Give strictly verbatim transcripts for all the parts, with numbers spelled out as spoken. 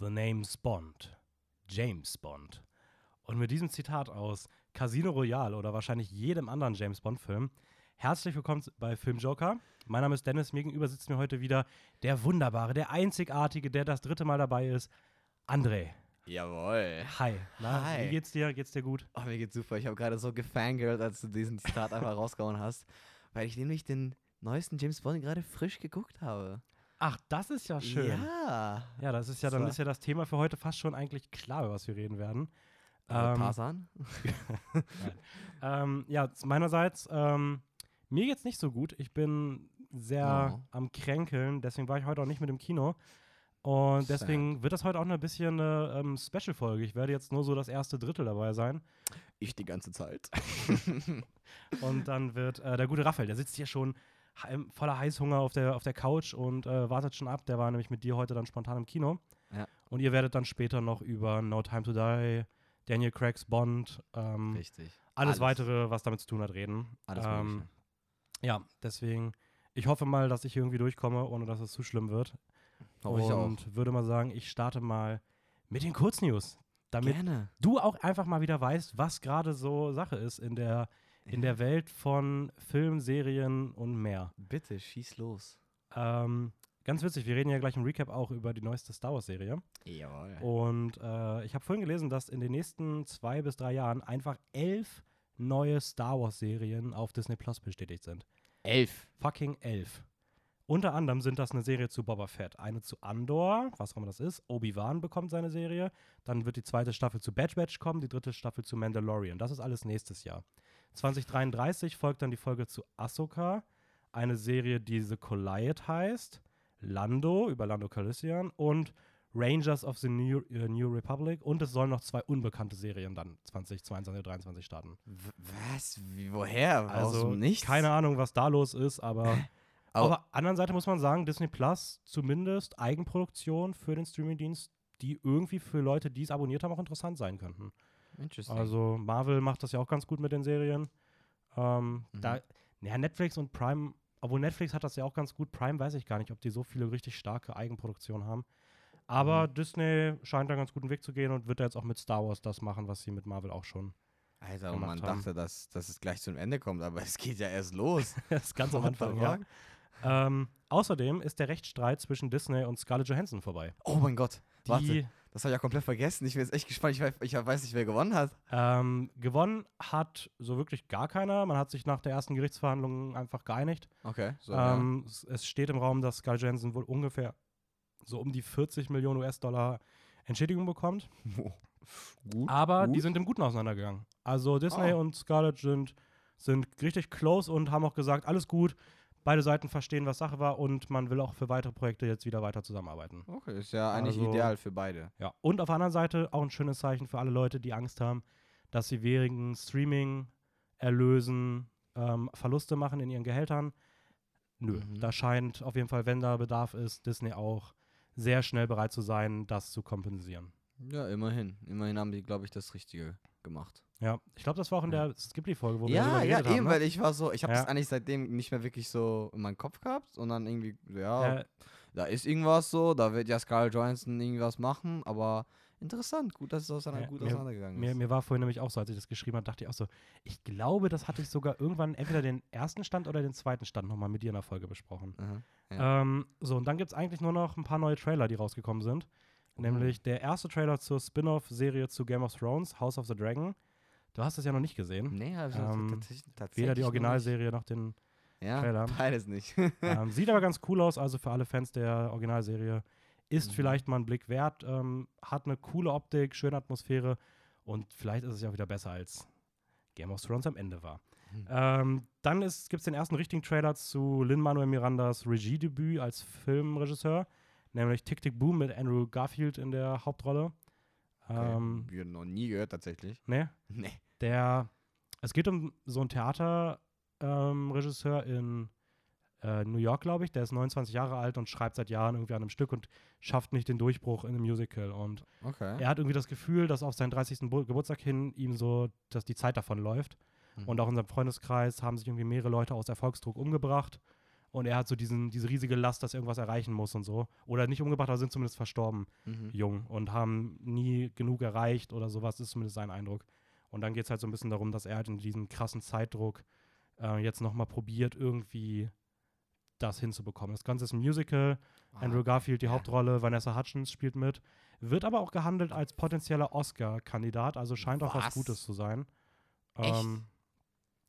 The name's Bond. James Bond. Und mit diesem Zitat aus Casino Royale oder wahrscheinlich jedem anderen James-Bond-Film, herzlich willkommen bei Film Joker. Mein Name ist Dennis, mir gegenüber sitzt mir heute wieder der Wunderbare, der Einzigartige, der das dritte Mal dabei ist, André. Jawohl. Hi. Na, Hi. Wie geht's dir? Geht's dir gut? Oh, mir geht's super. Ich habe gerade so gefangirlt, als du diesen Zitat einfach rausgehauen hast, weil ich nämlich den neuesten James Bond gerade frisch geguckt habe. Ach, das ist ja schön. Ja. Ja, das ist ja, dann ist ja das Thema für heute fast schon eigentlich klar, über was wir reden werden. Ähm, Tarzan? ähm, ja, meinerseits, ähm, mir geht's nicht so gut. Ich bin sehr oh. am Kränkeln, deswegen war ich heute auch nicht mit im Kino. Und deswegen wird das heute auch ein bisschen eine ähm, Special-Folge. Ich werde jetzt nur so das erste Drittel dabei sein. Ich die ganze Zeit. Und dann wird äh, der gute Raphael, der sitzt hier schon heim, voller Heißhunger auf der, auf der Couch und äh, wartet schon ab. Der war nämlich mit dir heute dann spontan im Kino. Ja. Und ihr werdet dann später noch über No Time to Die, Daniel Craigs Bond, ähm, Richtig. Alles, alles Weitere, was damit zu tun hat, reden. Alles ähm, ja, deswegen, ich hoffe mal, dass ich irgendwie durchkomme, ohne dass es zu schlimm wird. Hoffe ich auch. Und würde mal sagen, ich starte mal mit den Kurznews, damit Gerne. du auch einfach mal wieder weißt, was gerade so Sache ist in der, in der Welt von Filmen, Serien und mehr. Bitte, schieß los. Ähm, ganz witzig, wir reden ja gleich im Recap auch über die neueste Star Wars-Serie. Jawohl. Und äh, ich habe vorhin gelesen, dass in den nächsten zwei bis drei Jahren einfach elf neue Star Wars-Serien auf Disney Plus bestätigt sind. Elf? Fucking elf. Unter anderem sind das eine Serie zu Boba Fett, eine zu Andor, was auch immer das ist, Obi-Wan bekommt seine Serie, dann wird die zweite Staffel zu Bad Batch kommen, die dritte Staffel zu Mandalorian, das ist alles nächstes Jahr. zwanzig dreiunddreißig folgt dann die Folge zu Ahsoka, eine Serie, die The Colliet heißt, Lando, über Lando Calrissian und Rangers of the New, uh, New Republic und es sollen noch zwei unbekannte Serien dann zwanzig zweiundzwanzig, dreiundzwanzig starten. Was? Wie, woher? Also, aus nichts? Keine Ahnung, was da los ist, aber... Auf der anderen Seite muss man sagen, Disney Plus zumindest Eigenproduktion für den Streamingdienst, die irgendwie für Leute, die es abonniert haben, auch interessant sein könnten. Interesting. Also Marvel macht das ja auch ganz gut mit den Serien. Ähm, mhm. da, ja, Netflix und Prime, obwohl Netflix hat das ja auch ganz gut. Prime weiß ich gar nicht, ob die so viele richtig starke Eigenproduktionen haben. Aber mhm. Disney scheint da einen ganz guten Weg zu gehen und wird da jetzt auch mit Star Wars das machen, was sie mit Marvel auch schon. Also man haben. dachte, dass, dass es gleich zum Ende kommt, aber es geht ja erst los. Das ist ganz am Anfang, ja. Ähm, außerdem ist der Rechtsstreit zwischen Disney und Scarlett Johansson vorbei. Oh mein Gott, die, warte, das habe ich ja komplett vergessen. Ich bin jetzt echt gespannt, ich weiß, ich weiß nicht, wer gewonnen hat. Ähm, gewonnen hat so wirklich gar keiner. Man hat sich nach der ersten Gerichtsverhandlung einfach geeinigt. Okay. So, ähm, ja. Es steht im Raum, dass Scarlett Johansson wohl ungefähr so um die vierzig Millionen US-Dollar Entschädigung bekommt. Oh, gut, Aber gut. die sind im Guten auseinandergegangen. Also Disney oh. und Scarlett sind, sind richtig close und haben auch gesagt, alles gut. Beide Seiten verstehen, was Sache war und man will auch für weitere Projekte jetzt wieder weiter zusammenarbeiten. Okay, ist ja eigentlich also, ideal für beide. Ja, und auf der anderen Seite auch ein schönes Zeichen für alle Leute, die Angst haben, dass sie wegen Streaming-Erlösen ähm, Verluste machen in ihren Gehältern. Nö, mhm. da scheint auf jeden Fall, wenn da Bedarf ist, Disney auch sehr schnell bereit zu sein, das zu kompensieren. Ja, immerhin. Immerhin haben die, glaube ich, das Richtige gemacht. Ja, ich glaube, das war auch in der Ghibli-Folge, wo wir ja, darüber ja, eben, haben, ne? weil ich war so, ich habe ja. das eigentlich seitdem nicht mehr wirklich so in meinem Kopf gehabt und dann irgendwie, ja, ja. da ist irgendwas so, da wird ja Scarlett Johansson irgendwas machen, aber interessant, gut, dass es auseinander, ja, gut mir, auseinandergegangen ist. Mir, mir war vorhin nämlich auch so, als ich das geschrieben habe, dachte ich auch so, ich glaube, das hatte ich sogar irgendwann entweder den ersten Stand oder den zweiten Stand nochmal mit dir in der Folge besprochen. Mhm, ja. ähm, so, und dann gibt es eigentlich nur noch ein paar neue Trailer, die rausgekommen sind. Nämlich der erste Trailer zur Spin-Off-Serie zu Game of Thrones, House of the Dragon. Du hast das ja noch nicht gesehen. Nee, also ähm, tatsächlich, tatsächlich weder die Originalserie noch, noch den ja, Trailer. Ja, beides nicht. ähm, sieht aber ganz cool aus, also für alle Fans der Originalserie. Ist mhm. vielleicht mal ein Blick wert, ähm, hat eine coole Optik, schöne Atmosphäre und vielleicht ist es ja wieder besser, als Game of Thrones am Ende war. Mhm. Ähm, dann gibt es den ersten richtigen Trailer zu Lin-Manuel Mirandas Regiedebüt als Filmregisseur. Nämlich Tick, Tick, Boom mit Andrew Garfield in der Hauptrolle. Okay. Ähm, wir haben noch nie gehört, tatsächlich. Nee? Nee. Der, es geht um so einen Theaterregisseur ähm, in äh, New York, glaube ich. Der ist neunundzwanzig Jahre alt und schreibt seit Jahren irgendwie an einem Stück und schafft nicht den Durchbruch in einem Musical. Und okay. er hat irgendwie das Gefühl, dass auf seinen dreißigsten Geburtstag hin ihm so, dass die Zeit davonläuft. Mhm. Und auch in seinem Freundeskreis haben sich irgendwie mehrere Leute aus Erfolgsdruck umgebracht. und er hat so diesen, diese riesige Last, dass er irgendwas erreichen muss und so. Oder nicht umgebracht, aber sind zumindest verstorben, mhm. jung, und haben nie genug erreicht oder sowas, ist zumindest sein Eindruck. Und dann geht es halt so ein bisschen darum, dass er halt in diesem krassen Zeitdruck äh, jetzt nochmal probiert, irgendwie das hinzubekommen. Das Ganze ist ein Musical, wow. Andrew Garfield die Hauptrolle, Vanessa Hudgens spielt mit, wird aber auch gehandelt als potenzieller Oscar-Kandidat, also scheint was? auch was Gutes zu sein. Ähm,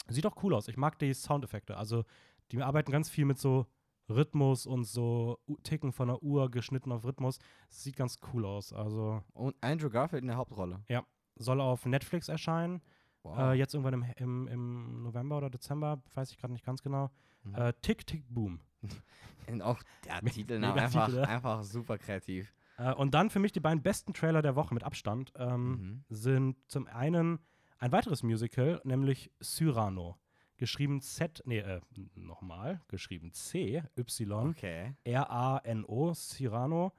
sieht auch cool aus. Ich mag die Soundeffekte. Also die arbeiten ganz viel mit so Rhythmus und so Ticken von der Uhr geschnitten auf Rhythmus. Das sieht ganz cool aus. Also und Andrew Garfield in der Hauptrolle. Ja, soll auf Netflix erscheinen. Wow. Äh, jetzt irgendwann im, im, im November oder Dezember, weiß ich gerade nicht ganz genau. Mhm. Äh, Tick, Tick, Boom. Und auch der Titel, einfach, einfach super kreativ. Äh, und dann für mich die beiden besten Trailer der Woche mit Abstand ähm, mhm. sind zum einen ein weiteres Musical, nämlich Cyrano. Geschrieben Z, nee, äh, nochmal, geschrieben C Y R A N O, Cyrano.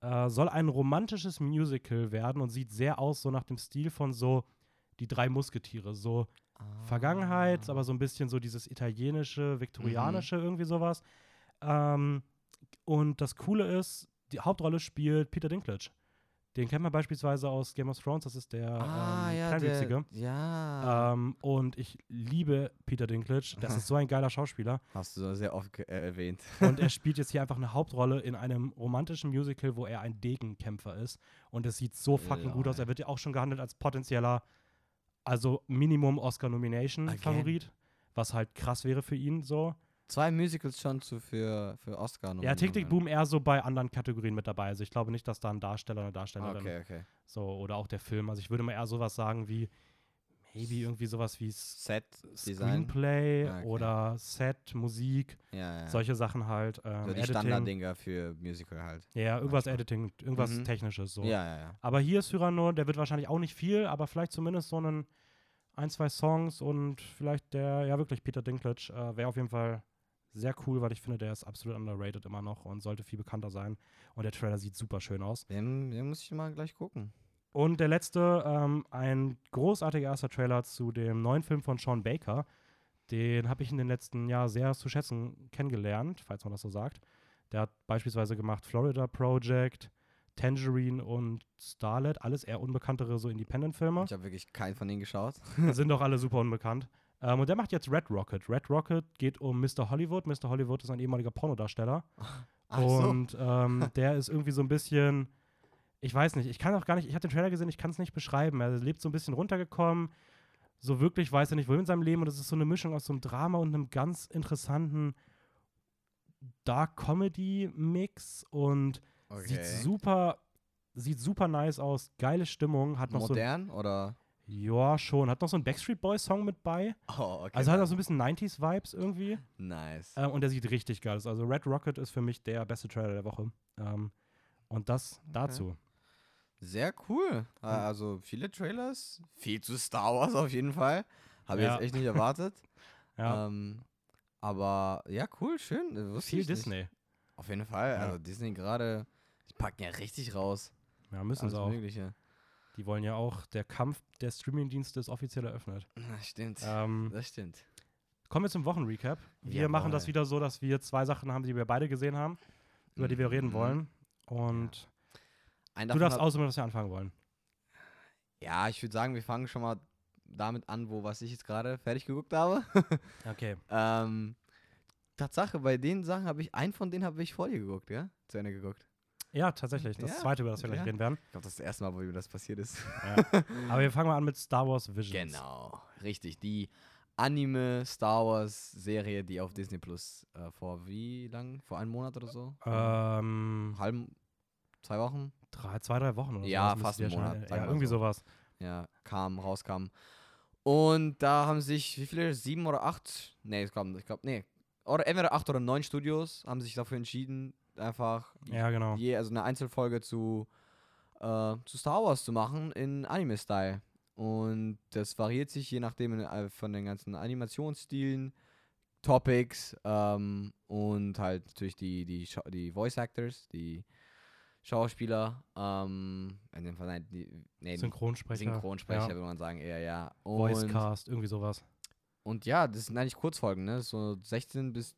Äh, soll ein romantisches Musical werden und sieht sehr aus, so nach dem Stil von so die drei Musketiere, so ah. Vergangenheit, aber so ein bisschen so dieses italienische, viktorianische, mhm. irgendwie sowas. Ähm, und das Coole ist, die Hauptrolle spielt Peter Dinklage. Den kennt man beispielsweise aus Game of Thrones, das ist der ah, ähm, ja, Kleinwüchsige. Der, ja. Ähm, und ich liebe Peter Dinklage, das ist so ein geiler Schauspieler. Hast du so sehr oft äh, erwähnt. Und er spielt jetzt hier einfach eine Hauptrolle in einem romantischen Musical, wo er ein Degenkämpfer ist. Und es sieht so fucking Lord. gut aus. Er wird ja auch schon gehandelt als potenzieller, also Minimum-Oscar-Nomination-Favorit, okay. was halt krass wäre für ihn so. Zwei Musicals schon zu für, für Oscar. Ja, Tick, Tick, Boom eher so bei anderen Kategorien mit dabei. Also ich glaube nicht, dass da ein Darsteller oder Darstellerin okay, okay. so oder auch der Film. Also ich würde mal eher sowas sagen wie maybe irgendwie sowas wie Set Screenplay ja, okay. oder Set, Musik, ja, ja. solche Sachen halt. Ähm, so die Standarddinger für Musical halt. Ja, irgendwas manchmal. Editing, irgendwas mhm. Technisches so. Ja, ja, ja. Aber hier ist Cyrano, der wird wahrscheinlich auch nicht viel, aber vielleicht zumindest so einen ein, zwei Songs und vielleicht der, ja wirklich Peter Dinklage äh, wäre auf jeden Fall sehr cool, weil ich finde, der ist absolut underrated immer noch und sollte viel bekannter sein. Und der Trailer sieht super schön aus. Den, den muss ich mal gleich gucken. Und der letzte, ähm, ein großartiger erster Trailer zu dem neuen Film von Sean Baker. Den habe ich in den letzten Jahren sehr zu schätzen kennengelernt, falls man das so sagt. Der hat beispielsweise gemacht Florida Project, Tangerine und Starlet. Alles eher unbekanntere, so Independent-Filme. Ich habe wirklich keinen von denen geschaut. Sind doch alle super unbekannt. Um, und der macht jetzt Red Rocket. Red Rocket geht um Mister Hollywood. Mister Hollywood ist ein ehemaliger Pornodarsteller. Ach so. Und ähm, der ist irgendwie so ein bisschen, ich weiß nicht, ich kann auch gar nicht, ich habe den Trailer gesehen, ich kann es nicht beschreiben. Er lebt so ein bisschen runtergekommen, so wirklich weiß er nicht, wohin in seinem Leben. Und es ist so eine Mischung aus so einem Drama und einem ganz interessanten Dark-Comedy-Mix. Und okay. sieht super, sieht super nice aus, geile Stimmung. Hat noch modern, so ein, oder? Ja, schon. Hat noch so einen Backstreet Boys-Song mit bei. Oh, okay. Also hat auch so ein bisschen neunziger-Vibes irgendwie. Nice. Ähm, und der sieht richtig geil aus. Also Red Rocket ist für mich der beste Trailer der Woche. Ähm, und das okay. dazu. Sehr cool. Also viele Trailers. Viel zu Star Wars auf jeden Fall. Habe ich ja. jetzt echt nicht erwartet. ja. Ähm, aber ja, cool, schön. Wusste viel ich Disney. Nicht. Auf jeden Fall. Ja. Also Disney gerade, die packen ja richtig raus. Ja, müssen sie auch. Mögliche. Die wollen ja auch, der Kampf der Streamingdienste ist offiziell eröffnet. Das stimmt, ähm, das stimmt. Kommen wir zum Wochenrecap. Wir ja, machen boah. das wieder so, dass wir zwei Sachen haben, die wir beide gesehen haben, über die wir reden mhm. wollen. Und ja. du darfst aussuchen, was wir anfangen wollen. Ja, ich würde sagen, wir fangen schon mal damit an, wo was ich jetzt gerade fertig geguckt habe. Okay. ähm, Tatsache, bei den Sachen habe ich, einen von denen habe ich vor dir geguckt, ja? Zu Ende geguckt. Ja, tatsächlich. Das ja, zweite, über das wir gleich ja. reden werden. Ich glaube, das ist das erste Mal, wo mir das passiert ist. Ja. Aber wir fangen mal an mit Star Wars Visions. Genau, richtig. Die Anime-Star Wars-Serie, die auf Disney Plus äh, vor wie lang? Vor einem Monat oder so? Ähm, Halb, zwei Wochen? Drei, zwei, drei Wochen oder so. Ja, fast einen Monat. Schnell, ja, irgendwie so. sowas. Ja, kam, rauskam. Und da haben sich, wie viele? Sieben oder acht? Nee, ich glaube, ich glaube, nee. Oder entweder acht oder neun Studios haben sich dafür entschieden, einfach ja, genau. je, also eine Einzelfolge zu, äh, zu Star Wars zu machen in Anime-Style. Und das variiert sich je nachdem in, von den ganzen Animationsstilen, Topics ähm, und halt natürlich die, die, Scha- die Voice Actors, die Schauspieler, ähm, in dem Fall, nein, die, nee, Synchronsprecher, Synchronsprecher ja. würde man sagen, eher, ja. Und Voicecast, irgendwie sowas. Und ja, das sind eigentlich Kurzfolgen, ne? So sechzehn bis,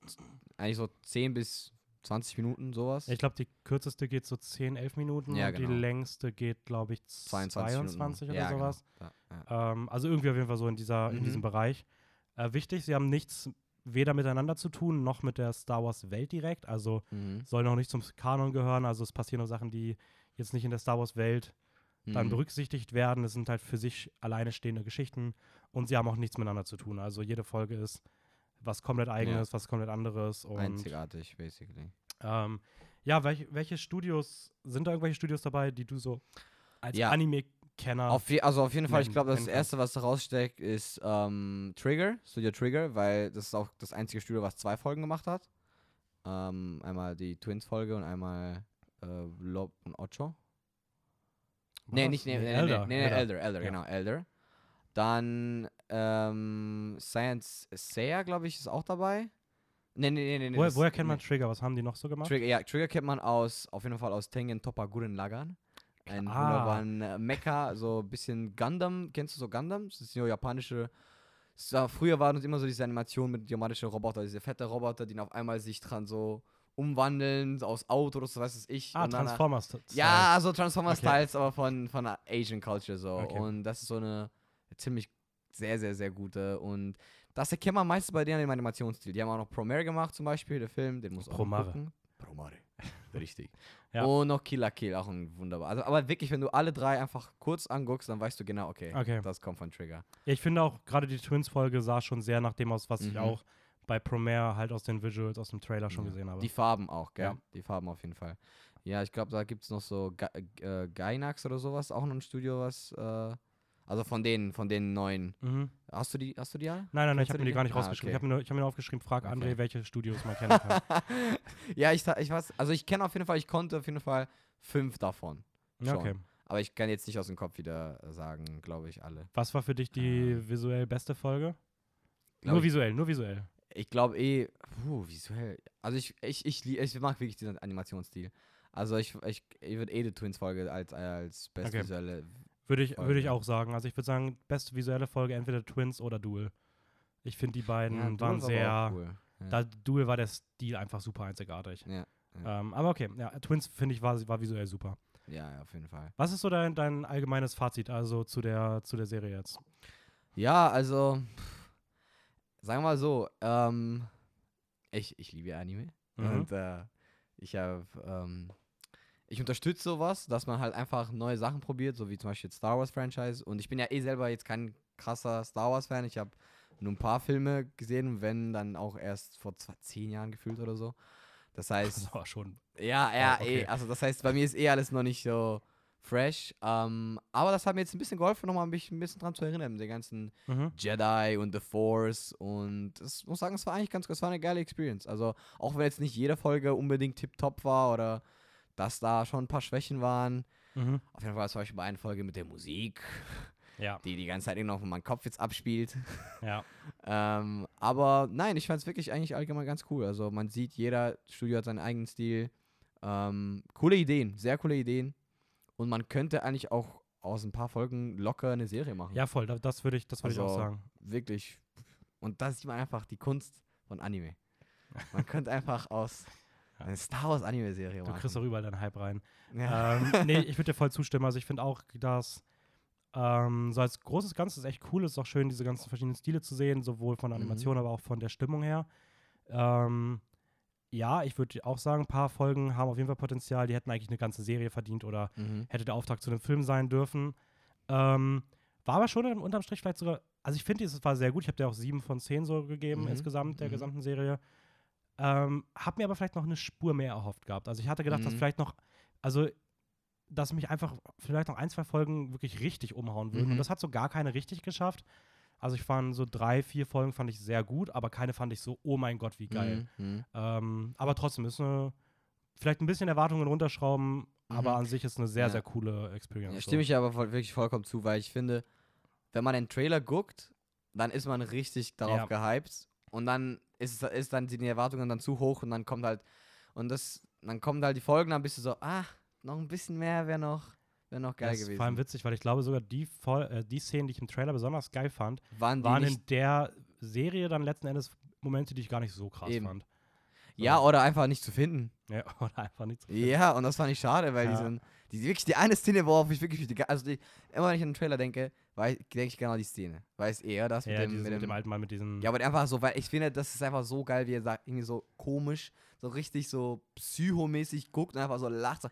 eigentlich so zehn bis zwanzig Minuten, sowas. Ich glaube, die kürzeste geht so zehn, elf Minuten. Ja, genau. Und die längste geht, glaube ich, zweiundzwanzig, zweiundzwanzig oder ja, sowas. Genau. Ja, ja. Ähm, also irgendwie auf jeden Fall so in, dieser, mhm. in diesem Bereich. Äh, wichtig, sie haben nichts weder miteinander zu tun, noch mit der Star Wars Welt direkt. Also mhm. soll noch nicht zum Kanon gehören. Also es passieren noch Sachen, die jetzt nicht in der Star Wars Welt dann mhm. berücksichtigt werden. Das sind halt für sich alleine stehende Geschichten und sie haben auch nichts miteinander zu tun. Also jede Folge ist was komplett Eigenes, ja. was komplett anderes. Und, einzigartig, basically. Ähm, ja, welch, welche Studios, sind da irgendwelche Studios dabei, die du so als ja. Anime-Kenner... Auf je, also auf jeden Fall, ich glaube, das Erste, was da raussteckt, ist ähm, Trigger, Studio Trigger, weil das ist auch das einzige Studio, was zwei Folgen gemacht hat. Ähm, einmal die Twins-Folge und einmal äh, Lob und Ocho. Was? Nee, nicht, nee, nee, nee, Elder. Nee, nee, Elder, Elder, Elder ja. genau, Elder. Dann, ähm, Science Sayer, glaube ich, ist auch dabei. Nee, nee, nee, nee. Woher, woher kennt man Trigger? Was haben die noch so gemacht? Trigger, ja, Trigger kennt man aus, auf jeden Fall aus Tengen Toppa Gurren Lagann. Ein ah. wunderbarer Mecha, so ein bisschen Gundam. Kennst du so Gundam? Das ist so japanische... So, früher waren uns immer so diese Animationen mit dramatischen Robotern, diese fette Roboter, die auf einmal sich dran so... umwandeln, aus Autos, weiß es ich. Ah, Transformers-Styles. Ja, so Transformers-Styles, okay. aber von, von der Asian Culture so. Okay. Und das ist so eine ziemlich sehr, sehr, sehr gute. Und das erkennt man meistens bei denen im Animationsstil. Die haben auch noch Promare gemacht zum Beispiel, der Film, den muss man auch gucken. Promare. Richtig. Ja. Und noch Kill la Kill, auch ein wunderbar. Also, aber wirklich, wenn du alle drei einfach kurz anguckst, dann weißt du genau, okay, okay. das kommt von Trigger. Ja, ich finde auch, gerade die Twins-Folge sah schon sehr nach dem aus, was mhm. ich auch bei Promare halt aus den Visuals, aus dem Trailer schon ja. gesehen habe. Die Farben auch, gell? Ja. Die Farben auf jeden Fall. Ja, ich glaube, da gibt es noch so Ga- äh, Gainax oder sowas, auch noch ein Studio, was, äh, also von denen, von den neuen. Mhm. Hast du die, hast du die alle? Nein, nein, nein, ich habe mir die gar nicht ah, rausgeschrieben. Okay. Ich habe mir, hab mir nur aufgeschrieben, frag okay. André, welche Studios man kennen kann. Ja, ich, ich weiß, also ich kenne auf jeden Fall, ich konnte auf jeden Fall fünf davon schon. Okay. Aber ich kann jetzt nicht aus dem Kopf wieder sagen, glaube ich, alle. Was war für dich die äh, visuell beste Folge? Nur ich, visuell, nur visuell. Ich glaube eh, puh, visuell. Also ich, ich, ich, ich mag wirklich diesen Animationsstil. Also ich, ich, ich würde eh die Twins-Folge als, als best okay. visuelle würde ich, würde ich auch sagen. Also ich würde sagen, best visuelle Folge entweder Twins oder Duel. Ich finde, die beiden ja, waren sehr, war cool. ja. da Duel war der Stil einfach super einzigartig. Ja, ja. Ähm, aber okay, ja, Twins finde ich war, war visuell super. Ja, ja, auf jeden Fall. Was ist so dein, dein allgemeines Fazit also zu der, zu der Serie jetzt? Ja, also... Sagen wir mal so, ähm, ich, ich liebe Anime mhm. und äh, ich habe, ähm, ich unterstütze sowas, dass man halt einfach neue Sachen probiert, so wie zum Beispiel Star Wars Franchise und ich bin ja eh selber jetzt kein krasser Star Wars Fan, ich habe nur ein paar Filme gesehen, wenn dann auch erst vor zwei, zehn Jahren gefühlt oder so, das heißt, das war schon. ja, ja, ah, okay. eh, also das heißt, bei mir ist eh alles noch nicht so fresh, ähm, aber das hat mir jetzt ein bisschen geholfen, nochmal mich ein bisschen dran zu erinnern, den ganzen mhm. Jedi und The Force und ich muss sagen, es war eigentlich ganz, es war eine geile Experience, also auch wenn jetzt nicht jede Folge unbedingt tipptopp war oder dass da schon ein paar Schwächen waren, mhm. auf jeden Fall zum Beispiel bei einer Folge mit der Musik, ja. die die ganze Zeit irgendwie noch in meinem Kopf jetzt abspielt, ja. ähm, aber nein, ich fand es wirklich eigentlich allgemein ganz cool, also man sieht, jeder Studio hat seinen eigenen Stil, ähm, coole Ideen, sehr coole Ideen. Und man könnte eigentlich auch aus ein paar Folgen locker eine Serie machen. Ja, voll, das würde ich, das würd also ich auch sagen. Wirklich. Und da sieht man einfach die Kunst von Anime. Man könnte einfach aus ja. eine Star Wars Anime-Serie machen. Du kriegst doch überall deinen Hype rein. Ja. Ähm, nee, ich würde dir voll zustimmen. Also ich finde auch, dass ähm, so als großes Ganzes echt cool ist. Es ist auch schön, diese ganzen verschiedenen Stile zu sehen, sowohl von der Animation, mhm. aber auch von der Stimmung her. Ähm, Ja, ich würde auch sagen, ein paar Folgen haben auf jeden Fall Potenzial. Die hätten eigentlich eine ganze Serie verdient oder mhm. hätte der Auftrag zu einem Film sein dürfen. Ähm, war aber schon unterm Strich vielleicht sogar, also ich finde, es war sehr gut. Ich habe dir auch sieben von zehn so gegeben mhm. insgesamt, der mhm. gesamten Serie. Ähm, habe mir aber vielleicht noch eine Spur mehr erhofft gehabt. Also ich hatte gedacht, mhm. dass vielleicht noch, also dass mich einfach vielleicht noch ein, zwei Folgen wirklich richtig umhauen würden. Mhm. Und das hat so gar keine richtig geschafft. Also ich fand so drei, vier Folgen fand ich sehr gut, aber keine fand ich so, oh mein Gott, wie geil. Mhm. Ähm, aber trotzdem ist eine, vielleicht ein bisschen Erwartungen runterschrauben, mhm. aber an sich ist eine sehr, ja. sehr coole Experience. Ja, stimme so. Ich aber voll, wirklich vollkommen zu, weil ich finde, wenn man den Trailer guckt, dann ist man richtig darauf ja. gehypt und dann ist, ist dann die Erwartungen dann zu hoch und dann kommt halt, und das, dann kommen halt die Folgen, dann bist du so, ah, noch ein bisschen mehr wäre noch. Wäre noch geil das gewesen. Das ist vor allem witzig, weil ich glaube sogar die, Vol- äh, die Szenen, die ich im Trailer besonders geil fand, waren, waren in der Serie dann letzten Endes Momente, die ich gar nicht so krass Eben. fand. So. Ja, oder einfach nicht zu finden. Ja, oder einfach nicht zu finden. Ja, und das fand ich schade, weil ja. die sind, die wirklich die eine Szene, worauf ich wirklich, die, also die, immer wenn ich an den Trailer denke, denke ich genau die Szene. Weil es eher das mit, ja, dem, mit, dem, mit dem alten Mann, mit diesem... Ja, aber einfach so, weil ich finde, das ist einfach so geil, wie er sagt, irgendwie so komisch, so richtig so psychomäßig guckt und einfach so lacht, so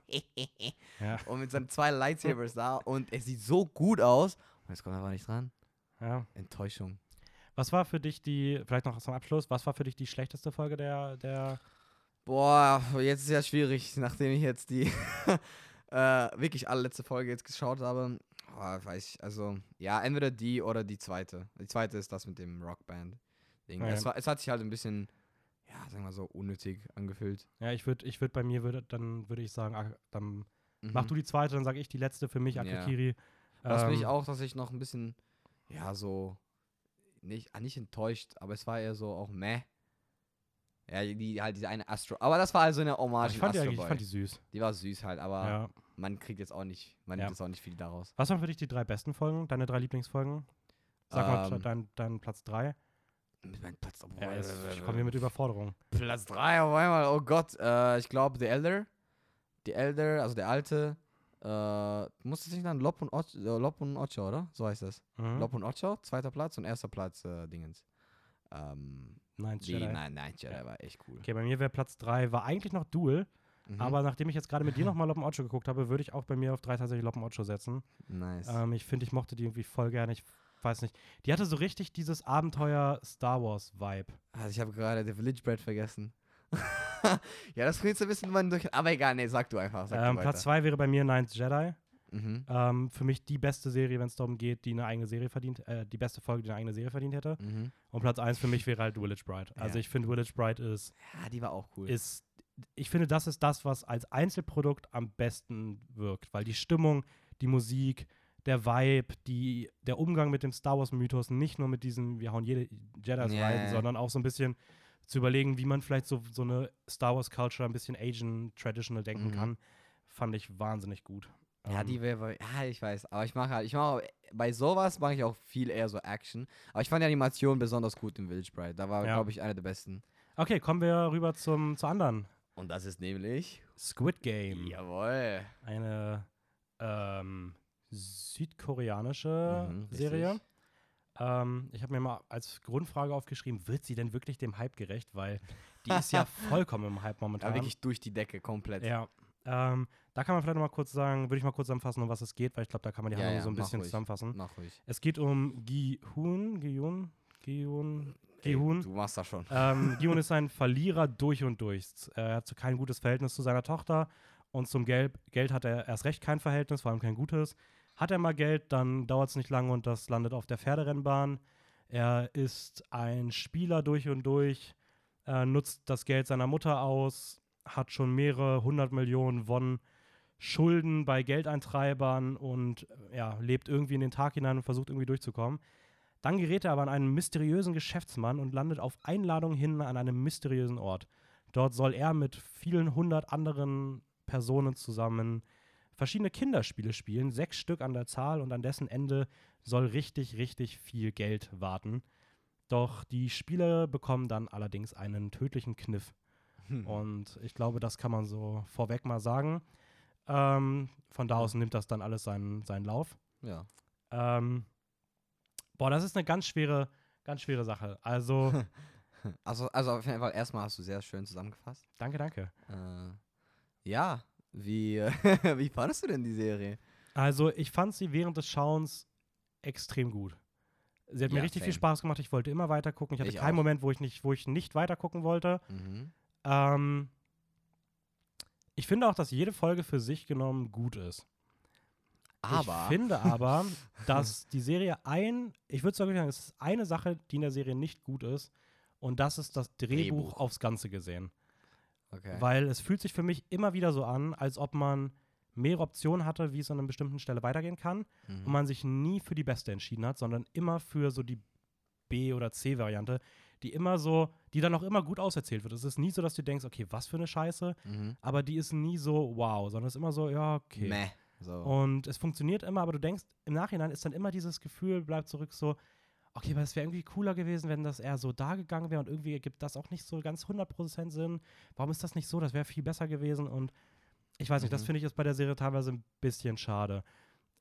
ja. und mit seinen zwei Lightsabers da und es sieht so gut aus und jetzt kommt er einfach nicht dran. Ja. Enttäuschung. Was war für dich die, vielleicht noch zum Abschluss, was war für dich die schlechteste Folge der... der Boah, jetzt ist ja schwierig, nachdem ich jetzt die äh, wirklich alle letzte Folge jetzt geschaut habe. Oh, weiß ich, also, ja, entweder die oder die zweite. Die zweite ist das mit dem Rockband-Ding. Ja, es, war, es hat sich halt ein bisschen, ja, sagen wir mal so, unnötig angefühlt. Ja, ich würde, ich würde bei mir, würd, dann würde ich sagen, ach, dann mhm. mach du die zweite, dann sage ich die letzte für mich, Akakiri. Ja. Das ähm, finde ich auch, dass ich noch ein bisschen, ja, so... Nicht, nicht enttäuscht, aber es war eher so auch meh. Ja, die, halt diese eine Astro... Aber das war also eine Hommage ich fand an Astro die, Boy. Ich fand die süß. Die war süß halt, aber ja. man kriegt jetzt auch nicht man ja. nimmt jetzt auch nicht viel daraus. Was waren für dich die drei besten Folgen? Deine drei Lieblingsfolgen? Sag ähm, mal deinen dein Platz drei. Mein Platz drei. Ja, ich komme hier mit Überforderung. Platz drei auf einmal, oh Gott. Äh, ich glaube, The Elder. The Elder, also der Alte. Uh, muss es nicht dann Lob und Ocho, Lob und Ocho, oder? So heißt das. Mhm. Lob und Ocho, zweiter Platz und erster Platz äh, Dingens. Ähm, nein, Jedi. Nein, nein, Jedi ja. war echt cool. Okay, bei mir wäre Platz drei, war eigentlich noch Duel, mhm. aber nachdem ich jetzt gerade mit dir nochmal Lob und Ocho geguckt habe, würde ich auch bei mir auf drei tatsächlich Lob und Ocho setzen. Nice. Ähm, ich finde, ich mochte die irgendwie voll gerne, ich weiß nicht. Die hatte so richtig dieses Abenteuer-Star Wars-Vibe. Also ich habe gerade The Village Bread vergessen. Ja, das bringt so ein bisschen mal durch. Aber egal, nee, sag du einfach. Sag ähm, du Platz zwei wäre bei mir Ninth Jedi. Mhm. Ähm, für mich die beste Serie, wenn es darum geht, die eine eigene Serie verdient, äh, die beste Folge, die eine eigene Serie verdient hätte. Mhm. Und Platz eins für mich wäre halt Village Bride. Ja. Also ich finde, Village Bride ist. Ja, die war auch cool. Ist, ich finde, das ist das, was als Einzelprodukt am besten wirkt. Weil die Stimmung, die Musik, der Vibe, die, der Umgang mit dem Star Wars-Mythos, nicht nur mit diesem, wir hauen jede Jedis yeah. rein, sondern auch so ein bisschen zu überlegen, wie man vielleicht so, so eine Star Wars Culture ein bisschen Asian Traditional denken mhm. kann, fand ich wahnsinnig gut. Ja, ähm, die wäre, ja, ich weiß, aber ich mache halt, ich mache bei sowas mache ich auch viel eher so Action, aber ich fand die Animation besonders gut im Village Bride, da war, ja. glaube ich, eine der besten. Okay, kommen wir rüber zum, zu anderen. Und das ist nämlich Squid Game. Jawohl. Eine ähm, südkoreanische mhm, Serie. Richtig. Ähm, ich habe mir mal als Grundfrage aufgeschrieben, wird sie denn wirklich dem Hype gerecht? Weil die ist ja vollkommen im Hype momentan. Ja, wirklich durch die Decke komplett. Ja. Ähm, da kann man vielleicht noch mal kurz sagen, würde ich mal kurz zusammenfassen, um was es geht, weil ich glaube, da kann man die ja, Handlung ja, so ein bisschen ruhig. zusammenfassen. Mach ruhig. Es geht um Gi-Hoon, Gi-Hoon, Gi-Hoon, Gi-Hoon. Du machst das schon. Ähm, Gi-Hoon ist ein Verlierer durch und durch. Er hat so kein gutes Verhältnis zu seiner Tochter und zum Geld, Geld hat er erst recht kein Verhältnis, vor allem kein gutes. Hat er mal Geld, dann dauert es nicht lange und das landet auf der Pferderennbahn. Er ist ein Spieler durch und durch, äh, nutzt das Geld seiner Mutter aus, hat schon mehrere hundert Millionen Won Schulden bei Geldeintreibern und äh, ja, lebt irgendwie in den Tag hinein und versucht irgendwie durchzukommen. Dann gerät er aber an einen mysteriösen Geschäftsmann und landet auf Einladung hin an einem mysteriösen Ort. Dort soll er mit vielen hundert anderen Personen zusammen verschiedene Kinderspiele spielen, sechs Stück an der Zahl und an dessen Ende soll richtig, richtig viel Geld warten. Doch die Spieler bekommen dann allerdings einen tödlichen Kniff. Hm. Und ich glaube, das kann man so vorweg mal sagen. Ähm, von da aus nimmt das dann alles seinen, seinen Lauf. Ja. Ähm, boah, das ist eine ganz schwere, ganz schwere Sache. Also, also, also auf jeden Fall erstmal hast du sehr schön zusammengefasst. Danke, danke. Äh, ja. Wie, wie fandest du denn die Serie? Also, ich fand sie während des Schauens extrem gut. Sie hat ja, mir richtig fame. viel Spaß gemacht. Ich wollte immer weitergucken. Ich hatte ich keinen auch. Moment, wo ich nicht, wo ich nicht weitergucken wollte. Mhm. Ähm, ich finde auch, dass jede Folge für sich genommen gut ist. Aber. Ich finde aber, dass die Serie ein, ich würde sogar sagen, es ist eine Sache, die in der Serie nicht gut ist. Und das ist das Drehbuch, Drehbuch. aufs Ganze gesehen. Okay. Weil es fühlt sich für mich immer wieder so an, als ob man mehrere Optionen hatte, wie es an einer bestimmten Stelle weitergehen kann mhm. und man sich nie für die beste entschieden hat, sondern immer für so die B- oder C-Variante, die immer so, die dann auch immer gut auserzählt wird. Es ist nie so, dass du denkst, okay, was für eine Scheiße, mhm. aber die ist nie so wow, sondern es ist immer so, ja, okay. Mäh, so. Und es funktioniert immer, aber du denkst, im Nachhinein ist dann immer dieses Gefühl, bleib zurück so, okay, aber es wäre irgendwie cooler gewesen, wenn das eher so da gegangen wäre und irgendwie ergibt das auch nicht so ganz hundert Prozent Sinn. Warum ist das nicht so? Das wäre viel besser gewesen und ich weiß nicht, mhm. das finde ich jetzt bei der Serie teilweise ein bisschen schade.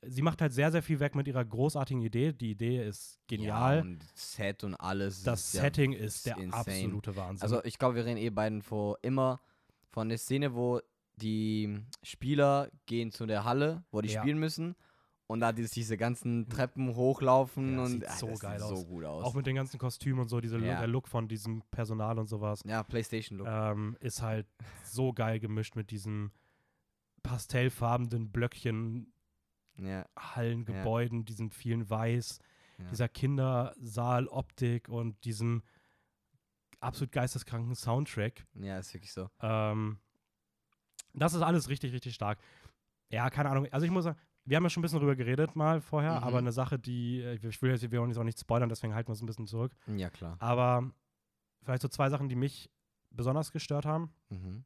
Sie macht halt sehr, sehr viel weg mit ihrer großartigen Idee. Die Idee ist genial. Ja, und Set und alles. Das ist Setting ja, ist der insane. absolute Wahnsinn. Also ich glaube, wir reden eh beiden vor immer von der Szene, wo die Spieler gehen zu der Halle, wo die ja. spielen müssen. Und da diese ganzen Treppen hochlaufen. Ja, das sieht und, so ach, das geil sieht aus. So gut aus. Auch mit den ganzen Kostümen und so, dieser ja. der Look von diesem Personal und sowas. Ja, PlayStation-Look. Ähm, ist halt so geil gemischt mit diesem pastellfarbenen Blöckchen. Ja. Hallengebäuden, ja. diesem vielen Weiß, ja. dieser Kindersaal-Optik und diesem absolut geisteskranken Soundtrack. Ja, ist wirklich so. Ähm, das ist alles richtig, richtig stark. Ja, keine Ahnung. Also ich muss sagen, wir haben ja schon ein bisschen drüber geredet mal vorher, mhm. aber eine Sache, die, ich will jetzt auch nicht spoilern, deswegen halten wir uns ein bisschen zurück. Ja, klar. Aber vielleicht so zwei Sachen, die mich besonders gestört haben. Mhm.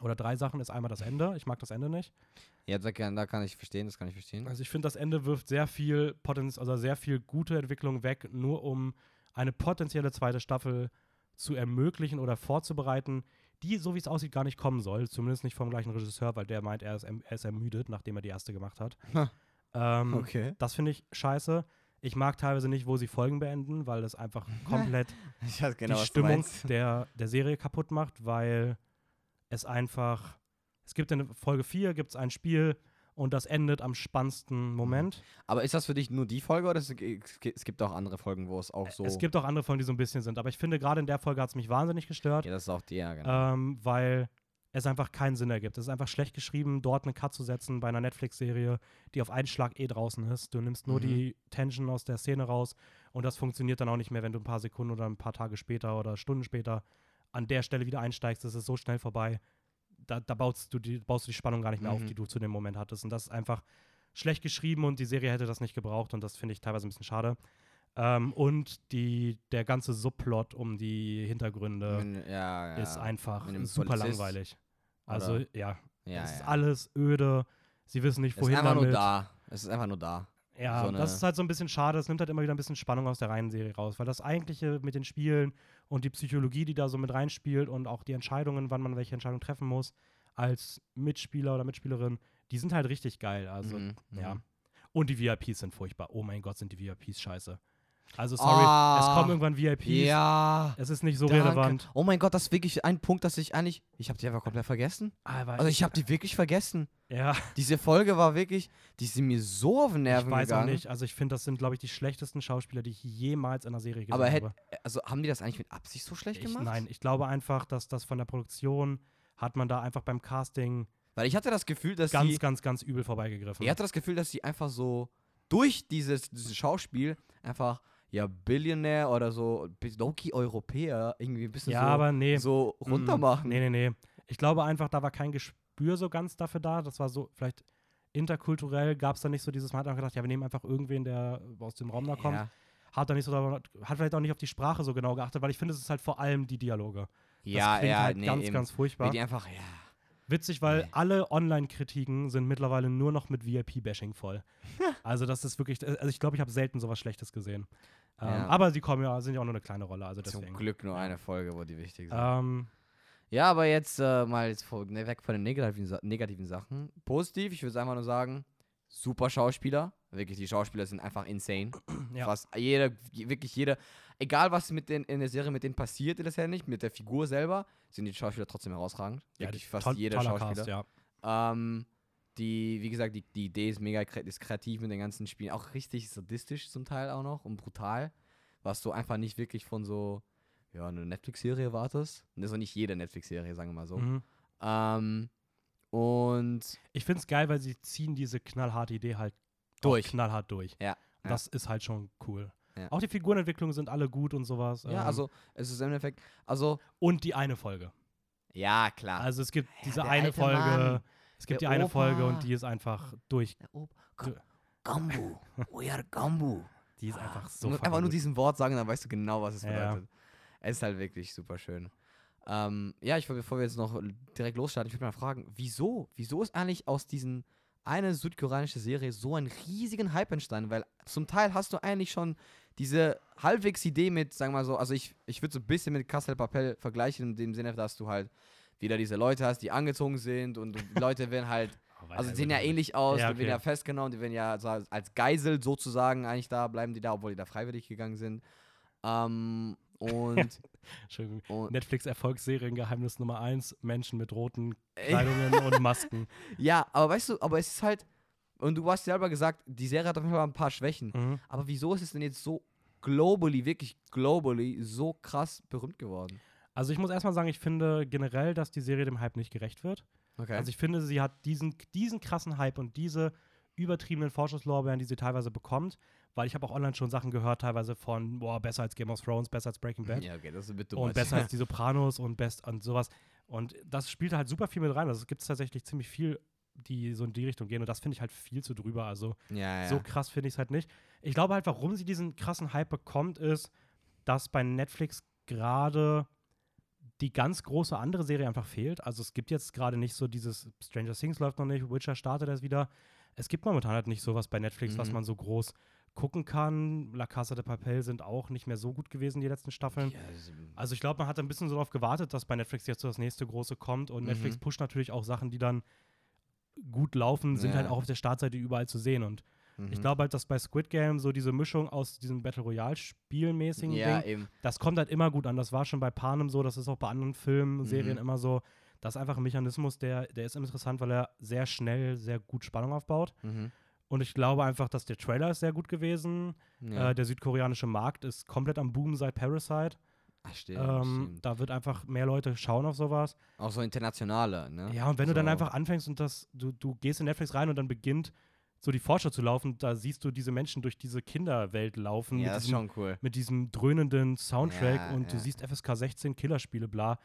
Oder drei Sachen ist einmal das Ende. Ich mag das Ende nicht. Ja, da kann, da kann ich verstehen, das kann ich verstehen. Also ich finde, das Ende wirft sehr viel Potenzial, also sehr viel gute Entwicklung weg, nur um eine potenzielle zweite Staffel zu ermöglichen oder vorzubereiten, die, so wie es aussieht, gar nicht kommen soll. Zumindest nicht vom gleichen Regisseur, weil der meint, er ist, er ist ermüdet, nachdem er die erste gemacht hat. Ähm, okay. Das finde ich scheiße. Ich mag teilweise nicht, wo sie Folgen beenden, weil das einfach komplett ich weiß genau, die Stimmung der, der Serie kaputt macht, weil es einfach, es gibt in Folge vier, gibt es ein Spiel und das endet am spannendsten Moment. Aber ist das für dich nur die Folge oder es, es gibt auch andere Folgen, wo es auch so... Es gibt auch andere Folgen, die so ein bisschen sind, aber ich finde, gerade in der Folge hat es mich wahnsinnig gestört. Ja, das ist auch die Ärger. Genau. Ähm, weil es einfach keinen Sinn ergibt. Es ist einfach schlecht geschrieben, dort einen Cut zu setzen bei einer Netflix-Serie, die auf einen Schlag eh draußen ist. Du nimmst nur mhm. die Tension aus der Szene raus und das funktioniert dann auch nicht mehr, wenn du ein paar Sekunden oder ein paar Tage später oder Stunden später an der Stelle wieder einsteigst, das ist so schnell vorbei, da, da baust, du die, baust du die Spannung gar nicht mehr mhm. auf, die du zu dem Moment hattest. Und das ist einfach schlecht geschrieben und die Serie hätte das nicht gebraucht und das finde ich teilweise ein bisschen schade. Ähm, und die, der ganze Subplot um die Hintergründe ja, ja. ist einfach super Polizist. langweilig. Also Oder? ja, ja es ja. ist alles öde, sie wissen nicht, wohin damit. Es ist einfach nur da. Es ist einfach nur da. Ja, so das ist halt so ein bisschen schade. Es nimmt halt immer wieder ein bisschen Spannung aus der reinen Serie raus, weil das Eigentliche mit den Spielen und die Psychologie, die da so mit reinspielt und auch die Entscheidungen, wann man welche Entscheidung treffen muss, als Mitspieler oder Mitspielerin, die sind halt richtig geil. Also, mhm, ja. Mhm. Und die V I Ps sind furchtbar. Oh mein Gott, sind die V I Ps scheiße. Also, sorry, oh, es kommen irgendwann V I Ps. Ja. Es ist nicht so danke. relevant. Oh mein Gott, das ist wirklich ein Punkt, dass ich eigentlich. Ich habe die einfach komplett vergessen. Aber also, ich habe die wirklich vergessen. Ja. Diese Folge war wirklich. Die sind mir so auf den Nerven gegangen. Ich weiß gegangen. auch nicht. Also, ich finde, das sind, glaube ich, die schlechtesten Schauspieler, die ich jemals in einer Serie gesehen aber hätt, habe. Also, haben die das eigentlich mit Absicht so schlecht ich, gemacht? Nein, ich glaube einfach, dass das von der Produktion hat man da einfach beim Casting. Weil ich hatte das Gefühl, dass ganz, die. Ganz, ganz, ganz übel vorbeigegriffen. Ich hatte das Gefühl, dass die einfach so durch dieses, dieses Schauspiel einfach. Ja, Billionär oder so, Loki Europäer, irgendwie ein bisschen ja, so, aber nee. so runtermachen. Nee, nee, nee. Ich glaube einfach, da war kein Gespür so ganz dafür da. Das war so, vielleicht interkulturell gab es da nicht so dieses, man hat auch gedacht, ja, wir nehmen einfach irgendwen, der aus dem Raum da kommt. Ja. Hat da nicht so, hat vielleicht auch nicht auf die Sprache so genau geachtet, weil ich finde, es ist halt vor allem die Dialoge. Ja, das klingt ja, halt nee, ganz, eben, ganz furchtbar. Wie die einfach, ja. Witzig, weil nee. alle Online-Kritiken sind mittlerweile nur noch mit V I P-Bashing voll. Also das ist wirklich, also ich glaube, ich habe selten sowas Schlechtes gesehen. Ähm, ja. Aber sie kommen ja, sind ja auch nur eine kleine Rolle, also deswegen. Zum Glück nur eine Folge, wo die wichtig sind. Ähm, ja, aber jetzt äh, mal jetzt vor, ne, weg von den negativen, negativen Sachen. Positiv, ich würde einfach nur sagen, super Schauspieler. Wirklich, die Schauspieler sind einfach insane. Ja. Fast jeder, wirklich jeder, egal was mit den, in der Serie mit denen passiert, letztendlich, mit der Figur selber, sind die Schauspieler trotzdem herausragend. Ja, wirklich die, fast to- jeder Schauspieler. Cast, ja. ähm, die, wie gesagt, die, die Idee ist mega ist kreativ mit den ganzen Spielen, auch richtig sadistisch zum Teil auch noch und brutal, was du einfach nicht wirklich von so, ja, eine Netflix-Serie erwartest. Und das ist auch nicht jede Netflix-Serie, sagen wir mal so. Mhm. Ähm, und ich find's geil, weil sie ziehen diese knallharte Idee halt durch. knallhart durch. Ja. Das ja. ist halt schon cool. Ja. Auch die Figurenentwicklungen sind alle gut und sowas. Ja, ähm. also es ist im Endeffekt, also und die eine Folge. Ja, klar. Also es gibt ja, diese eine Folge, Mann. es gibt der die Opa. eine Folge und die ist einfach durch. G- Gambu, we are Gambu. Die ist einfach so einfach gut. Nur diesen Wort sagen, dann weißt du genau, was es ja. bedeutet. Es ist halt wirklich super schön. Ähm, ja, ich bevor wir jetzt noch direkt losstarten, ich würde mal fragen, wieso? Wieso ist eigentlich aus diesen eine südkoreanische Serie so einen riesigen Hype entstanden, weil zum Teil hast du eigentlich schon diese halbwegs Idee mit, sagen wir mal so, also ich, ich würde so ein bisschen mit Castel Papel vergleichen, in dem Sinne, dass du halt wieder diese Leute hast, die angezogen sind und die Leute werden halt, oh, also die sehen ja ähnlich aus, ja, okay. Die werden ja festgenommen, die werden ja als Geisel sozusagen eigentlich da, bleiben die da, obwohl die da freiwillig gegangen sind. Ähm, und, und Netflix-Erfolgsserien, Geheimnis Nummer eins, Menschen mit roten Kleidungen und Masken. Ja, aber weißt du, aber es ist halt, und du hast selber gesagt, die Serie hat auf jeden Fall ein paar Schwächen, mhm. aber wieso ist es denn jetzt so globally, wirklich globally so krass berühmt geworden? Also ich muss erstmal sagen, ich finde generell, dass die Serie dem Hype nicht gerecht wird. Okay. Also ich finde, sie hat diesen, diesen krassen Hype und diese übertriebenen Vorschusslorbeeren, die sie teilweise bekommt, weil ich habe auch online schon Sachen gehört, teilweise von, boah, besser als Game of Thrones, besser als Breaking Bad. Ja, okay, das ist ein bisschen dumm. Und besser als die Sopranos und best und sowas. Und das spielt halt super viel mit rein. Also es gibt tatsächlich ziemlich viel, die so in die Richtung gehen. Und das finde ich halt viel zu drüber. Also ja, ja. so krass finde ich es halt nicht. Ich glaube halt, warum sie diesen krassen Hype bekommt, ist, dass bei Netflix gerade die ganz große andere Serie einfach fehlt. Also es gibt jetzt gerade nicht so dieses Stranger Things läuft noch nicht, Witcher startet erst wieder. Es gibt momentan halt nicht sowas bei Netflix, mhm. was man so groß gucken kann. La Casa de Papel sind auch nicht mehr so gut gewesen, die letzten Staffeln. Yes. Also ich glaube, man hat ein bisschen so darauf gewartet, dass bei Netflix jetzt so das nächste große kommt. Und mhm. Netflix pusht natürlich auch Sachen, die dann gut laufen, sind ja. halt auch auf der Startseite überall zu sehen. Und mhm. ich glaube halt, dass bei Squid Game so diese Mischung aus diesem Battle Royale-Spielmäßigen ja, Ding, eben. Das kommt halt immer gut an. Das war schon bei Panem so, das ist auch bei anderen Filmen, mhm. Serien immer so. Das ist einfach ein Mechanismus, der, der ist interessant, weil er sehr schnell, sehr gut Spannung aufbaut. Mhm. Und ich glaube einfach, dass der Trailer ist sehr gut gewesen. Ja. Äh, der südkoreanische Markt ist komplett am Boom seit Parasite. Ach, stimmt, ähm, stimmt. Da wird einfach mehr Leute schauen auf sowas. Auch so internationale, ne? Ja, und wenn so. Du dann einfach anfängst und das, du, du gehst in Netflix rein und dann beginnt so die Vorschau zu laufen, da siehst du diese Menschen durch diese Kinderwelt laufen. Ja, mit das diesem, ist schon cool. Mit diesem dröhnenden Soundtrack ja, und ja. du siehst F S K sechzehn, Killerspiele, bla.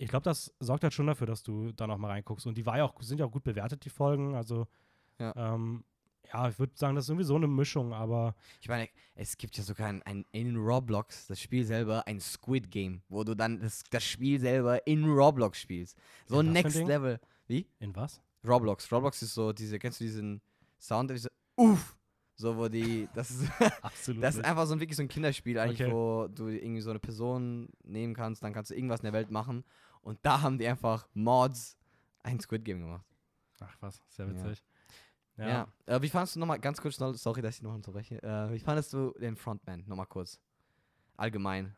Ich glaube, das sorgt halt schon dafür, dass du da noch mal reinguckst. Und die war ja auch, sind ja auch gut bewertet, die Folgen. Also, ja, ähm, ja ich würde sagen, das ist irgendwie so eine Mischung, aber ich meine, es gibt ja sogar ein, ein, in Roblox, das Spiel selber, ein Squid Game, wo du dann das, das Spiel selber in Roblox spielst. So ein Next Level. Wie? In was? Roblox. Roblox ist so diese, kennst du diesen Sound, der ist so, uff, so wo die, das ist, absolut das ist einfach so ein, wirklich so ein Kinderspiel eigentlich, okay. wo du irgendwie so eine Person nehmen kannst, dann kannst du irgendwas in der Welt machen und da haben die einfach Mods ein Squid Game gemacht. Ach was, sehr witzig. Ja, ja. ja. Äh, wie fandest du nochmal, ganz kurz, sorry, dass ich nochmal unterbreche, äh, wie fandest du den Frontman, nochmal kurz, allgemein?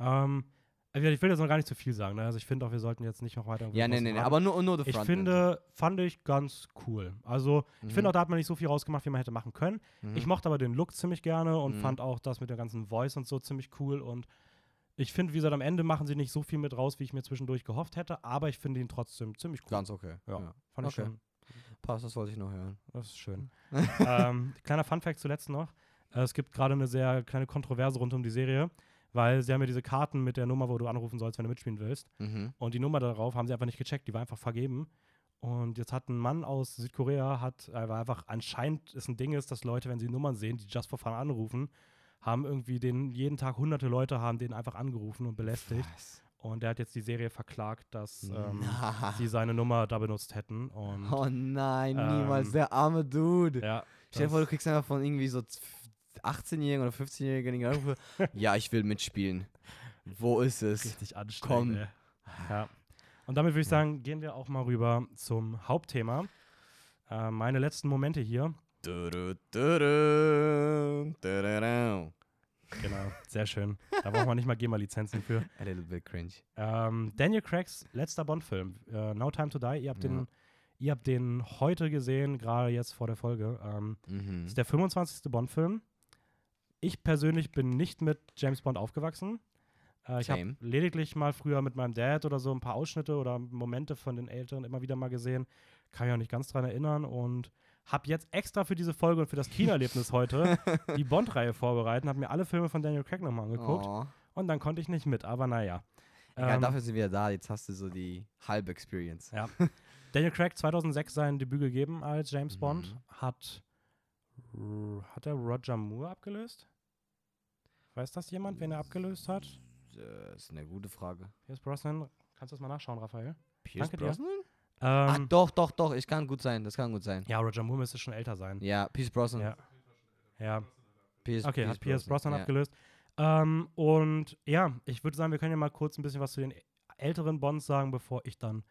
Ähm, also ich will jetzt noch gar nicht zu viel sagen, ne? Also ich finde auch, wir sollten jetzt nicht noch weiter. Ja, nee, nee, nee, aber nur, nur der Frontman. Ich finde, fand ich ganz cool. Also ich mhm. finde auch, da hat man nicht so viel rausgemacht, wie man hätte machen können. Mhm. Ich mochte aber den Look ziemlich gerne und mhm. fand auch das mit der ganzen Voice und so ziemlich cool. Und ich finde, wie gesagt, am Ende machen sie nicht so viel mit raus, wie ich mir zwischendurch gehofft hätte, aber ich finde ihn trotzdem ziemlich cool. Ganz okay. Ja, ja. fand okay. ich schon. Passt, das wollte ich noch hören. Das ist schön. ähm, kleiner Funfact zuletzt noch. Es gibt gerade eine sehr kleine Kontroverse rund um die Serie, weil sie haben ja diese Karten mit der Nummer, wo du anrufen sollst, wenn du mitspielen willst. Mhm. Und die Nummer darauf haben sie einfach nicht gecheckt, die war einfach vergeben. Und jetzt hat ein Mann aus Südkorea, hat war einfach anscheinend ist ein Ding ist, dass Leute, wenn sie Nummern sehen, die just for fun anrufen, haben irgendwie den jeden Tag hunderte Leute haben den einfach angerufen und belästigt. Was? Und der hat jetzt die Serie verklagt, dass ähm, sie seine Nummer da benutzt hätten. Und, oh nein, ähm, niemals, der arme Dude. Ja, stell dir vor, du kriegst einfach von irgendwie so achtzehnjährigen oder fünfzehnjährigen Anrufe. Ja, ich will mitspielen. Wo ist es? Richtig anstrengend. Komm. Ja. Und damit würde ich sagen, gehen wir auch mal rüber zum Hauptthema. Äh, meine letzten Momente hier. Genau, sehr schön. Da braucht man nicht mal GEMA-Lizenzen für. A little bit cringe. Ähm, Daniel Craigs letzter Bond-Film, uh, No Time to Die. Ihr habt, ja. den, ihr habt den heute gesehen, gerade jetzt vor der Folge. Ähm, mhm. Ist der fünfundzwanzigste Bond-Film. Ich persönlich bin nicht mit James Bond aufgewachsen. Äh, ich habe lediglich mal früher mit meinem Dad oder so ein paar Ausschnitte oder Momente von den Eltern immer wieder mal gesehen. Kann ich auch nicht ganz dran erinnern und habe jetzt extra für diese Folge und für das Kinoerlebnis heute die Bond-Reihe vorbereitet, habe mir alle Filme von Daniel Craig nochmal angeguckt oh. und dann konnte ich nicht mit, aber naja. Egal, ähm, dafür sind wir da, jetzt hast du so die halbe Experience. Ja. Daniel Craig zweitausendsechs sein Debüt gegeben als James mhm. Bond, hat, hat er Roger Moore abgelöst? Weiß das jemand, wen er abgelöst hat? Das ist eine gute Frage. Pierce Brosnan, kannst du das mal nachschauen, Raphael? Pierce Danke Brosnan? Dir. Ähm, Ach doch, doch, doch, ich kann gut sein, das kann gut sein. Ja, Roger Moore müsste schon älter sein. Ja, Pierce Brosnan. Ja. ja. Pierce, okay, Pierce hat Pierce Brosnan, Brosnan ja. abgelöst. Ähm, und ja, ich würde sagen, wir können ja mal kurz ein bisschen was zu den älteren Bonds sagen, bevor ich dann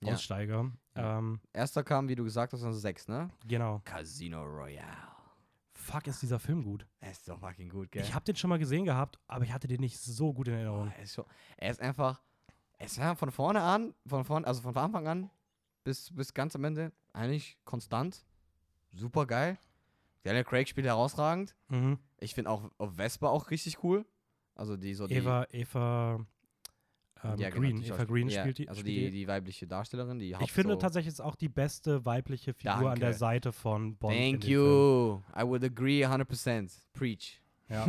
ja. aussteige. Ja. Ähm, Erster kam, wie du gesagt hast, sechs, ne? Genau. Casino Royale. Fuck, ist dieser Film gut. Er ist doch fucking gut, gell? Ich hab den schon mal gesehen gehabt, aber ich hatte den nicht so gut in Erinnerung. Oh, er, ist so, er ist einfach, er ist einfach von vorne an, von vorne, also von Anfang an bis, bis ganz am Ende eigentlich konstant. Super geil. Daniel Craig spielt herausragend. Mhm. Ich finde auch Vesper auch richtig cool. Also die so die Eva, Eva ähm, ja, Green, genau, Eva Green ja, spielt die. Also spielt die, die weibliche Darstellerin, die Haupt Ich finde so tatsächlich ist auch die beste weibliche Figur Danke. an der Seite von Bond. Thank you. Film. I would agree one hundred percent. Preach. Ja.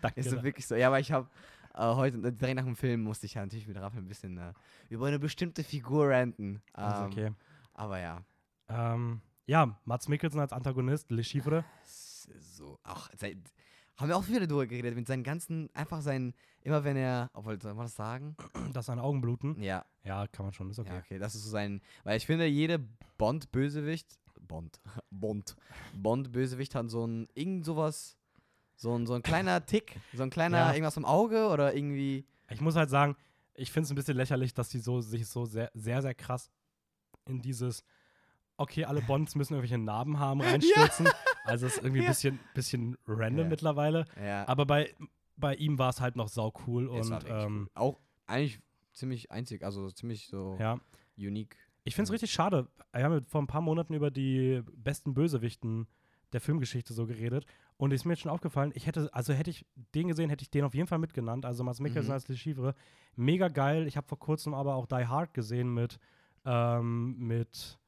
Danke. Ist so wirklich so. Ja, aber ich habe äh, heute direkt nach dem Film musste ich ja natürlich mit Raphael ein bisschen äh, über eine bestimmte Figur ranten. Ähm, also okay. Aber ja. Ähm Ja, Mads Mikkelsen als Antagonist, Le Chiffre. So, ach, seit, haben wir auch wieder drüber geredet, mit seinen ganzen, einfach seinen, immer wenn er, obwohl, soll man das sagen? Dass seine Augen bluten? Ja. Ja, kann man schon, ist okay. Ja, okay, das ist so sein, weil ich finde, jede Bond-Bösewicht, Bond, Bond, Bond-Bösewicht hat so ein, irgend sowas, so ein, so ein kleiner Tick, so ein kleiner, ja. irgendwas im Auge oder irgendwie. Ich muss halt sagen, ich finde es ein bisschen lächerlich, dass die so, sich so sehr, sehr, sehr krass in dieses okay, alle Bonds müssen irgendwelche Narben haben, reinstürzen. Ja. Also es ist irgendwie ein ja. bisschen, bisschen random ja. mittlerweile. Ja. Aber bei, bei ihm war es halt noch sau cool. Und, war ähm, cool. Auch eigentlich ziemlich einzig, also ziemlich so ja. unique. Ich finde es richtig schade. Wir haben vor ein paar Monaten über die besten Bösewichten der Filmgeschichte so geredet. Und es ist mir jetzt schon aufgefallen, ich hätte, also hätte ich den gesehen, hätte ich den auf jeden Fall mitgenannt. Also Mads Mikkelsen mhm. als Le Chiffre. Mega geil. Ich habe vor kurzem aber auch Die Hard gesehen mit ähm, mit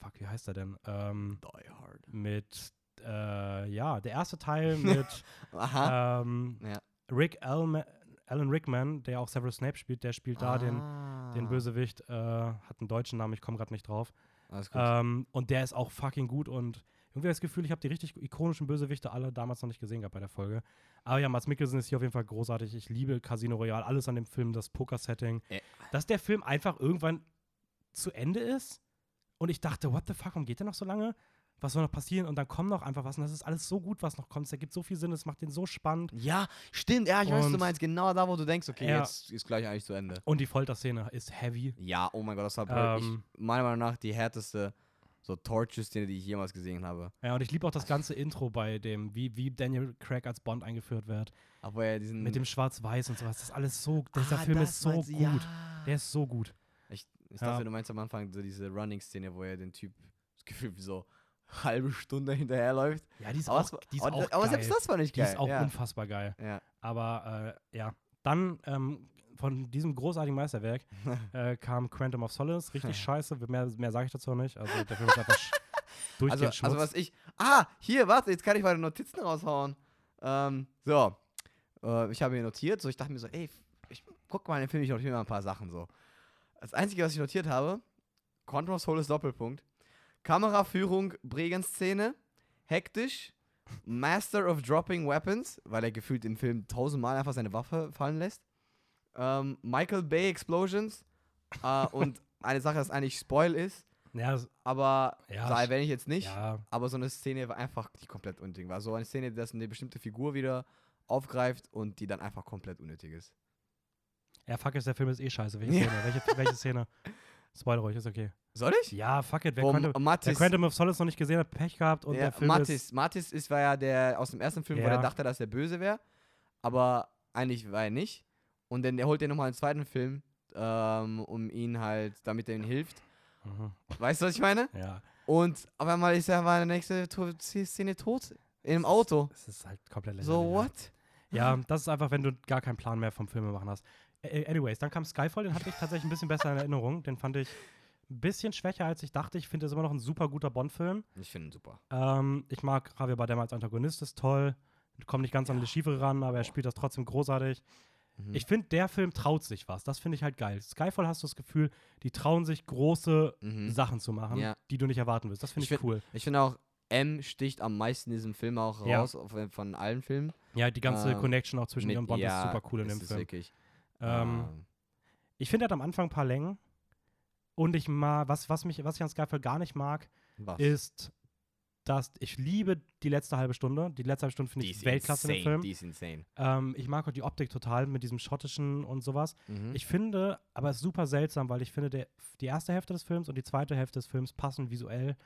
Fuck, wie heißt er denn? Ähm, Die Hard. Mit, äh, ja, der erste Teil mit ähm, ja. Rick Alma- Alan Rickman, der auch Severus Snape spielt, der spielt ah. da den, den Bösewicht, äh, hat einen deutschen Namen, ich komme gerade nicht drauf. Alles gut. Ähm, und der ist auch fucking gut und irgendwie das Gefühl, ich habe die richtig ikonischen Bösewichte alle damals noch nicht gesehen gehabt bei der Folge. Aber ja, Mads Mikkelsen ist hier auf jeden Fall großartig. Ich liebe Casino Royale, alles an dem Film, das Poker-Setting. Äh. Dass der Film einfach irgendwann zu Ende ist. Und ich dachte, what the fuck, warum geht der noch so lange? Was soll noch passieren? Und dann kommt noch einfach was. Und das ist alles so gut, was noch kommt. Es ergibt so viel Sinn, es macht den so spannend. Ja, stimmt. Ja, ich und weiß, was du meinst. Genau da, wo du denkst, okay, ja. jetzt ist gleich eigentlich zu Ende. Und die Folterszene ist heavy. Ja, oh mein Gott, das war ähm, ich, meiner Meinung nach die härteste so Torture-Szene, die ich jemals gesehen habe. Ja, und ich liebe auch das ganze Intro bei dem, wie, wie Daniel Craig als Bond eingeführt wird. Aber ja, diesen mit dem Schwarz-Weiß und sowas. Das ist alles so, dieser ah, Film ist so gut. Ja. Der ist so gut. Ich dachte, ja. du meinst am Anfang so diese Running-Szene, wo er den Typ das Gefühl so eine halbe Stunde hinterherläuft. Ja, die ist aber auch, war, die ist aber, auch aber geil. Selbst das war nicht geil. Die ist auch ja. unfassbar geil. Ja. Aber äh, ja, dann ähm, von diesem großartigen Meisterwerk äh, kam Quantum of Solace. Richtig scheiße. Mehr, mehr sage ich dazu nicht. Also der Film ist einfach sch- durch also, den Schmutz. Also was ich... Ah, hier, warte, jetzt kann ich meine Notizen raushauen. Ähm, so. Äh, ich habe mir notiert. So, ich dachte mir so, ey, ich guck mal in den Film, ich notiere mal ein paar Sachen so. Das Einzige, was ich notiert habe, Quantum of Solace Doppelpunkt, Kameraführung, Bregenz-Szene, hektisch, Master of Dropping Weapons, weil er gefühlt im Film tausendmal einfach seine Waffe fallen lässt, ähm, Michael Bay Explosions äh, und eine Sache, das eigentlich Spoil ist, ja, das, aber ja, da erwähne ich jetzt nicht, ja. aber so eine Szene war einfach, die komplett unnötig war. So eine Szene, die eine bestimmte Figur wieder aufgreift und die dann einfach komplett unnötig ist. Ja, fuck it, der Film ist eh scheiße. Welche Szene? welche, welche Szene? Spoiler ruhig, ist okay. Soll ich? Ja, fuck it. Wer Quantum of Solace noch nicht gesehen hat, Pech gehabt. Und ja, der Film Mattis, ist... Mattis ist, war ja der aus dem ersten Film, ja. wo er dachte, dass er böse wäre. Aber eigentlich war er nicht. Und dann er holt er nochmal einen zweiten Film, ähm, um ihn halt, damit er ihm hilft. Mhm. Weißt du, was ich meine? Ja. Und auf einmal ist er mal in der nächsten to- Szene tot. In einem Auto. Das ist halt komplett lächerlich. So, what? Ja, das ist einfach, wenn du gar keinen Plan mehr vom Film machen hast. Anyways, dann kam Skyfall, den hatte ich tatsächlich ein bisschen besser in Erinnerung. Den fand ich ein bisschen schwächer, als ich dachte. Ich finde, das ist immer noch ein super guter Bond-Film. Ich finde ihn super. Ähm, ich mag Javier Bardem als Antagonist, ist toll. Komme nicht ganz ja. an Le Chiffre ran, aber er spielt das trotzdem großartig. Mhm. Ich finde, der Film traut sich was. Das finde ich halt geil. Skyfall hast du das Gefühl, die trauen sich große mhm. Sachen zu machen, ja. die du nicht erwarten wirst. Das finde ich, ich find, cool. Ich finde auch, M sticht am meisten in diesem Film auch ja. raus, von, von allen Filmen. Ja, die ganze ähm, Connection auch zwischen ihm und Bond ja, ist super cool in dem Film. Wirklich. Ähm, ah. Ich finde, er hat am Anfang ein paar Längen und ich mal was was mich was ich an Skyfall gar nicht mag, was? ist, das, ich liebe die letzte halbe Stunde. Die letzte halbe Stunde finde ich Weltklasse im Film. Die ist insane. Ähm, ich mag auch die Optik total mit diesem schottischen und sowas. Mhm. Ich finde, aber es ist super seltsam, weil ich finde, der, die erste Hälfte des Films und die zweite Hälfte des Films passen visuell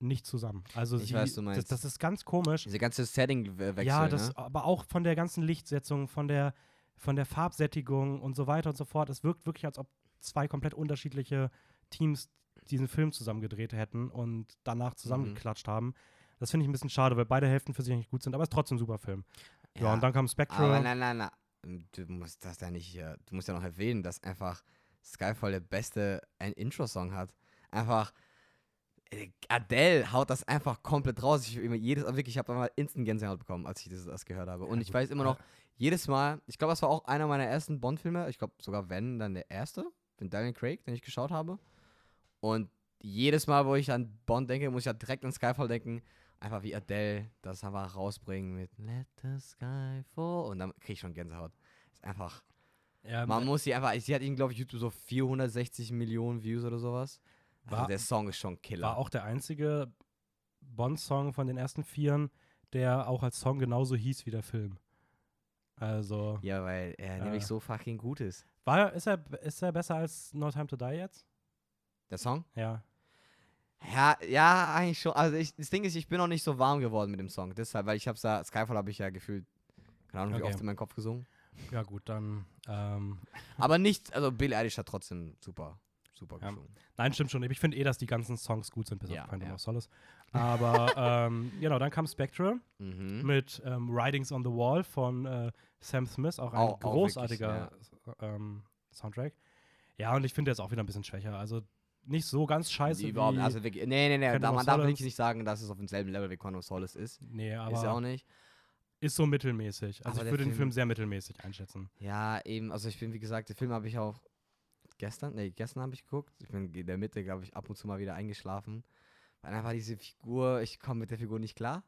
nicht zusammen. Also ich sie, weiß, du meinst. Das, das ist ganz komisch. Diese ganze Setting-Wechsel, ja, das, ne? Aber auch von der ganzen Lichtsetzung, von der, von der Farbsättigung und so weiter und so fort. Es wirkt wirklich, als ob zwei komplett unterschiedliche Teams diesen Film zusammengedreht hätten und danach zusammengeklatscht mhm. haben. Das finde ich ein bisschen schade, weil beide Hälften für sich eigentlich gut sind, aber es ist trotzdem ein super Film. Ja, ja, und dann kam Spectre. Aber nein, nein, nein. Du musst das ja nicht, du musst ja noch erwähnen, dass einfach Skyfall der beste Intro-Song hat. Einfach Adele haut das einfach komplett raus. Ich habe jedes wirklich, ich habe einmal instant Gänsehaut bekommen, als ich das, das gehört habe. Und ja, ich weiß immer noch, jedes Mal, ich glaube, das war auch einer meiner ersten Bond-Filme, ich glaube sogar, wenn, dann der erste, den Daniel Craig, den ich geschaut habe. Und jedes Mal, wo ich an Bond denke, muss ich ja direkt an Skyfall denken. Einfach wie Adele das einfach rausbringen mit Let the Sky Fall. Und dann kriege ich schon Gänsehaut. Ist einfach, ja, man muss sie einfach, sie hat ihn, glaube ich, YouTube so vierhundertsechzig Millionen Views oder sowas. War, also der Song ist schon Killer. War auch der einzige Bond-Song von den ersten Vieren, der auch als Song genauso hieß wie der Film. Also. Ja, weil er äh, nämlich so fucking gut ist. War, ist er, ist er besser als No Time to Die jetzt? Der Song? Ja. Ja, ja, eigentlich schon. Also ich, das Ding ist, ich bin noch nicht so warm geworden mit dem Song. Deshalb, weil ich hab's da, Skyfall habe ich ja gefühlt, keine Ahnung, wie okay. oft in meinem Kopf gesungen. Ja gut, dann. Ähm. Aber nicht, also Bill Eilish hat trotzdem super, super ja. gesungen. Nein, stimmt schon. Ich finde eh, dass die ganzen Songs gut sind, bis ja, auf Quantum of Solace. Aber ähm, genau, dann kam Spectre mhm. mit ähm, Writings on the Wall von äh, Sam Smith, auch ein auch, großartiger auch wirklich, ja. ähm, Soundtrack. Ja, und ich finde, der ist auch wieder ein bisschen schwächer. Also nicht so ganz scheiße die wie... Also wirklich, nee, nee, nee, da, man darf wirklich nicht sagen, dass es auf demselben Level wie Quantum of Solace ist. Nee, aber... Ist ja auch nicht. Ist so mittelmäßig. Also aber ich würde Film, den Film sehr mittelmäßig einschätzen. Ja, eben. Also ich bin, wie gesagt, den Film habe ich auch gestern, nee, gestern habe ich geguckt. Ich bin in der Mitte, glaube ich, ab und zu mal wieder eingeschlafen. Weil einfach diese Figur, ich komme mit der Figur nicht klar.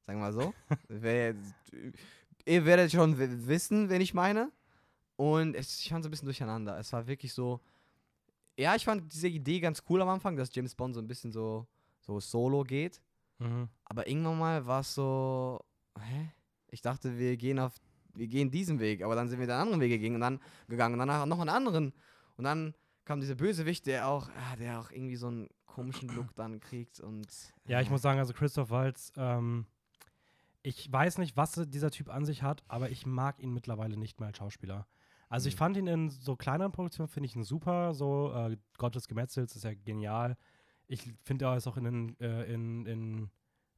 Sagen wir mal so. Wer, ihr werdet schon w- wissen, wen ich meine. Und es, ich fand so ein bisschen durcheinander. Es war wirklich so... Ja, ich fand diese Idee ganz cool am Anfang, dass James Bond so ein bisschen so, so solo geht. Mhm. Aber irgendwann mal war es so, hä? Ich dachte, wir gehen auf, wir gehen diesen Weg, aber dann sind wir den anderen Weg gegangen und dann gegangen und danach noch einen anderen. Und dann kam dieser Bösewicht, der auch, ja, der auch irgendwie so einen komischen Look dann kriegt und. Ja, ich muss sagen, also Christoph Waltz, ähm, ich weiß nicht, was dieser Typ an sich hat, aber ich mag ihn mittlerweile nicht mehr als Schauspieler. Also ich fand ihn in so kleineren Produktionen, finde ich ihn super, so äh, Gott des Gemetzels ist ja genial. Ich finde, er ist auch in den, äh, in, in,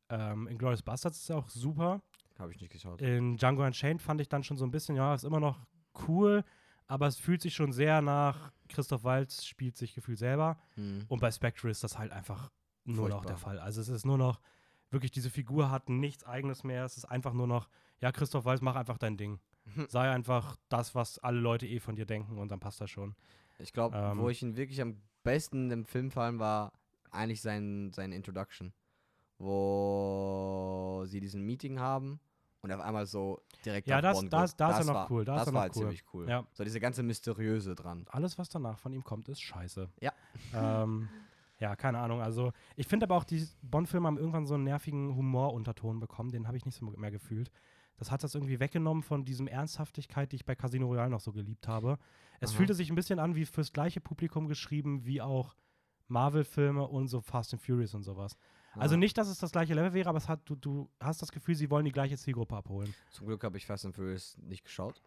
ähm, in Inglourious Basterds ist er auch super. Habe ich nicht geschaut. In Django Unchained fand ich dann schon so ein bisschen, ja, ist immer noch cool, aber es fühlt sich schon sehr nach Christoph Waltz spielt sich gefühlt selber. Mhm. Und bei Spectre ist das halt einfach nur Furchtbar. Noch der Fall. Also es ist nur noch, wirklich diese Figur hat nichts Eigenes mehr, es ist einfach nur noch, ja, Christoph Waltz, mach einfach dein Ding. Sei einfach das, was alle Leute eh von dir denken und dann passt das schon. Ich glaube, ähm, wo ich ihn wirklich am besten im Film fallen war, eigentlich sein, sein Introduction, wo sie diesen Meeting haben und auf einmal so direkt ja, das, das, das, das ist ja noch war, cool. Das, das war noch halt cool. Ziemlich cool. Ja. So diese ganze Mysteriöse dran. Alles, was danach von ihm kommt, ist scheiße. Ja. Ähm, ja, keine Ahnung. Also ich finde aber auch, die Bond-Filme haben irgendwann so einen nervigen Humorunterton bekommen. Den habe ich nicht so mehr gefühlt. Das hat das irgendwie weggenommen von diesem Ernsthaftigkeit, die ich bei Casino Royale noch so geliebt habe. Es Aha. fühlte sich ein bisschen an wie fürs gleiche Publikum geschrieben, wie auch Marvel-Filme und so Fast and Furious und sowas. Aha. Also nicht, dass es das gleiche Level wäre, aber es hat, du, du hast das Gefühl, sie wollen die gleiche Zielgruppe abholen. Zum Glück habe ich Fast and Furious nicht geschaut.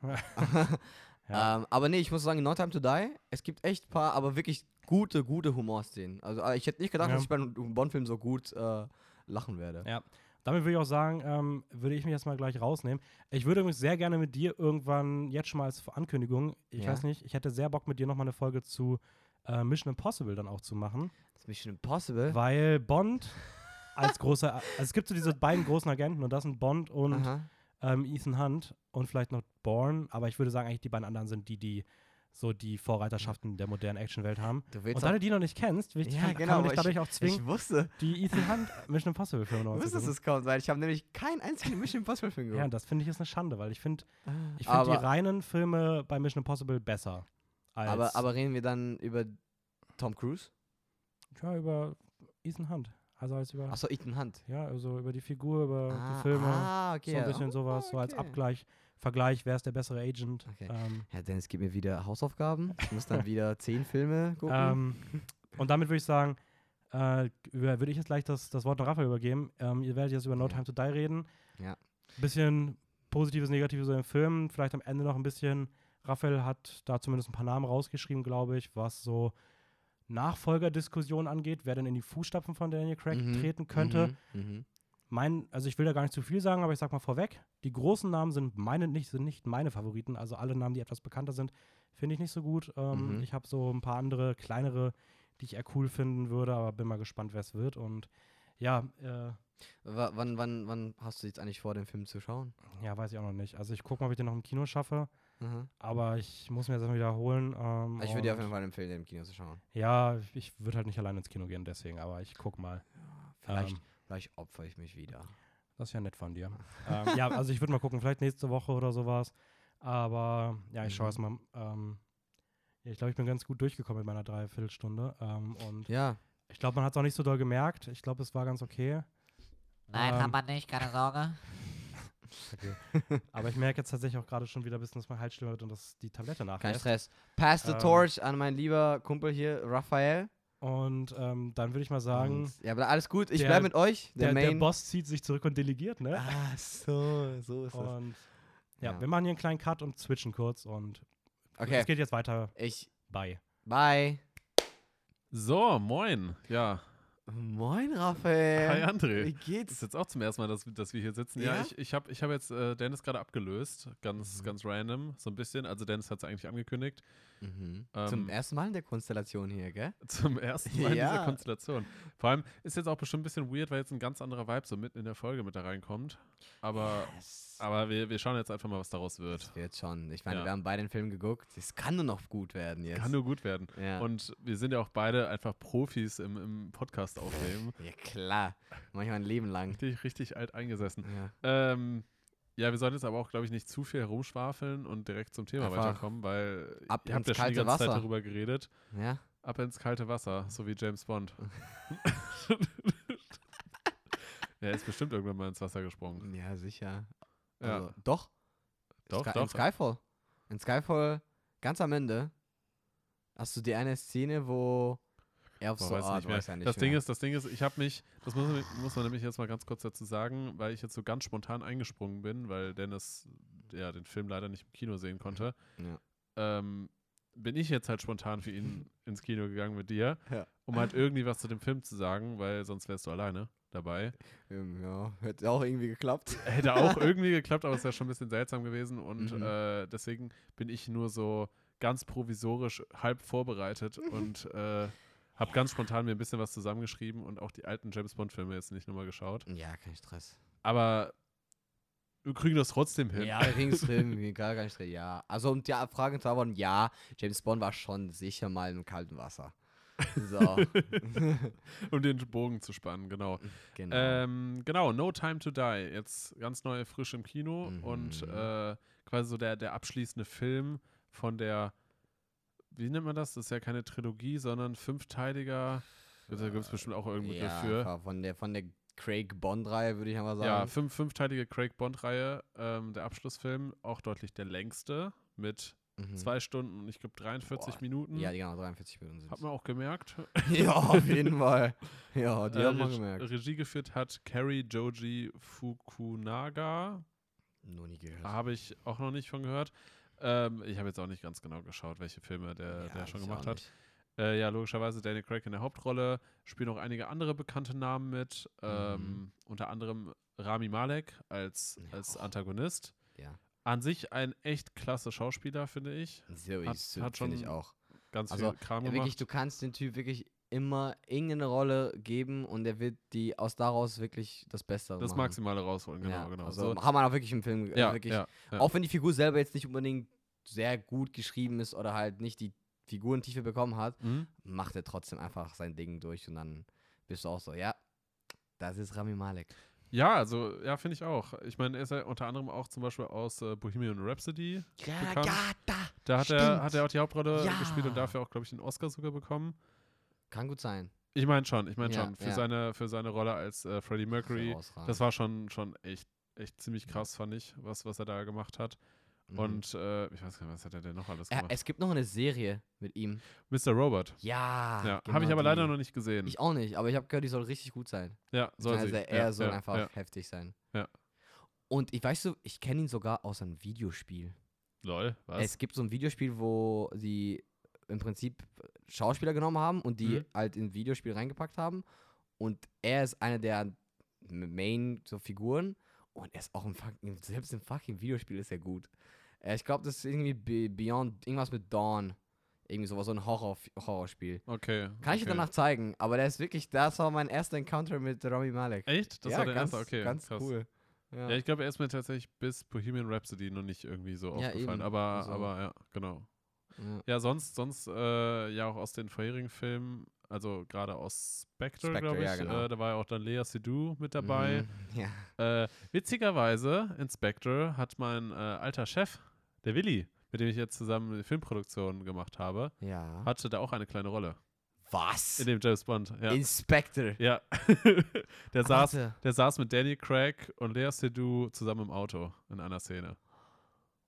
ja. ähm, aber nee, ich muss sagen, No Time to Die, es gibt echt ein paar, aber wirklich gute, gute Humorszenen. Also ich hätte nicht gedacht, ja. dass ich bei einem Bond-Film so gut äh, lachen werde. Ja. Damit würde ich auch sagen, ähm, würde ich mich erstmal gleich rausnehmen. Ich würde mich sehr gerne mit dir irgendwann, jetzt schon mal als Ankündigung, ich ja. weiß nicht, ich hätte sehr Bock mit dir nochmal eine Folge zu äh, Mission Impossible dann auch zu machen. Das Mission Impossible? Weil Bond als großer, also es gibt so diese beiden großen Agenten und das sind Bond und ähm, Ethan Hunt und vielleicht noch Bourne, aber ich würde sagen, eigentlich die beiden anderen sind die, die so die Vorreiterschaften der modernen Actionwelt haben. Und da du die noch nicht kennst, will ich ja, dich, genau, kann man dich dadurch ich, auch zwingen, ich wusste. Die Ethan Hunt Mission Impossible Filme noch zu gucken. Du wusstest es kaum, weil ich habe nämlich keinen einzigen Mission Impossible Film geguckt. Ja, das finde ich ist eine Schande, weil ich finde ich find die reinen Filme bei Mission Impossible besser. Als aber, aber reden wir dann über Tom Cruise? Ja, über Ethan Hunt. Also als über. Achso, Ethan Hunt. Ja, also über die Figur, über ah, die Filme. Ah, okay. So ein bisschen oh, sowas, okay. So als Abgleich, Vergleich, wer ist der bessere Agent. Okay. Ähm, ja, Dennis gibt mir wieder Hausaufgaben. Ich muss dann wieder zehn Filme gucken. Ähm, und damit würde ich sagen, äh, über, würde ich jetzt gleich das, das Wort an Raphael übergeben. Ähm, ihr werdet jetzt über No Time to Die reden. Ja. Bisschen Positives, Negatives über den Film. Vielleicht am Ende noch ein bisschen. Raphael hat da zumindest ein paar Namen rausgeschrieben, glaube ich, was so Nachfolgerdiskussionen angeht, wer denn in die Fußstapfen von Daniel Craig mhm, treten könnte. Mhm, mhm. Mein, also ich will da gar nicht zu viel sagen, aber ich sag mal vorweg, die großen Namen sind meine nicht, sind nicht meine Favoriten, also alle Namen, die etwas bekannter sind, finde ich nicht so gut. Ähm, mhm. Ich habe so ein paar andere, kleinere, die ich eher cool finden würde, aber bin mal gespannt, wer es wird. Und ja, äh, W- wann, wann, wann hast du jetzt eigentlich vor, den Film zu schauen? Ja, weiß ich auch noch nicht. Also ich gucke mal, ob ich den noch im Kino schaffe. Mhm. Aber ich muss mir das mal wiederholen. Ähm, ich würde dir auf jeden Fall empfehlen, den im Kino zu schauen. Ja, ich würde halt nicht alleine ins Kino gehen, deswegen. Aber ich guck mal. Ja, vielleicht, ähm, vielleicht opfere ich mich wieder. Das ist ja nett von dir. ähm, ja, also ich würde mal gucken. Vielleicht nächste Woche oder sowas. Aber ja, ich mhm. schaue erst mal. Ähm, ich glaube, ich bin ganz gut durchgekommen mit meiner Dreiviertelstunde. Ähm, und ja. Ich glaube, man hat es auch nicht so doll gemerkt. Ich glaube, es war ganz okay. Nein, ähm, haben wir nicht, keine Sorge. Okay. Aber ich merke jetzt tatsächlich auch gerade schon wieder ein bisschen, dass mein Hals schlimm wird und dass die Tablette nachlässt. Kein Stress. Pass the ähm, torch an mein lieber Kumpel hier, Raphael. Und ähm, dann würde ich mal sagen... Und, ja, aber alles gut, ich bleibe mit euch. Der, der, Main. der Boss zieht sich zurück und delegiert, ne? Ah, so, so ist das. Und ja, ja, wir machen hier einen kleinen Cut und switchen kurz und okay. Es geht jetzt weiter. Ich. Bye. Bye. So, moin. Ja. Moin, Raphael. Hi, André. Wie geht's? Das ist jetzt auch zum ersten Mal, dass, dass wir hier sitzen. Ja, ja ich, ich habe ich hab jetzt äh, Dennis gerade abgelöst. Ganz, mhm. ganz random, so ein bisschen. Also Dennis hat es eigentlich angekündigt. Mhm. Ähm, zum ersten Mal in der Konstellation hier, gell? Zum ersten Mal ja. in dieser Konstellation. Vor allem ist jetzt auch bestimmt ein bisschen weird, weil jetzt ein ganz anderer Vibe so mitten in der Folge mit da reinkommt. Aber, yes. aber wir, wir schauen jetzt einfach mal, was daraus wird. Das wird schon. Ich meine, ja. wir haben beide den Film geguckt. Es kann nur noch gut werden jetzt. Kann nur gut werden. Ja. Und wir sind ja auch beide einfach Profis im, im Podcast aufnehmen. Ja, klar. Manchmal ein Leben lang. Richtig, richtig alt eingesessen. Ja. Ähm, Ja, wir sollten jetzt aber auch, glaube ich, nicht zu viel herumschwafeln und direkt zum Thema Einfach weiterkommen, weil ab ihr habt ja schon die ganze Wasser. Zeit darüber geredet. Ja. Ab ins kalte Wasser, so wie James Bond. Er ist bestimmt irgendwann mal ins Wasser gesprungen. Ja, sicher. Also, ja. Doch. Doch, Sky- doch. In Skyfall. In Skyfall, ganz am Ende, hast du die eine Szene, wo... Boah, so weiß nicht mehr. Weiß ja nicht das mehr. Ding ist, das Ding ist, ich habe mich, das muss, muss man nämlich jetzt mal ganz kurz dazu sagen, weil ich jetzt so ganz spontan eingesprungen bin, weil Dennis ja den Film leider nicht im Kino sehen konnte, ja. ähm, bin ich jetzt halt spontan für ihn ins Kino gegangen mit dir, ja. um halt irgendwie was zu dem Film zu sagen, weil sonst wärst du alleine dabei. Ja, hätte auch irgendwie geklappt. Hätte auch irgendwie geklappt, aber es wäre schon ein bisschen seltsam gewesen und mhm. äh, deswegen bin ich nur so ganz provisorisch halb vorbereitet und äh, Hab ganz spontan mir ein bisschen was zusammengeschrieben und auch die alten James-Bond-Filme jetzt nicht nochmal geschaut. Ja, kein Stress. Aber wir kriegen das trotzdem hin. Ja, wir kriegen es hin, gar kein Stress, ja. Also um die Frage zu beantworten, ja, James Bond war schon sicher mal im kalten Wasser. So. Um den Bogen zu spannen, genau. Genau. Ähm, genau, No Time to Die, jetzt ganz neu, frisch im Kino mhm. und äh, quasi so der, der abschließende Film von der Wie nennt man das? Das ist ja keine Trilogie, sondern fünfteiliger. Da gibt es bestimmt auch irgendeinen Begriff für. Ja, von der, von der Craig-Bond-Reihe würde ich einmal sagen. Ja, fünf, fünfteilige Craig-Bond-Reihe, ähm, der Abschlussfilm, auch deutlich der längste mit mhm. zwei Stunden und ich glaube dreiundvierzig Boah. Minuten. Ja, genau, dreiundvierzig Minuten sind. Hat man auch gemerkt. Ja, auf jeden Fall. Ja, die äh, haben wir Reg- gemerkt. Regie geführt hat Cary Joji Fukunaga. Noch nie gehört. Habe ich auch noch nicht von gehört. Ähm, ich habe jetzt auch nicht ganz genau geschaut, welche Filme der, ja, der schon gemacht hat. Äh, ja, logischerweise Daniel Craig in der Hauptrolle. Spielen auch einige andere bekannte Namen mit. Ähm, mhm. Unter anderem Rami Malek als, ja, als Antagonist. Ja. An sich ein echt klasse Schauspieler, finde ich. Sehr easy, finde ich auch. Ganz also, viel Kram gemacht. Wirklich, du kannst den Typ wirklich immer irgendeine Rolle geben und er wird die aus daraus wirklich das Beste das machen. Das Maximale rausholen, genau, ja, genau. Also so. Haben wir auch wirklich im Film, ja, wirklich, ja, ja. Auch wenn die Figur selber jetzt nicht unbedingt sehr gut geschrieben ist oder halt nicht die Figurentiefe bekommen hat, mhm. macht er trotzdem einfach sein Ding durch und dann bist du auch so, ja, das ist Rami Malek. Ja, also, ja, finde ich auch. Ich meine, er ist ja unter anderem auch zum Beispiel aus äh, Bohemian Rhapsody ja, bekannt. Ja, da, da hat er, hat er auch die Hauptrolle ja. gespielt und dafür auch, glaube ich, den Oscar sogar bekommen. Kann gut sein. Ich meine schon, ich meine ja, schon. Für, ja. seine, für seine Rolle als äh, Freddie Mercury, das war schon, schon echt, echt ziemlich krass, fand ich, was, was er da gemacht hat. Mhm. Und äh, ich weiß gar nicht, was hat er denn noch alles gemacht? Äh, es gibt noch eine Serie mit ihm. Mister Robot. Ja. ja genau, habe ich aber die. leider noch nicht gesehen. Ich auch nicht, aber ich habe gehört, die soll richtig gut sein. Ja, soll also sie. Also er ja, soll ja, einfach ja. heftig sein. Ja. Und ich weiß so, ich kenne ihn sogar aus einem Videospiel. Lol, was? Es gibt so ein Videospiel, wo sie im Prinzip Schauspieler genommen haben und die mhm. halt in ein Videospiel reingepackt haben. Und er ist einer der Main-Figuren. Und er ist auch im fucking, selbst im fucking Videospiel ist er gut. Äh, ich glaube, das ist irgendwie Beyond, irgendwas mit Dawn. Irgendwie sowas, so ein Horror, Horrorspiel. Okay. Kann ich okay. dir danach zeigen, aber der ist wirklich, das war mein erster Encounter mit Rami Malek. Echt? Das ja, war der ganz, erste? Okay, ganz krass. Cool. Ja, ja ich glaube, er ist mir tatsächlich bis Bohemian Rhapsody noch nicht irgendwie so ja, aufgefallen. Eben. Aber, also. aber ja, genau. Ja, ja sonst, sonst äh, ja auch aus den vorherigen Filmen, also gerade aus Spectre, Spectre glaube ich, ja, genau. äh, da war ja auch dann Lea Seydoux mit dabei. Mm, ja. äh, witzigerweise in Spectre hat mein äh, alter Chef, der Willi, mit dem ich jetzt zusammen die Filmproduktion gemacht habe, ja. hatte da auch eine kleine Rolle. Was? In dem James Bond, ja. In Spectre? Ja. der, saß, der saß mit Daniel Craig und Lea Seydoux zusammen im Auto in einer Szene.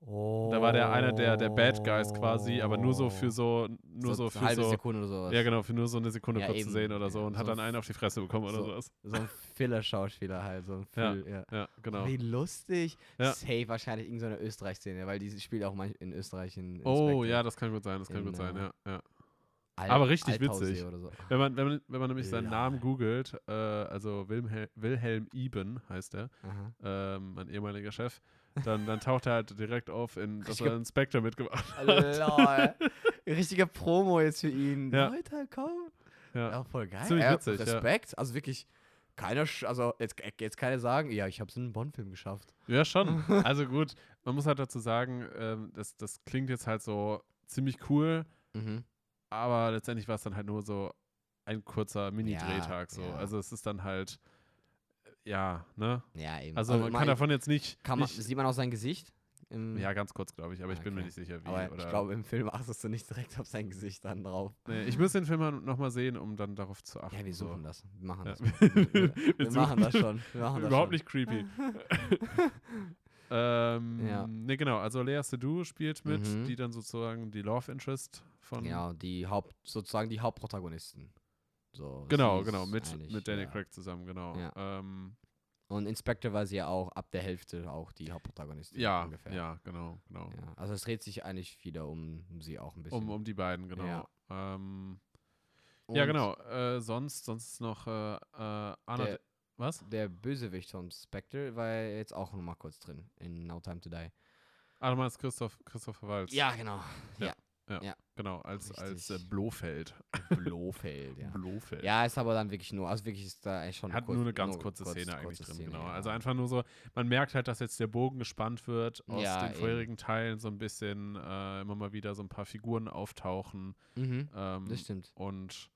Oh. Da war der einer der, der Bad Guys quasi, aber nur so für so nur so, so für eine halbe so, Sekunde oder sowas. Ja, genau, für nur so eine Sekunde ja, kurz eben. zu sehen oder so und so hat dann einen auf die Fresse bekommen so, oder sowas. So ein Filler-Schauspieler halt. So ein Fill, ja, ja. ja, genau. Wie lustig. Ja. Safe wahrscheinlich irgendeine so Österreich-Szene, weil die spielt auch mal in Österreich. In, in oh, Spectre. ja, das kann gut sein, das kann in, gut sein, ja. ja. Al- aber richtig Althausee witzig. Oder so. Wenn man, wenn man, wenn man nämlich seinen Lade. Namen googelt, äh, also Wilhelm, Wilhelm Iben heißt er, ähm, mein ehemaliger Chef, Dann, dann taucht er halt direkt auf, in, dass Richtige, er einen Spectre mitgebracht hat. Lol. Richtige Promo jetzt für ihn. Ja. Leute, komm. Ja. ja, voll geil. Ziemlich witzig, Respekt, ja. also wirklich, keiner, sch- also jetzt, jetzt kann er sagen, ja, ich habe es in einem Bond-Film geschafft. Ja, schon. Also gut, man muss halt dazu sagen, ähm, das, das klingt jetzt halt so ziemlich cool, mhm. aber letztendlich war es dann halt nur so ein kurzer Mini-Drehtag. Ja, so. Ja. Also es ist dann halt... Ja, ne? Ja, eben. Also, also man kann davon jetzt nicht... Kann man, nicht sieht man auch sein Gesicht? Im ja, ganz kurz, glaube ich. Aber okay. ich bin mir nicht sicher, wie. Aber oder ich glaube, im Film achtest du nicht direkt auf sein Gesicht dann drauf. Nee, ich müsste den Film nochmal sehen, um dann darauf zu achten. Ja, wir suchen so. das. Wir machen ja. das. wir, wir, wir, wir machen das schon. Wir machen das Überhaupt schon. nicht creepy. ähm, ja. Ne, genau. Also Lea Seydoux spielt mit, mhm. die dann sozusagen die Love Interest von... Genau, die Haupt, sozusagen die Hauptprotagonisten. So, genau, genau, mit, mit Daniel ja. Craig zusammen, genau. Ja. Ähm, und Inspector war sie ja auch ab der Hälfte auch die Hauptprotagonistin. Ja, ungefähr. ja, genau. genau. Ja, also es dreht sich eigentlich wieder um sie auch ein bisschen. Um, um die beiden, genau. Ja, ähm, ja genau, äh, sonst, sonst noch äh, äh, Anna, der, was? Der Bösewicht von Spectre war jetzt auch nochmal kurz drin, in No Time to Die. Ah, du meinst Christoph, Christoph Waltz. Ja, genau, ja. ja. Ja, ja, genau, als, als äh, Blofeld. Blofeld, ja. Blofeld. Ja, ist aber dann wirklich nur, also wirklich ist da eigentlich schon... Hat kurz, nur eine ganz nur kurze kurz, Szene kurz, eigentlich kurze drin, Szene, genau. Ja. Also einfach nur so, man merkt halt, dass jetzt der Bogen gespannt wird, aus ja, den eben. vorherigen Teilen so ein bisschen äh, immer mal wieder so ein paar Figuren auftauchen. Mhm, ähm, das stimmt. Und...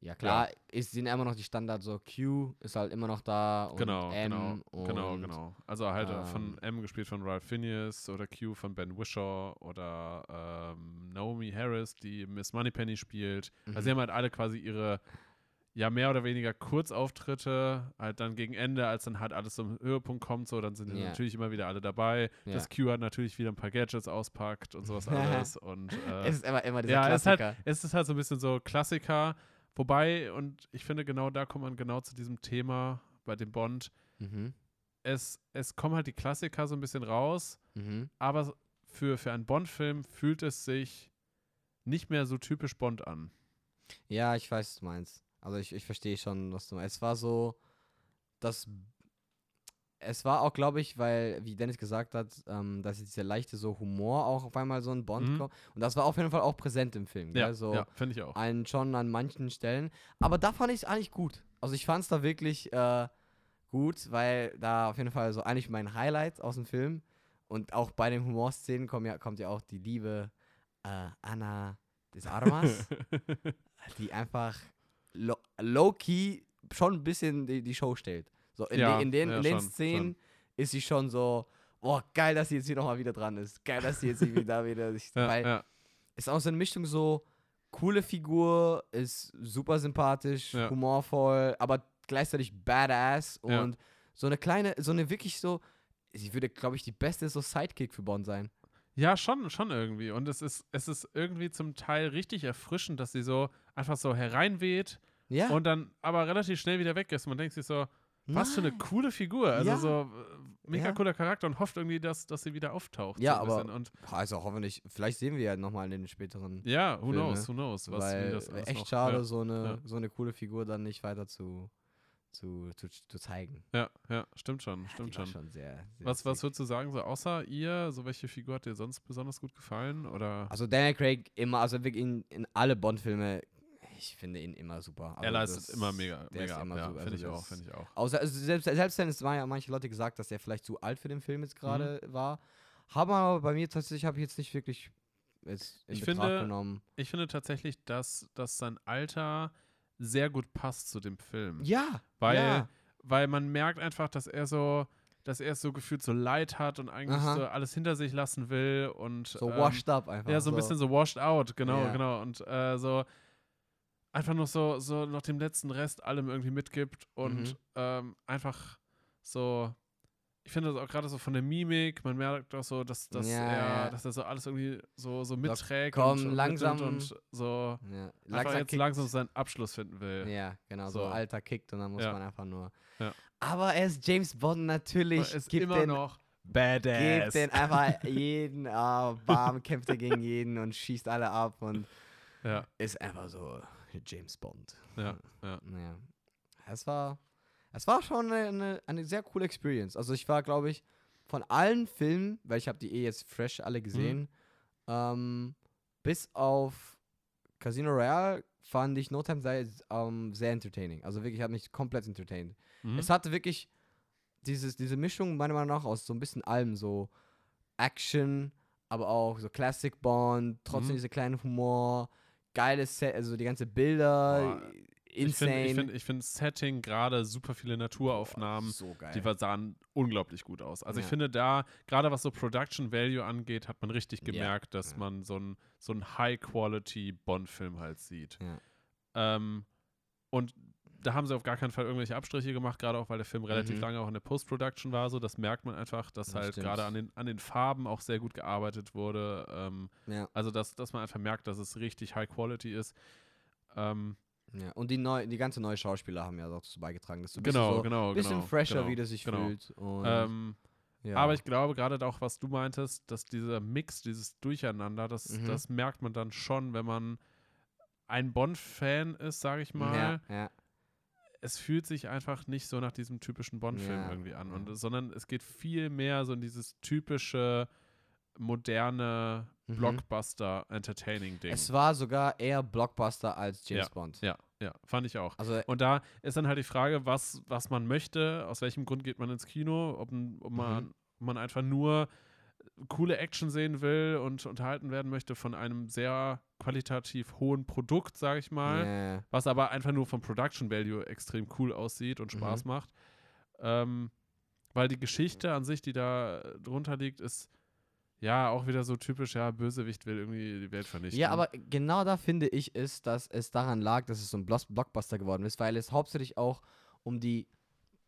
Ja, klar, ja. Ist, sind immer noch die Standard, so Q ist halt immer noch da und genau, M. Genau, und, genau, genau. Also halt ähm, von M gespielt von Ralph Fiennes oder Q von Ben Whishaw oder ähm, Naomi Harris, die Miss Moneypenny spielt. Mhm. Also sie haben halt alle quasi ihre, ja, mehr oder weniger Kurzauftritte, halt dann gegen Ende, als dann halt alles zum Höhepunkt kommt, so, dann sind yeah. dann natürlich immer wieder alle dabei. Yeah. Das Q hat natürlich wieder ein paar Gadgets auspackt und sowas alles. und, äh, es ist immer, immer dieser ja, Klassiker. Es, hat, es ist halt so ein bisschen so Klassiker. Wobei, und ich finde, genau da kommt man genau zu diesem Thema bei dem Bond. Mhm. Es, es kommen halt die Klassiker so ein bisschen raus, mhm. aber für, für einen Bond-Film fühlt es sich nicht mehr so typisch Bond an. Ja, ich weiß, was du meinst. Also ich, ich verstehe schon, was du meinst. Es war so, dass es war auch, glaube ich, weil, wie Dennis gesagt hat, ähm, dass jetzt der leichte so Humor auch auf einmal so ein Bond mhm. kommt. Und das war auf jeden Fall auch präsent im Film. Ja, so ja, finde ich auch. An, schon an manchen Stellen. Aber da fand ich es eigentlich gut. Also ich fand es da wirklich äh, gut, weil da auf jeden Fall so eigentlich mein Highlight aus dem Film. Und auch bei den Humorszenen kommt ja, kommt ja auch die liebe äh, Ana de Armas, die einfach lo- low-key schon ein bisschen die, die Show stellt. So, in, ja, de, in den, ja, in den schon, Szenen schon. Ist sie schon so, oh, geil, dass sie jetzt hier nochmal wieder dran ist. Geil, dass sie jetzt hier wieder wieder. Sich, ja, weil ja. ist auch so eine Mischung so coole Figur, ist super sympathisch, ja. humorvoll, aber gleichzeitig badass und ja. so eine kleine, so eine wirklich so, sie würde, glaube ich, die beste so Sidekick für Bond sein. Ja, schon, schon irgendwie. Und es ist, es ist irgendwie zum Teil richtig erfrischend, dass sie so einfach so hereinweht ja. und dann aber relativ schnell wieder weg ist. Man denkt sich so, was Nein. für eine coole Figur. Also ja. so mega ja. cooler Charakter und hofft irgendwie, dass, dass sie wieder auftaucht. Ja, so ein aber bisschen. Und also hoffentlich, vielleicht sehen wir ja nochmal in den späteren Ja, who Filme, knows, who knows. Was weil das alles echt noch, schade, ja. so, eine, ja. so eine coole Figur dann nicht weiter zu... Zu, zu, zu zeigen. Ja, ja, stimmt schon, ja, stimmt schon. schon sehr, sehr was, was würdest du sagen, so außer ihr, so welche Figur hat dir sonst besonders gut gefallen? Oder? Also Daniel Craig immer, also wirklich in, in alle Bond-Filme, ich finde ihn immer super. Er leistet immer mega, mega ab, ja, finde ich auch, finde ich auch. Außer, also selbst, selbst wenn es waren ja manche Leute gesagt, dass er vielleicht zu alt für den Film jetzt gerade mhm. war, haben aber bei mir tatsächlich, habe ich jetzt nicht wirklich jetzt in ich Betracht finde, genommen. Ich finde tatsächlich, dass, dass sein Alter sehr gut passt zu dem Film. Ja. Weil, ja. weil man merkt einfach, dass er so, dass er so gefühlt so Leid hat und eigentlich Aha. so alles hinter sich lassen will und so ähm, washed up einfach. Ja, so ein so. bisschen so washed out, genau, ja. genau. Und äh, so einfach noch so, so noch dem letzten Rest allem irgendwie mitgibt und mhm. ähm, einfach so. Ich finde das auch gerade so von der Mimik, man merkt auch so, dass, dass, ja, er, ja. dass er so alles irgendwie so, so mitträgt Komm, und, und, langsam und, und so ja. langsam jetzt langsam seinen Abschluss finden will. Ja, genau, so, so alter kickt und dann muss ja. man einfach nur. Ja. Aber er ist James Bond natürlich. Er ist gibt immer den, noch badass. Gibt den einfach jeden, oh, bam, kämpft er gegen jeden und schießt alle ab und ja. ist einfach so James Bond. Ja, ja. ja. Es war... Es war schon eine, eine, eine sehr coole Experience. Also ich war, glaube ich, von allen Filmen, weil ich habe die eh jetzt fresh alle gesehen, mhm. ähm, bis auf Casino Royale fand ich No Time to Die ähm, sehr entertaining. Also wirklich, ich habe mich komplett entertained. Mhm. Es hatte wirklich dieses, diese Mischung meiner Meinung nach aus so ein bisschen allem, so Action, aber auch so Classic Bond, trotzdem mhm. dieser kleine Humor, geiles Set, also die ganzen Bilder... Boah. Insane. Ich finde ich find, ich find Setting gerade super viele Naturaufnahmen, so geil. Die sahen unglaublich gut aus. Also ja. ich finde da, gerade was so Production Value angeht, hat man richtig gemerkt, ja. dass ja. man so einen so ein High-Quality-Bond-Film halt sieht. Ja. Ähm, und da haben sie auf gar keinen Fall irgendwelche Abstriche gemacht, gerade auch, weil der Film relativ mhm. lange auch in der Post-Production war. So, das merkt man einfach, dass das halt gerade an den, an den Farben auch sehr gut gearbeitet wurde. Ähm, ja. Also, dass, dass man einfach merkt, dass es richtig High-Quality ist. Ähm, Ja, und die, neu, die ganze neue Schauspieler haben ja auch dazu beigetragen, dass du ein genau, bisschen, so, genau, bisschen genau, fresher, genau, wie das sich genau. fühlt. Und ähm, ja. Aber ich glaube, gerade auch, was du meintest, dass dieser Mix, dieses Durcheinander, das, mhm. das merkt man dann schon, wenn man ein Bond-Fan ist, sage ich mal. Ja, ja. Es fühlt sich einfach nicht so nach diesem typischen Bond-Film ja, irgendwie an, ja. und, sondern es geht viel mehr so in dieses typische, moderne mhm. Blockbuster-Entertaining-Ding. Es war sogar eher Blockbuster als James ja, Bond. Ja, ja, fand ich auch. Also, und da ist dann halt die Frage, was, was man möchte, aus welchem Grund geht man ins Kino, ob, ob man, mhm. man einfach nur coole Action sehen will und unterhalten werden möchte von einem sehr qualitativ hohen Produkt, sage ich mal, yeah. was aber einfach nur vom Production Value extrem cool aussieht und Spaß mhm. macht. Ähm, weil die Geschichte an sich, die da drunter liegt, ist ja, auch wieder so typisch, ja, Bösewicht will irgendwie die Welt vernichten. Ja, aber genau da finde ich ist, dass es daran lag, dass es so ein Blockbuster geworden ist, weil es hauptsächlich auch um die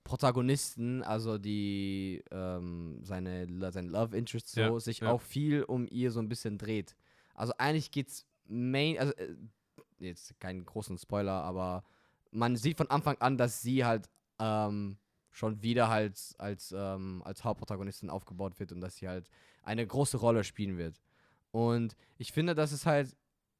Protagonisten, also die, ähm, seine, seine Love Interest so, ja, sich ja. auch viel um ihr so ein bisschen dreht. Also eigentlich geht's main, also jetzt keinen großen Spoiler, aber man sieht von Anfang an, dass sie halt, ähm, schon wieder halt als, ähm, als Hauptprotagonistin aufgebaut wird und dass sie halt eine große Rolle spielen wird. Und ich finde, das ist halt,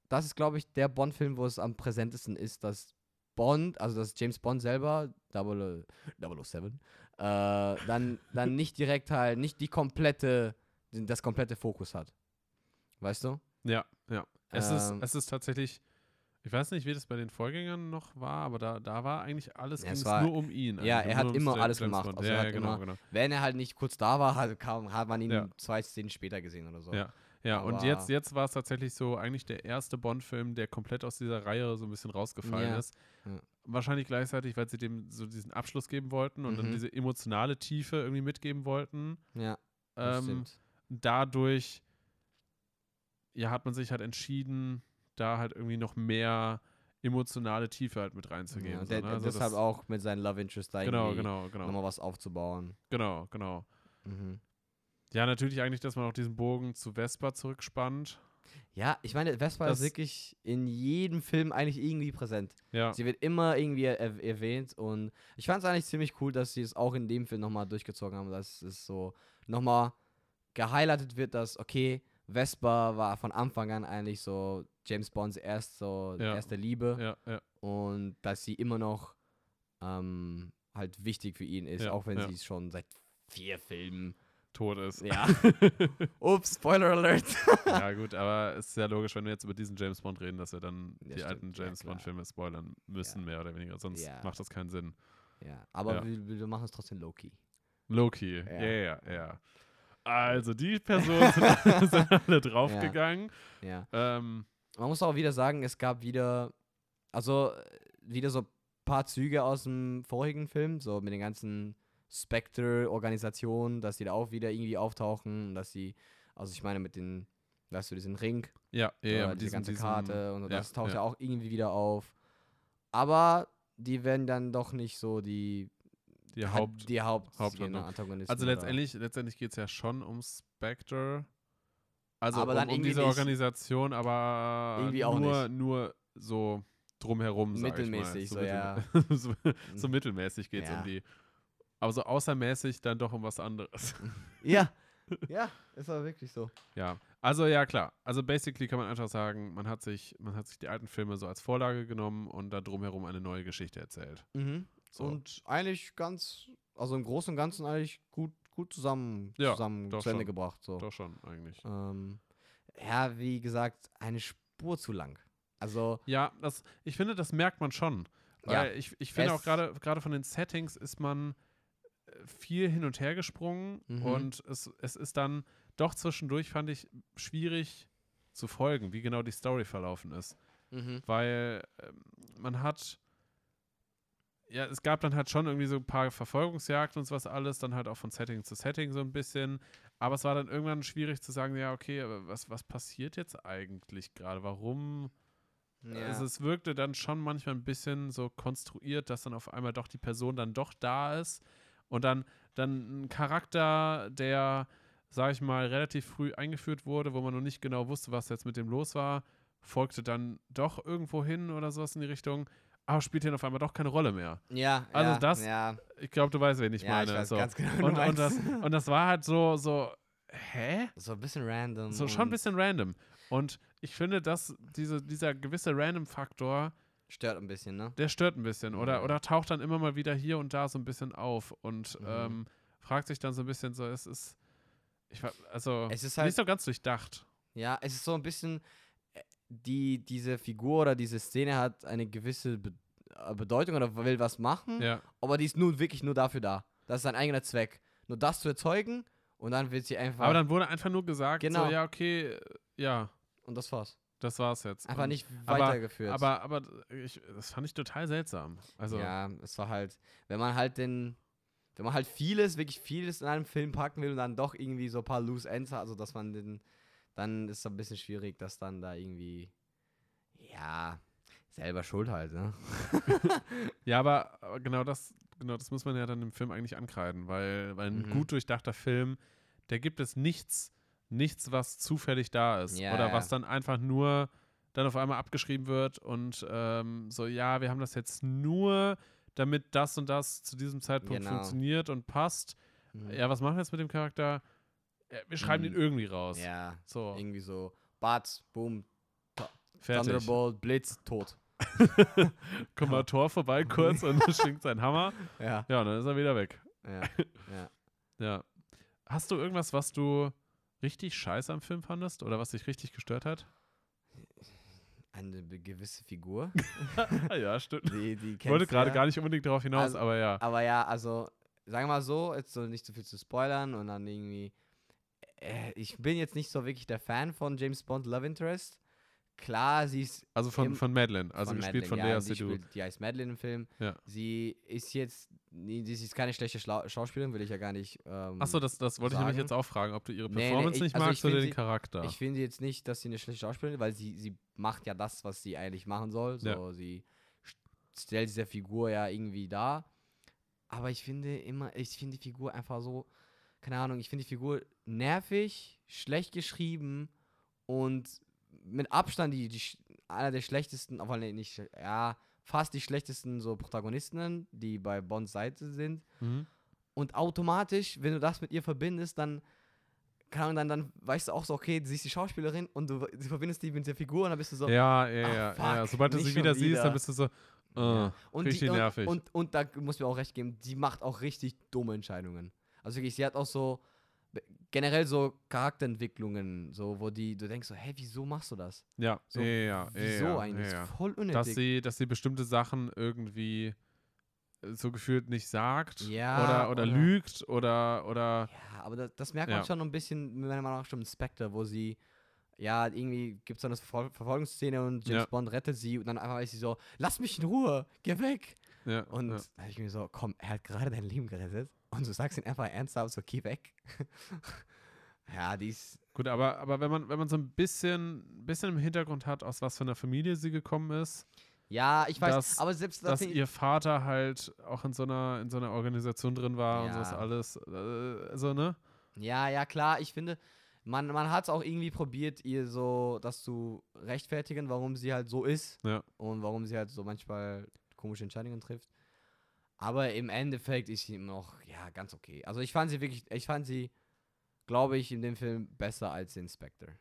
das ist, glaube ich, der Bond-Film, wo es am präsentesten ist, dass Bond, also dass James Bond selber, double oh seven, äh, dann, dann nicht direkt halt, nicht die komplette, das komplette Fokus hat. Weißt du? Ja, ja. Es, ähm, ist, es ist tatsächlich... Ich weiß nicht, wie das bei den Vorgängern noch war, aber da, da war eigentlich alles, ja, ging es war, nur um ihn. Ja, er hat immer alles gemacht. Also ja, ja, genau, immer, genau. Wenn er halt nicht kurz da war, hat, kam, hat man ihn ja. zwei Szenen später gesehen oder so. Ja, ja. und jetzt, jetzt war es tatsächlich so eigentlich der erste Bond-Film, der komplett aus dieser Reihe so ein bisschen rausgefallen ja. ist. Ja. Wahrscheinlich gleichzeitig, weil sie dem so diesen Abschluss geben wollten und mhm. dann diese emotionale Tiefe irgendwie mitgeben wollten. Ja, ähm, dadurch ja, hat man sich halt entschieden, da halt irgendwie noch mehr emotionale Tiefe halt mit reinzugehen. Ja, so, der, ne? Also deshalb das, auch mit seinen Love Interest da genau, irgendwie genau, genau. nochmal was aufzubauen. Genau, genau. Mhm. Ja, natürlich eigentlich, dass man auch diesen Bogen zu Vesper zurückspannt. Ja, ich meine, Vesper das ist wirklich in jedem Film eigentlich irgendwie präsent. Ja. Sie wird immer irgendwie er- erwähnt und ich fand es eigentlich ziemlich cool, dass sie es auch in dem Film nochmal durchgezogen haben, dass es so nochmal gehighlightet wird, dass, okay, Vesper war von Anfang an eigentlich so James Bonds erst so ja. erste Liebe ja, ja. und dass sie immer noch ähm, halt wichtig für ihn ist, ja, auch wenn ja. sie schon seit vier Filmen tot ist. Ja. Ups, Spoiler Alert. Ja gut, aber es ist ja logisch, wenn wir jetzt über diesen James Bond reden, dass wir dann ja, die stimmt. alten James ja, Bond Filme spoilern müssen, ja. mehr oder weniger, sonst ja. macht das keinen Sinn. Ja, aber ja. Wir, wir machen es trotzdem low-key. Low-key, ja, ja, ja. Also die Personen sind, sind alle draufgegangen. Ja. Ja. Ähm, Man muss auch wieder sagen, es gab wieder, also wieder so ein paar Züge aus dem vorigen Film, so mit den ganzen Spectre-Organisationen, dass die da auch wieder irgendwie auftauchen und dass sie, also ich meine mit den, weißt du, diesen Ring, ja, ja, ja, diese diesen, ganze Karte diesen, und so, das ja, taucht ja. ja auch irgendwie wieder auf. Aber die werden dann doch nicht so die die Haupt die Haupt- Haupt- Antagonisten. Also letztendlich, letztendlich geht es ja schon um Spectre. Also aber um, dann um diese Organisation, aber irgendwie auch nur, nur so drumherum, sag ich mal. Mittelmäßig, so, so, ja. so, so mittelmäßig geht es ja. um die. Aber so außermäßig dann doch um was anderes. Ja, ja, ist aber wirklich so. Ja, also ja, klar. Also basically kann man einfach sagen, man hat sich, man hat sich die alten Filme so als Vorlage genommen und da drumherum eine neue Geschichte erzählt. Mhm. So. Und eigentlich ganz, also im Großen und Ganzen eigentlich gut gut zusammen, ja, zusammen zu Ende schon. gebracht. So. Doch schon, eigentlich. Ähm, ja, wie gesagt, eine Spur zu lang. Also ja, das, ich finde, das merkt man schon. Weil ja, ich, ich finde auch gerade gerade von den Settings ist man viel hin und her gesprungen mhm. und es, es ist dann doch zwischendurch, fand ich, schwierig zu folgen, wie genau die Story verlaufen ist. Mhm. Weil ähm, man hat ja, es gab dann halt schon irgendwie so ein paar Verfolgungsjagden und sowas alles, dann halt auch von Setting zu Setting so ein bisschen. Aber es war dann irgendwann schwierig zu sagen, ja, okay, aber was, was passiert jetzt eigentlich gerade? Warum? Ja. Also es wirkte dann schon manchmal ein bisschen so konstruiert, dass dann auf einmal doch die Person dann doch da ist. Und dann, dann ein Charakter, der, sag ich mal, relativ früh eingeführt wurde, wo man noch nicht genau wusste, was jetzt mit dem los war, folgte dann doch irgendwo hin oder sowas in die Richtung. Aber spielt hier auf einmal doch keine Rolle mehr. Ja, also ja, das, ja. ich glaube, du weißt, wen ich ja, meine. Ich weiß so. ganz genau, und, und, das, und das war halt so, so, hä? So ein bisschen random. So schon ein bisschen random. Und ich finde, dass diese, dieser gewisse Random-Faktor stört ein bisschen, ne? Der stört ein bisschen. Oder, oder taucht dann immer mal wieder hier und da so ein bisschen auf und mhm. ähm, fragt sich dann so ein bisschen so, es ist, ich also es ist halt, nicht so ganz durchdacht. Ja, es ist so ein bisschen, die diese Figur oder diese Szene hat eine gewisse Be- Bedeutung oder will was machen, ja. aber die ist nun wirklich nur dafür da. Das ist sein eigener Zweck. Nur das zu erzeugen und dann wird sie einfach... Aber dann wurde einfach nur gesagt, genau. so, ja, okay, ja. Und das war's. Das war's jetzt. Einfach nicht weitergeführt. Aber, aber, aber ich, das fand ich total seltsam. Also ja, es war halt, wenn man halt den, wenn man halt vieles, wirklich vieles in einem Film packen will und dann doch irgendwie so ein paar Loose Ends hat, also dass man den, dann ist es ein bisschen schwierig, dass dann da irgendwie, ja, selber schuld halt, ne? Ja, aber, aber genau das, genau das muss man ja dann im Film eigentlich ankreiden, weil, weil ein mhm. gut durchdachter Film, der gibt es nichts, nichts, was zufällig da ist yeah. oder was dann einfach nur dann auf einmal abgeschrieben wird und ähm, so, ja, wir haben das jetzt nur, damit das und das zu diesem Zeitpunkt genau. funktioniert und passt. Mhm. Ja, was machen wir jetzt mit dem Charakter? Ja, wir schreiben mhm. den irgendwie raus. Ja, so. Irgendwie so, Bats, Boom, to- Thunderbolt, Blitz, tot. Kommt mal Thor vorbei kurz und schwingt seinen Hammer. Ja. Ja, und dann ist er wieder weg. Ja. Ja. ja. Hast du irgendwas, was du richtig scheiße am Film fandest oder was dich richtig gestört hat? Eine gewisse Figur. Ja, stimmt. Die, die ich wollte gerade ja. gar nicht unbedingt darauf hinaus, also, aber ja. Aber ja, also, sagen wir mal so, jetzt so nicht so viel zu spoilern und dann irgendwie, äh, ich bin jetzt nicht so wirklich der Fan von James Bond Love Interest. Klar, sie ist... Also von, im, von Madeleine, also von gespielt Madeleine, von ja, Lea Seydoux. Die heißt Madeleine im Film. Ja. Sie ist jetzt... Sie ist keine schlechte Schla- Schauspielerin, will ich ja gar nicht ähm, Achso, das, das wollte sagen. Ich nämlich jetzt auch fragen, ob du ihre Performance nee, nee, ich, nicht also magst oder den sie, Charakter. Ich finde jetzt nicht, dass sie eine schlechte Schauspielerin ist, weil sie, sie macht ja das, was sie eigentlich machen soll. So, ja. Sie stellt dieser Figur ja irgendwie dar. Aber ich finde immer... Ich finde die Figur einfach so... Keine Ahnung, ich finde die Figur nervig, schlecht geschrieben und... mit Abstand die, die einer der schlechtesten, aber nicht, ja, fast die schlechtesten so Protagonisten, die bei Bonds Seite sind. Mhm. Und automatisch, wenn du das mit ihr verbindest, dann, kann, dann, dann weißt du auch so, okay, du siehst die Schauspielerin und du sie verbindest die mit der Figur und dann bist du so, ja, ja, ja, fuck, ja. Sobald du sie wieder, wieder siehst, dann bist du so, oh, ja. und richtig die, und, nervig. Und, und, und da muss mir auch recht geben, die macht auch richtig dumme Entscheidungen. Also wirklich, sie hat auch so, generell so Charakterentwicklungen, so wo die, du denkst so, hä, wieso machst du das? Ja, so, ja, ja. Wieso ja, eigentlich? Ja, ja. Voll unnötig. Dass sie, dass sie bestimmte Sachen irgendwie so gefühlt nicht sagt ja, oder, oder, oder lügt oder, oder... Ja, aber das, das merkt man ja. schon ein bisschen, meiner Meinung nach schon in Spectre, wo sie, ja, irgendwie gibt es dann eine Verfol- Verfolgungsszene und James ja. Bond rettet sie und dann einfach ist sie so, lass mich in Ruhe, geh weg. Ja, und ja. da hab ich mir so, komm, er hat gerade dein Leben gerettet. Und du sagst ihn einfach ernsthaft, so geh weg. ja, die ist... Gut, aber, aber wenn man wenn man so ein bisschen, bisschen im Hintergrund hat, aus was für einer Familie sie gekommen ist... Ja, ich weiß, dass, aber selbst... Dass ich, ihr Vater halt auch in so einer, in so einer Organisation drin war ja. und sowas alles, äh, so, ne? Ja, ja, klar, ich finde, man, man hat es auch irgendwie probiert, ihr so das zu rechtfertigen, warum sie halt so ist ja. und warum sie halt so manchmal komische Entscheidungen trifft. Aber im Endeffekt ist sie noch, ja, ganz okay. Also ich fand sie wirklich, ich fand sie, glaube ich, in dem Film besser als in Spectre.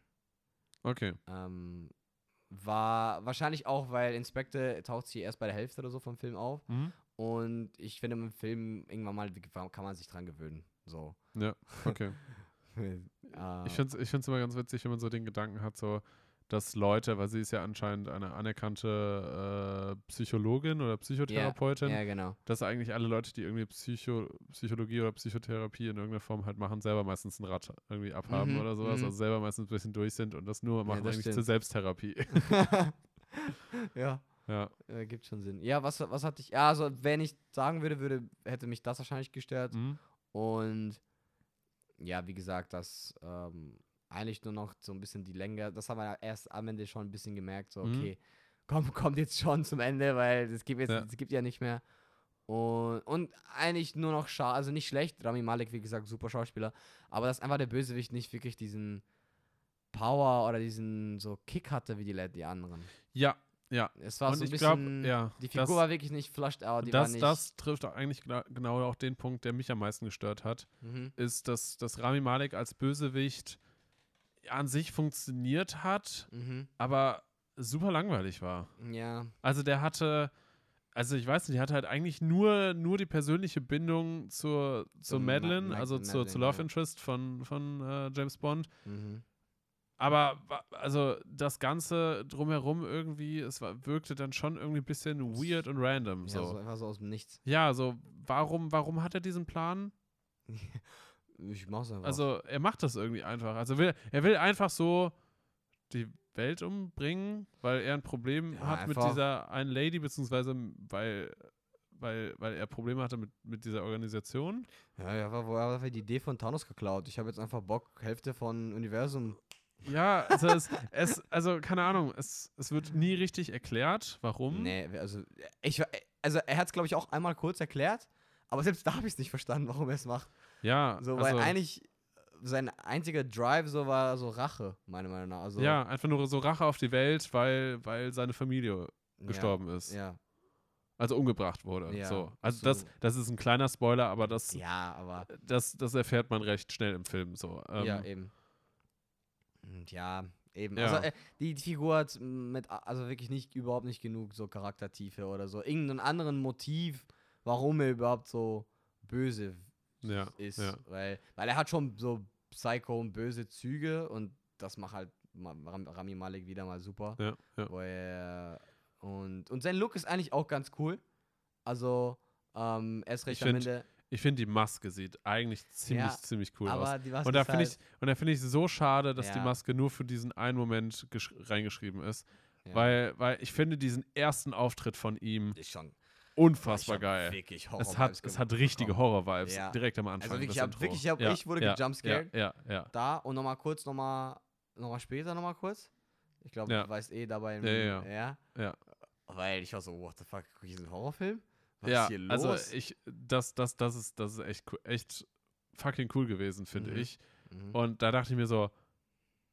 Okay. Ähm, war wahrscheinlich auch, weil in Spectre taucht sie erst bei der Hälfte oder so vom Film auf. Mhm. Und ich finde, im Film irgendwann mal kann man sich dran gewöhnen. So. Ja, okay. ich finde es ich find's immer ganz witzig, wenn man so den Gedanken hat, so, dass Leute, weil sie ist ja anscheinend eine anerkannte äh, Psychologin oder Psychotherapeutin, yeah, yeah, genau. dass eigentlich alle Leute, die irgendwie Psycho- Psychologie oder Psychotherapie in irgendeiner Form halt machen, selber meistens ein Rad irgendwie abhaben mm-hmm, oder sowas, mm-hmm. also selber meistens ein bisschen durch sind und das nur machen ja, das eigentlich stimmt. zur Selbsttherapie. ja. ja. Äh, gibt schon Sinn. Ja, was, was hatte ich, ja, also wenn ich sagen würde, würde, hätte mich das wahrscheinlich gestört mhm. und ja, wie gesagt, das, ähm, eigentlich nur noch so ein bisschen die Länge, das haben wir erst am Ende schon ein bisschen gemerkt, so okay, mhm. komm, kommt jetzt schon zum Ende, weil es gibt jetzt, es ja. gibt ja nicht mehr und, und eigentlich nur noch schade, also nicht schlecht, Rami Malek, wie gesagt, super Schauspieler, aber dass einfach der Bösewicht nicht wirklich diesen Power oder diesen so Kick hatte, wie die, Le- die anderen. Ja, ja. Es war und so ein bisschen, glaub, ja, die Figur das, war wirklich nicht flushed out, die das, war nicht... Das trifft eigentlich genau auch den Punkt, der mich am meisten gestört hat, mhm. ist, dass, dass Rami Malek als Bösewicht an sich funktioniert hat, mhm. aber super langweilig war. Ja. Also der hatte, also ich weiß nicht, der hatte halt eigentlich nur, nur die persönliche Bindung zur, zur um, Madeleine, Ma- also Ma- zur, Madeleine, zur Love ja. Interest von, von äh, James Bond. Mhm. Aber also das Ganze drumherum irgendwie, es war, wirkte dann schon irgendwie ein bisschen weird und random. So. Ja, so einfach so aus dem Nichts. Ja, so warum, warum hat er diesen Plan? Ich mach's einfach. Also er macht das irgendwie einfach. Also will, er will einfach so die Welt umbringen, weil er ein Problem ja, hat einfach. Mit dieser einen Lady, beziehungsweise weil, weil, weil er Probleme hatte mit, mit dieser Organisation. Ja, er war wohl die Idee von Thanos geklaut. Ich habe jetzt einfach Bock, Hälfte von Universum. Ja, also, es, es, also keine Ahnung, es, es wird nie richtig erklärt, warum. Nee, also, ich, also er hat es, glaube ich, auch einmal kurz erklärt, aber selbst da habe ich es nicht verstanden, warum er es macht. Ja, so, weil also, eigentlich sein einziger Drive so war so Rache, meiner Meinung nach. Also, ja, einfach nur so Rache auf die Welt, weil, weil seine Familie ja, gestorben ist. Ja. Also umgebracht wurde. Ja, so. Also so. Das, das ist ein kleiner Spoiler, aber das, ja, aber das, das erfährt man recht schnell im Film. So. Ähm, ja, eben. Und ja, eben. Ja. Also äh, die Figur hat mit, also wirklich nicht, überhaupt nicht genug so Charaktertiefe oder so. Irgendeinen anderen Motiv, warum er überhaupt so böse ja, ist, ja. Weil, weil er hat schon so Psycho und böse Züge und das macht halt Rami Malek wieder mal super. Ja, ja. Wo er, und, und sein Look ist eigentlich auch ganz cool. Also, ähm, er ist recht ich am find, Ende. Ich finde, die Maske sieht eigentlich ziemlich, ja, ziemlich cool aber aus. Die Maske und da finde halt ich, find ich so schade, dass ja. die Maske nur für diesen einen Moment gesch- reingeschrieben ist. Ja. Weil, weil ich finde diesen ersten Auftritt von ihm ich schon, unfassbar ich geil. Wirklich Horror es, hat, es hat richtige Horror-Vibes ja. direkt am Anfang. Also wirklich, ich, hab, wirklich ich, hab, ja. ich wurde ja. gejumpscared. Ja. Ja. Ja. Ja. Da und nochmal kurz, nochmal noch mal später nochmal kurz. Ich glaube, ja. du weißt eh dabei. Ja, ja. Ja. ja. Weil ich war so, what the fuck, guck ich diesen Horrorfilm? Was ja, ist hier los? Also ich, das, das, das ist, das ist echt, echt fucking cool gewesen, finde mhm. ich. Mhm. Und da dachte ich mir so,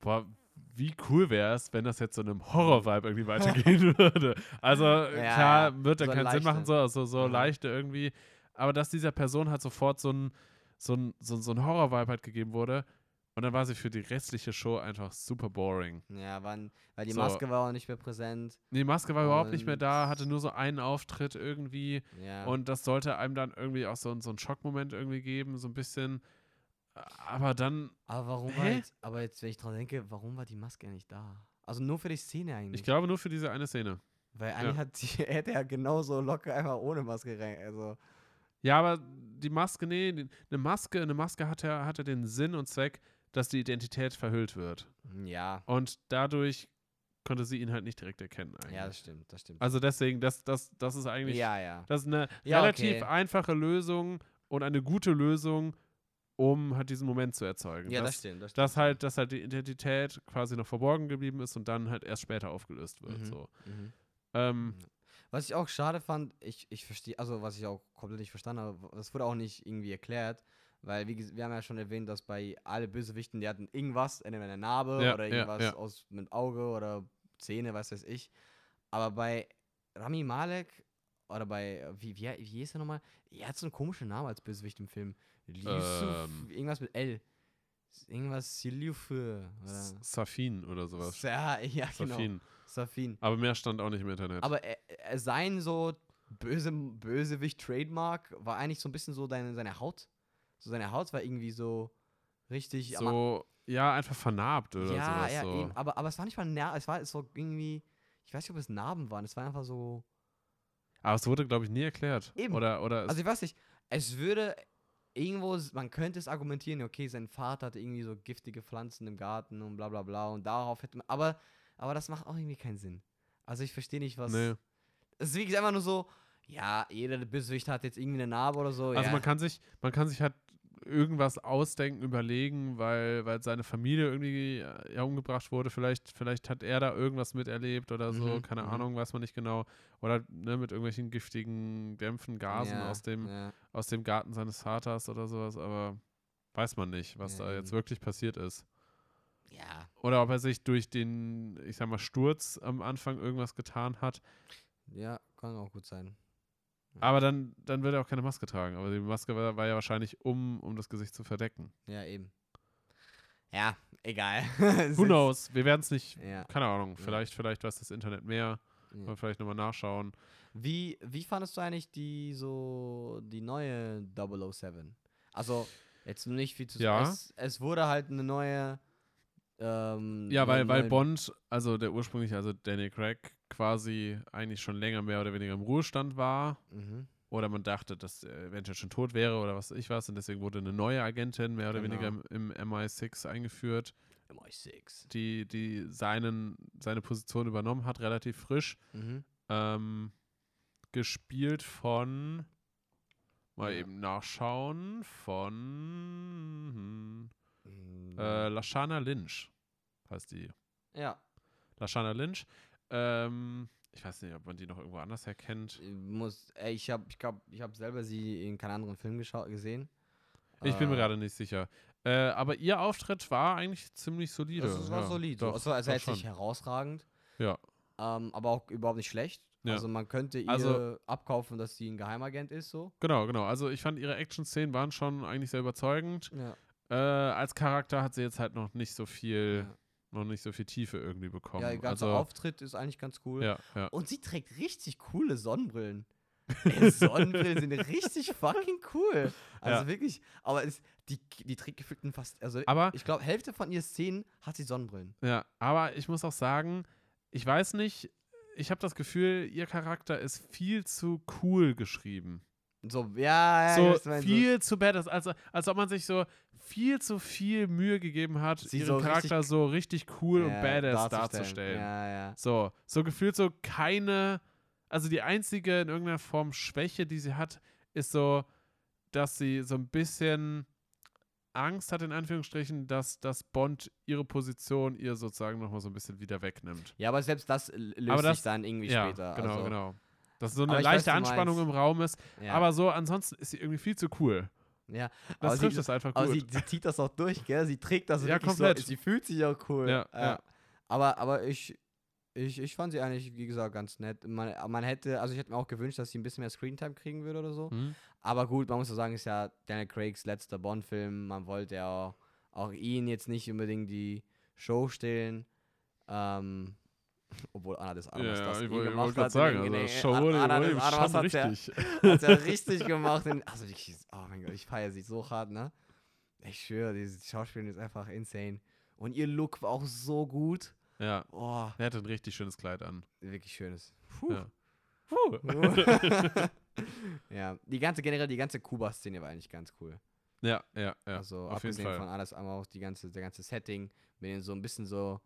boah, wie cool wäre es, wenn das jetzt so einem Horror-Vibe irgendwie weitergehen würde. Also ja, klar, wird da so keinen Sinn machen, so, so, so mhm. leichte irgendwie. Aber dass dieser Person halt sofort so ein, so ein, so, so ein Horror-Vibe halt gegeben wurde. Und dann war sie für die restliche Show einfach super boring. Ja, wann, weil die so. Maske war auch nicht mehr präsent. Nee, die Maske war überhaupt nicht mehr da, hatte nur so einen Auftritt irgendwie. Ja. Und das sollte einem dann irgendwie auch so, so einen Schockmoment irgendwie geben, so ein bisschen. Aber dann. Aber warum war jetzt, aber jetzt, wenn ich dran denke, warum war die Maske nicht da? Also nur für die Szene eigentlich. Ich glaube nur für diese eine Szene. Weil eigentlich ja. hat die, hätte er ja genauso locker einfach ohne Maske rein. Also. Ja, aber die Maske, nee, die, eine Maske, eine Maske hat ja, hat ja den Sinn und Zweck, dass die Identität verhüllt wird. Ja. Und dadurch konnte sie ihn halt nicht direkt erkennen eigentlich. Ja, das stimmt, das stimmt. Also deswegen, das, das, das ist eigentlich ja, ja. Das ist eine ja, relativ okay. einfache Lösung und eine gute Lösung, um halt diesen Moment zu erzeugen. Ja, dass, das stimmt, das stimmt. Dass halt, dass halt die Identität quasi noch verborgen geblieben ist und dann halt erst später aufgelöst wird. Mhm. So. Mhm. Ähm, was ich auch schade fand, ich, ich verstehe, also was ich auch komplett nicht verstanden habe, das wurde auch nicht irgendwie erklärt, weil wie, wir haben ja schon erwähnt, dass bei alle Bösewichten, die hatten irgendwas, entweder eine Narbe ja, oder irgendwas ja, ja. aus mit Auge oder Zähne, was weiß ich. Aber bei Rami Malek oder bei, wie, wie, wie hieß er nochmal? Er hat so einen komischen Namen als Bösewicht im Film. Liesuf, ähm. irgendwas mit L. Irgendwas Siljufe. Safin oder sowas. Ja, ja genau. Safin. Safin. Aber mehr stand auch nicht im Internet. Aber er, er sein so böse, Bösewicht-Trademark war eigentlich so ein bisschen so deine, seine Haut. So seine Haut war irgendwie so richtig. So, ja, einfach vernarbt oder ja, sowas. Ja, so. Eben, aber, aber es war nicht mal Narben, es war es so irgendwie, ich weiß nicht, ob es Narben waren, es war einfach so. Aber es wurde, glaube ich, nie erklärt. Eben. Oder, oder also ich weiß nicht, es würde irgendwo, man könnte es argumentieren, okay, sein Vater hatte irgendwie so giftige Pflanzen im Garten und bla bla bla und darauf hätte man, aber, aber das macht auch irgendwie keinen Sinn. Also ich verstehe nicht, was. Nee. Es ist wirklich einfach nur so, ja, jeder Bösewicht hat jetzt irgendwie eine Narbe oder so. Also ja. man kann sich, man kann sich halt irgendwas ausdenken, überlegen, weil, weil seine Familie irgendwie ja, umgebracht wurde. Vielleicht, vielleicht hat er da irgendwas miterlebt oder so. Mhm, Keine m- Ahnung, weiß man nicht genau. Oder ne, mit irgendwelchen giftigen Dämpfen, Gasen ja, aus, dem, ja. aus dem Garten seines Vaters oder sowas. Aber weiß man nicht, was ja, da jetzt wirklich passiert ist. Ja. Oder ob er sich durch den, ich sag mal, Sturz am Anfang irgendwas getan hat. Ja, kann auch gut sein. Aber dann, dann wird er auch keine Maske tragen. Aber die Maske war, war ja wahrscheinlich, um, um das Gesicht zu verdecken. Ja, eben. Ja, egal. Who knows? Wir werden es nicht, ja. keine Ahnung, vielleicht, ja. vielleicht weiß das Internet mehr. Ja. Mal vielleicht nochmal nachschauen. Wie, wie fandest du eigentlich die, so, die neue double oh seven? Also, jetzt nicht viel zu ja. sagen. Es, es wurde halt eine neue Ähm, ja, weil, weil Bond, also der ursprüngliche, also Daniel Craig, quasi eigentlich schon länger mehr oder weniger im Ruhestand war. Mhm. Oder man dachte, dass er eventuell schon tot wäre oder was weiß ich was. Und deswegen wurde eine neue Agentin mehr oder genau. weniger im, im M I sechs eingeführt. M I sechs. Die, die seinen, seine Position übernommen hat, relativ frisch. Mhm. Ähm, gespielt von, mal ja. eben nachschauen, von mhm. äh, Lashana Lynch heißt die. Ja. Lashana Lynch. Ähm, ich weiß nicht, ob man die noch irgendwo anders erkennt. Ich muss, ey, ich habe ich glaub, ich hab selber sie in keinem anderen Film gescha- gesehen. Ich äh, bin mir gerade nicht sicher. Äh, aber ihr Auftritt war eigentlich ziemlich solide. Es war ja, solid. Es war jetzt nicht herausragend. Ja. Ähm, aber auch überhaupt nicht schlecht. Ja. Also man könnte ihr also, abkaufen, dass sie ein Geheimagent ist. So. Genau, genau. Also ich fand, ihre Action-Szenen waren schon eigentlich sehr überzeugend. Ja. Äh, als Charakter hat sie jetzt halt noch nicht so viel ja. noch nicht so viel Tiefe irgendwie bekommen. Ja, ihr ganzer also, Auftritt ist eigentlich ganz cool. Ja, ja. Und sie trägt richtig coole Sonnenbrillen. Ey, Sonnenbrillen sind richtig fucking cool. Also ja. wirklich, aber es, die, die trägt gefühlt fast, also aber, ich glaube, Hälfte von ihren Szenen hat sie Sonnenbrillen. Ja, aber ich muss auch sagen, ich weiß nicht, ich habe das Gefühl, ihr Charakter ist viel zu cool geschrieben. So, ja, ja, so ich mein, viel so. zu badass, als, als ob man sich so viel zu viel Mühe gegeben hat, Sie ihren so Charakter richtig, so richtig cool ja, und badass darzustellen. darzustellen. Ja, ja. So, so gefühlt so keine, also die einzige in irgendeiner Form Schwäche, die sie hat, ist so, dass sie so ein bisschen Angst hat, in Anführungsstrichen, dass, dass Bond ihre Position ihr sozusagen nochmal so ein bisschen wieder wegnimmt. Ja, aber selbst das löst aber das, sich dann irgendwie ja, später. genau, also. genau. Dass so eine aber leichte weiß, Anspannung im Raum ist. Ja. Aber so, ansonsten ist sie irgendwie viel zu cool. Ja. Das trifft das einfach gut. Aber sie, sie zieht das auch durch, gell? Sie trägt das ja, wirklich komplett. So. Sie fühlt sich auch cool. Ja, äh, ja. Aber, aber ich, ich, ich fand sie eigentlich, wie gesagt, ganz nett. Man, man hätte, also ich hätte mir auch gewünscht, dass sie ein bisschen mehr Screentime kriegen würde oder so. Mhm. Aber gut, man muss ja sagen, ist ja Daniel Craigs letzter Bond-Film. Man wollte ja auch, auch ihn jetzt nicht unbedingt die Show stehlen. Ähm... Obwohl Anna Armas ja, das ja, nie gemacht hat. Sagen, in, in, also, Show wurde Armas hat richtig. Er ja, ja richtig gemacht. In, also ich, oh mein Gott, ich feiere sie so hart, ne? Ich schwöre, die Schauspielerin ist einfach insane. Und ihr Look war auch so gut. Ja. Oh. Er hatte ein richtig schönes Kleid an. Wirklich schönes. Puh. Ja. Puh. ja. Die ganze, generell die ganze Kuba-Szene war eigentlich ganz cool. Ja, ja, ja. Also auf abgesehen jeden Fall. Von Anna Armas, die ganze, der ganze Setting mit den so ein bisschen so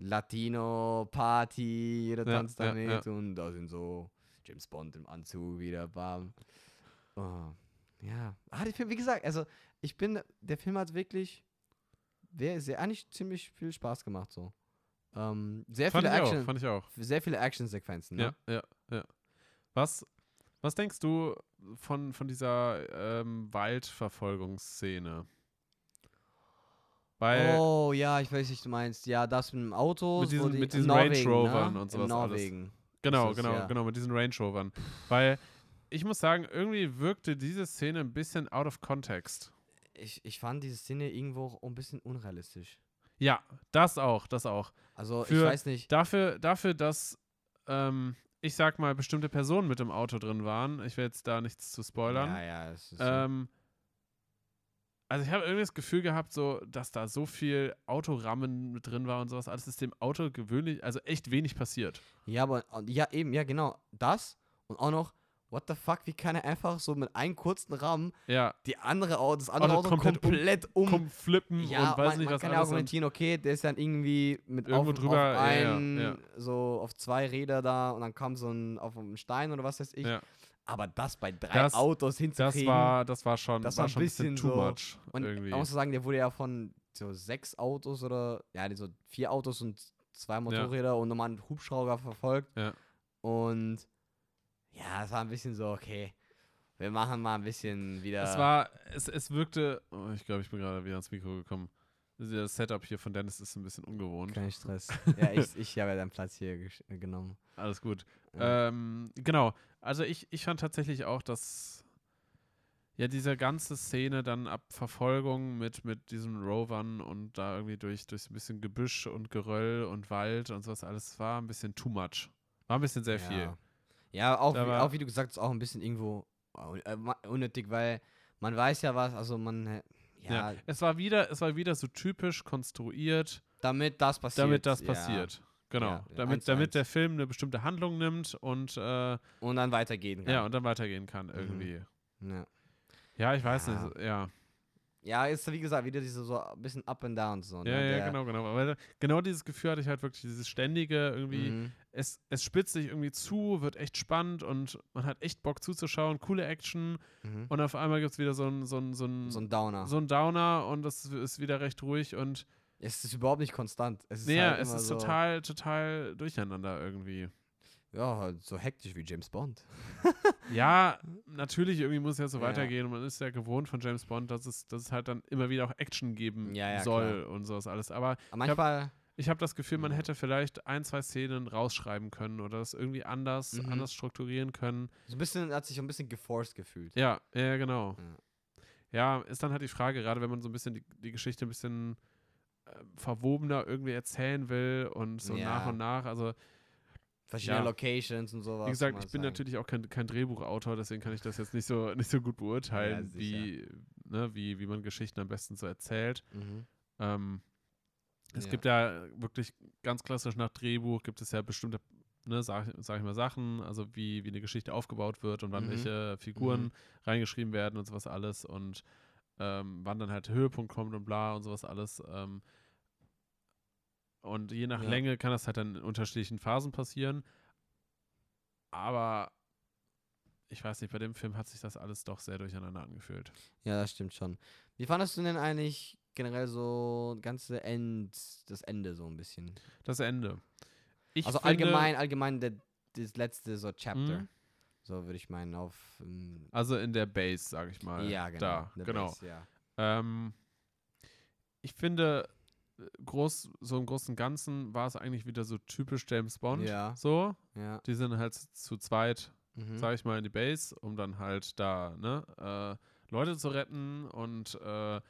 Latino-Party, jeder ja, tanzt damit ja, ja. und da sind so James Bond im Anzug wieder, bam. Oh, ja, ah, der Film, wie gesagt, also ich bin, der Film hat wirklich, der sehr, eigentlich ziemlich viel Spaß gemacht, so. Ähm, sehr fand viele ich Action, auch, fand ich auch. Sehr viele Action-Sequenzen, ne? Ja, ja, ja. Was, was denkst du von, von dieser ähm, Waldverfolgungsszene? Weil oh, ja, ich weiß nicht, du meinst. Ja, das mit dem Auto. Mit diesen, die, mit diesen Range Rovern, ne? Und sowas. In Norwegen. Alles. Genau, das, genau, ja. genau, mit diesen Range Rovern. Weil ich muss sagen, irgendwie wirkte diese Szene ein bisschen out of context. Ich, ich fand diese Szene irgendwo auch ein bisschen unrealistisch. Ja, das auch, das auch. Also, Für, ich weiß nicht. Dafür, dafür dass, ähm, ich sag mal, bestimmte Personen mit dem Auto drin waren. Ich will jetzt da nichts zu spoilern. Ja, ja, es ist. Ähm, Also ich habe irgendwie das Gefühl gehabt, so, dass da so viel Autorammen mit drin war und sowas. Alles ist dem Auto gewöhnlich, also echt wenig passiert. Ja, aber, ja eben, ja genau, das und auch noch, what the fuck, wie kann er einfach so mit einem kurzen Rahmen ja. die andere, das andere Auto, Auto komplett, komplett um... umflippen ja, und weiß man, nicht, man was kann ja argumentieren, okay, der ist dann irgendwie mit auf, drüber, auf einen, ja, ja. so auf zwei Räder da und dann kam so ein, auf einen Stein oder was weiß ich. Ja. Aber das bei drei das, Autos hinzukriegen, das war, das war schon, das war ein schon bisschen, bisschen too much. So. Und irgendwie. Man muss sagen, der wurde ja von so sechs Autos oder, ja, so vier Autos und zwei Motorräder ja. und nochmal einen Hubschrauber verfolgt. Ja. Und ja, es war ein bisschen so, okay, wir machen mal ein bisschen wieder. Es war, es, es wirkte, oh, ich glaube, ich bin gerade wieder ans Mikro gekommen. Das Setup hier von Dennis ist ein bisschen ungewohnt. Kein Stress. Ja, ich, ich habe ja deinen Platz hier gesch- genommen. Alles gut. Ja. Ähm, genau. Also ich, ich fand tatsächlich auch, dass ja diese ganze Szene dann ab Verfolgung mit, mit diesen Rovern und da irgendwie durch, durch ein bisschen Gebüsch und Geröll und Wald und sowas alles war ein bisschen too much. War ein bisschen sehr ja. viel. Ja, auch, wie, auch wie du gesagt hast, auch ein bisschen irgendwo äh, unnötig, weil man weiß ja was, also man... Ja. ja, es war wieder, es war wieder so typisch konstruiert. Damit das passiert. Damit das passiert, ja. genau. Ja, ja, damit eins, damit eins. der Film eine bestimmte Handlung nimmt und äh, und dann weitergehen kann. Ja, und dann weitergehen kann irgendwie. Mhm. Ja. ja, ich weiß ja. nicht, ja. Ja, ist wie gesagt wieder diese so ein bisschen Up and Down. So, ne? Ja, ja, der, genau, genau. Aber genau dieses Gefühl hatte ich halt wirklich, dieses ständige irgendwie, mhm. es, es spitzt sich irgendwie zu, wird echt spannend und man hat echt Bock zuzuschauen, coole Action mhm. und auf einmal gibt es wieder so ein so ein, so ein, so ein Downer. So ein Downer und das ist wieder recht ruhig und es ist überhaupt nicht konstant. Es ist ja, halt es ist so total, total durcheinander irgendwie. Ja, halt so hektisch wie James Bond. Ja, natürlich, irgendwie muss es ja so ja. weitergehen. Und man ist ja gewohnt von James Bond, dass es, dass es halt dann immer wieder auch Action geben ja, ja, soll klar. und sowas alles. Aber, Aber manchmal ich habe hab das Gefühl, man hätte vielleicht ein, zwei Szenen rausschreiben können oder das irgendwie anders, mhm. anders strukturieren können. So ein bisschen, hat sich ein bisschen geforced gefühlt. Ja, ja, genau. Ja, ja ist dann halt die Frage, gerade wenn man so ein bisschen die, die Geschichte ein bisschen äh, verwobener irgendwie erzählen will und so ja. nach und nach, also verschiedene ja. Locations und sowas. Wie gesagt, ich bin sagen. natürlich auch kein, kein Drehbuchautor, deswegen kann ich das jetzt nicht so, nicht so gut beurteilen, ja, wie, ne, wie, wie man Geschichten am besten so erzählt. Mhm. Ähm, es ja. gibt ja wirklich ganz klassisch nach Drehbuch, gibt es ja bestimmte ne, sag, sag ich mal, Sachen, also wie, wie eine Geschichte aufgebaut wird und wann mhm. welche Figuren mhm. reingeschrieben werden und sowas alles und ähm, wann dann halt der Höhepunkt kommt und bla und sowas alles. Ähm, und je nach ja. Länge kann das halt dann in unterschiedlichen Phasen passieren. Aber ich weiß nicht, bei dem Film hat sich das alles doch sehr durcheinander angefühlt. Ja, das stimmt schon. Wie fandest du denn eigentlich generell so ganze End, das Ende so ein bisschen? Das Ende. Ich also finde, allgemein, allgemein der, das letzte so Chapter. Mh. So würde ich meinen auf... Um also in der Base, sag ich mal. Ja, genau. Da, in der genau. Base, ja. Ähm, ich finde... Groß, so im Großen und Ganzen war es eigentlich wieder so typisch James Bond. Ja. So. Ja. Die sind halt zu zweit, mhm. sag ich mal, in die Base, um dann halt da, ne, äh, Leute zu retten und äh,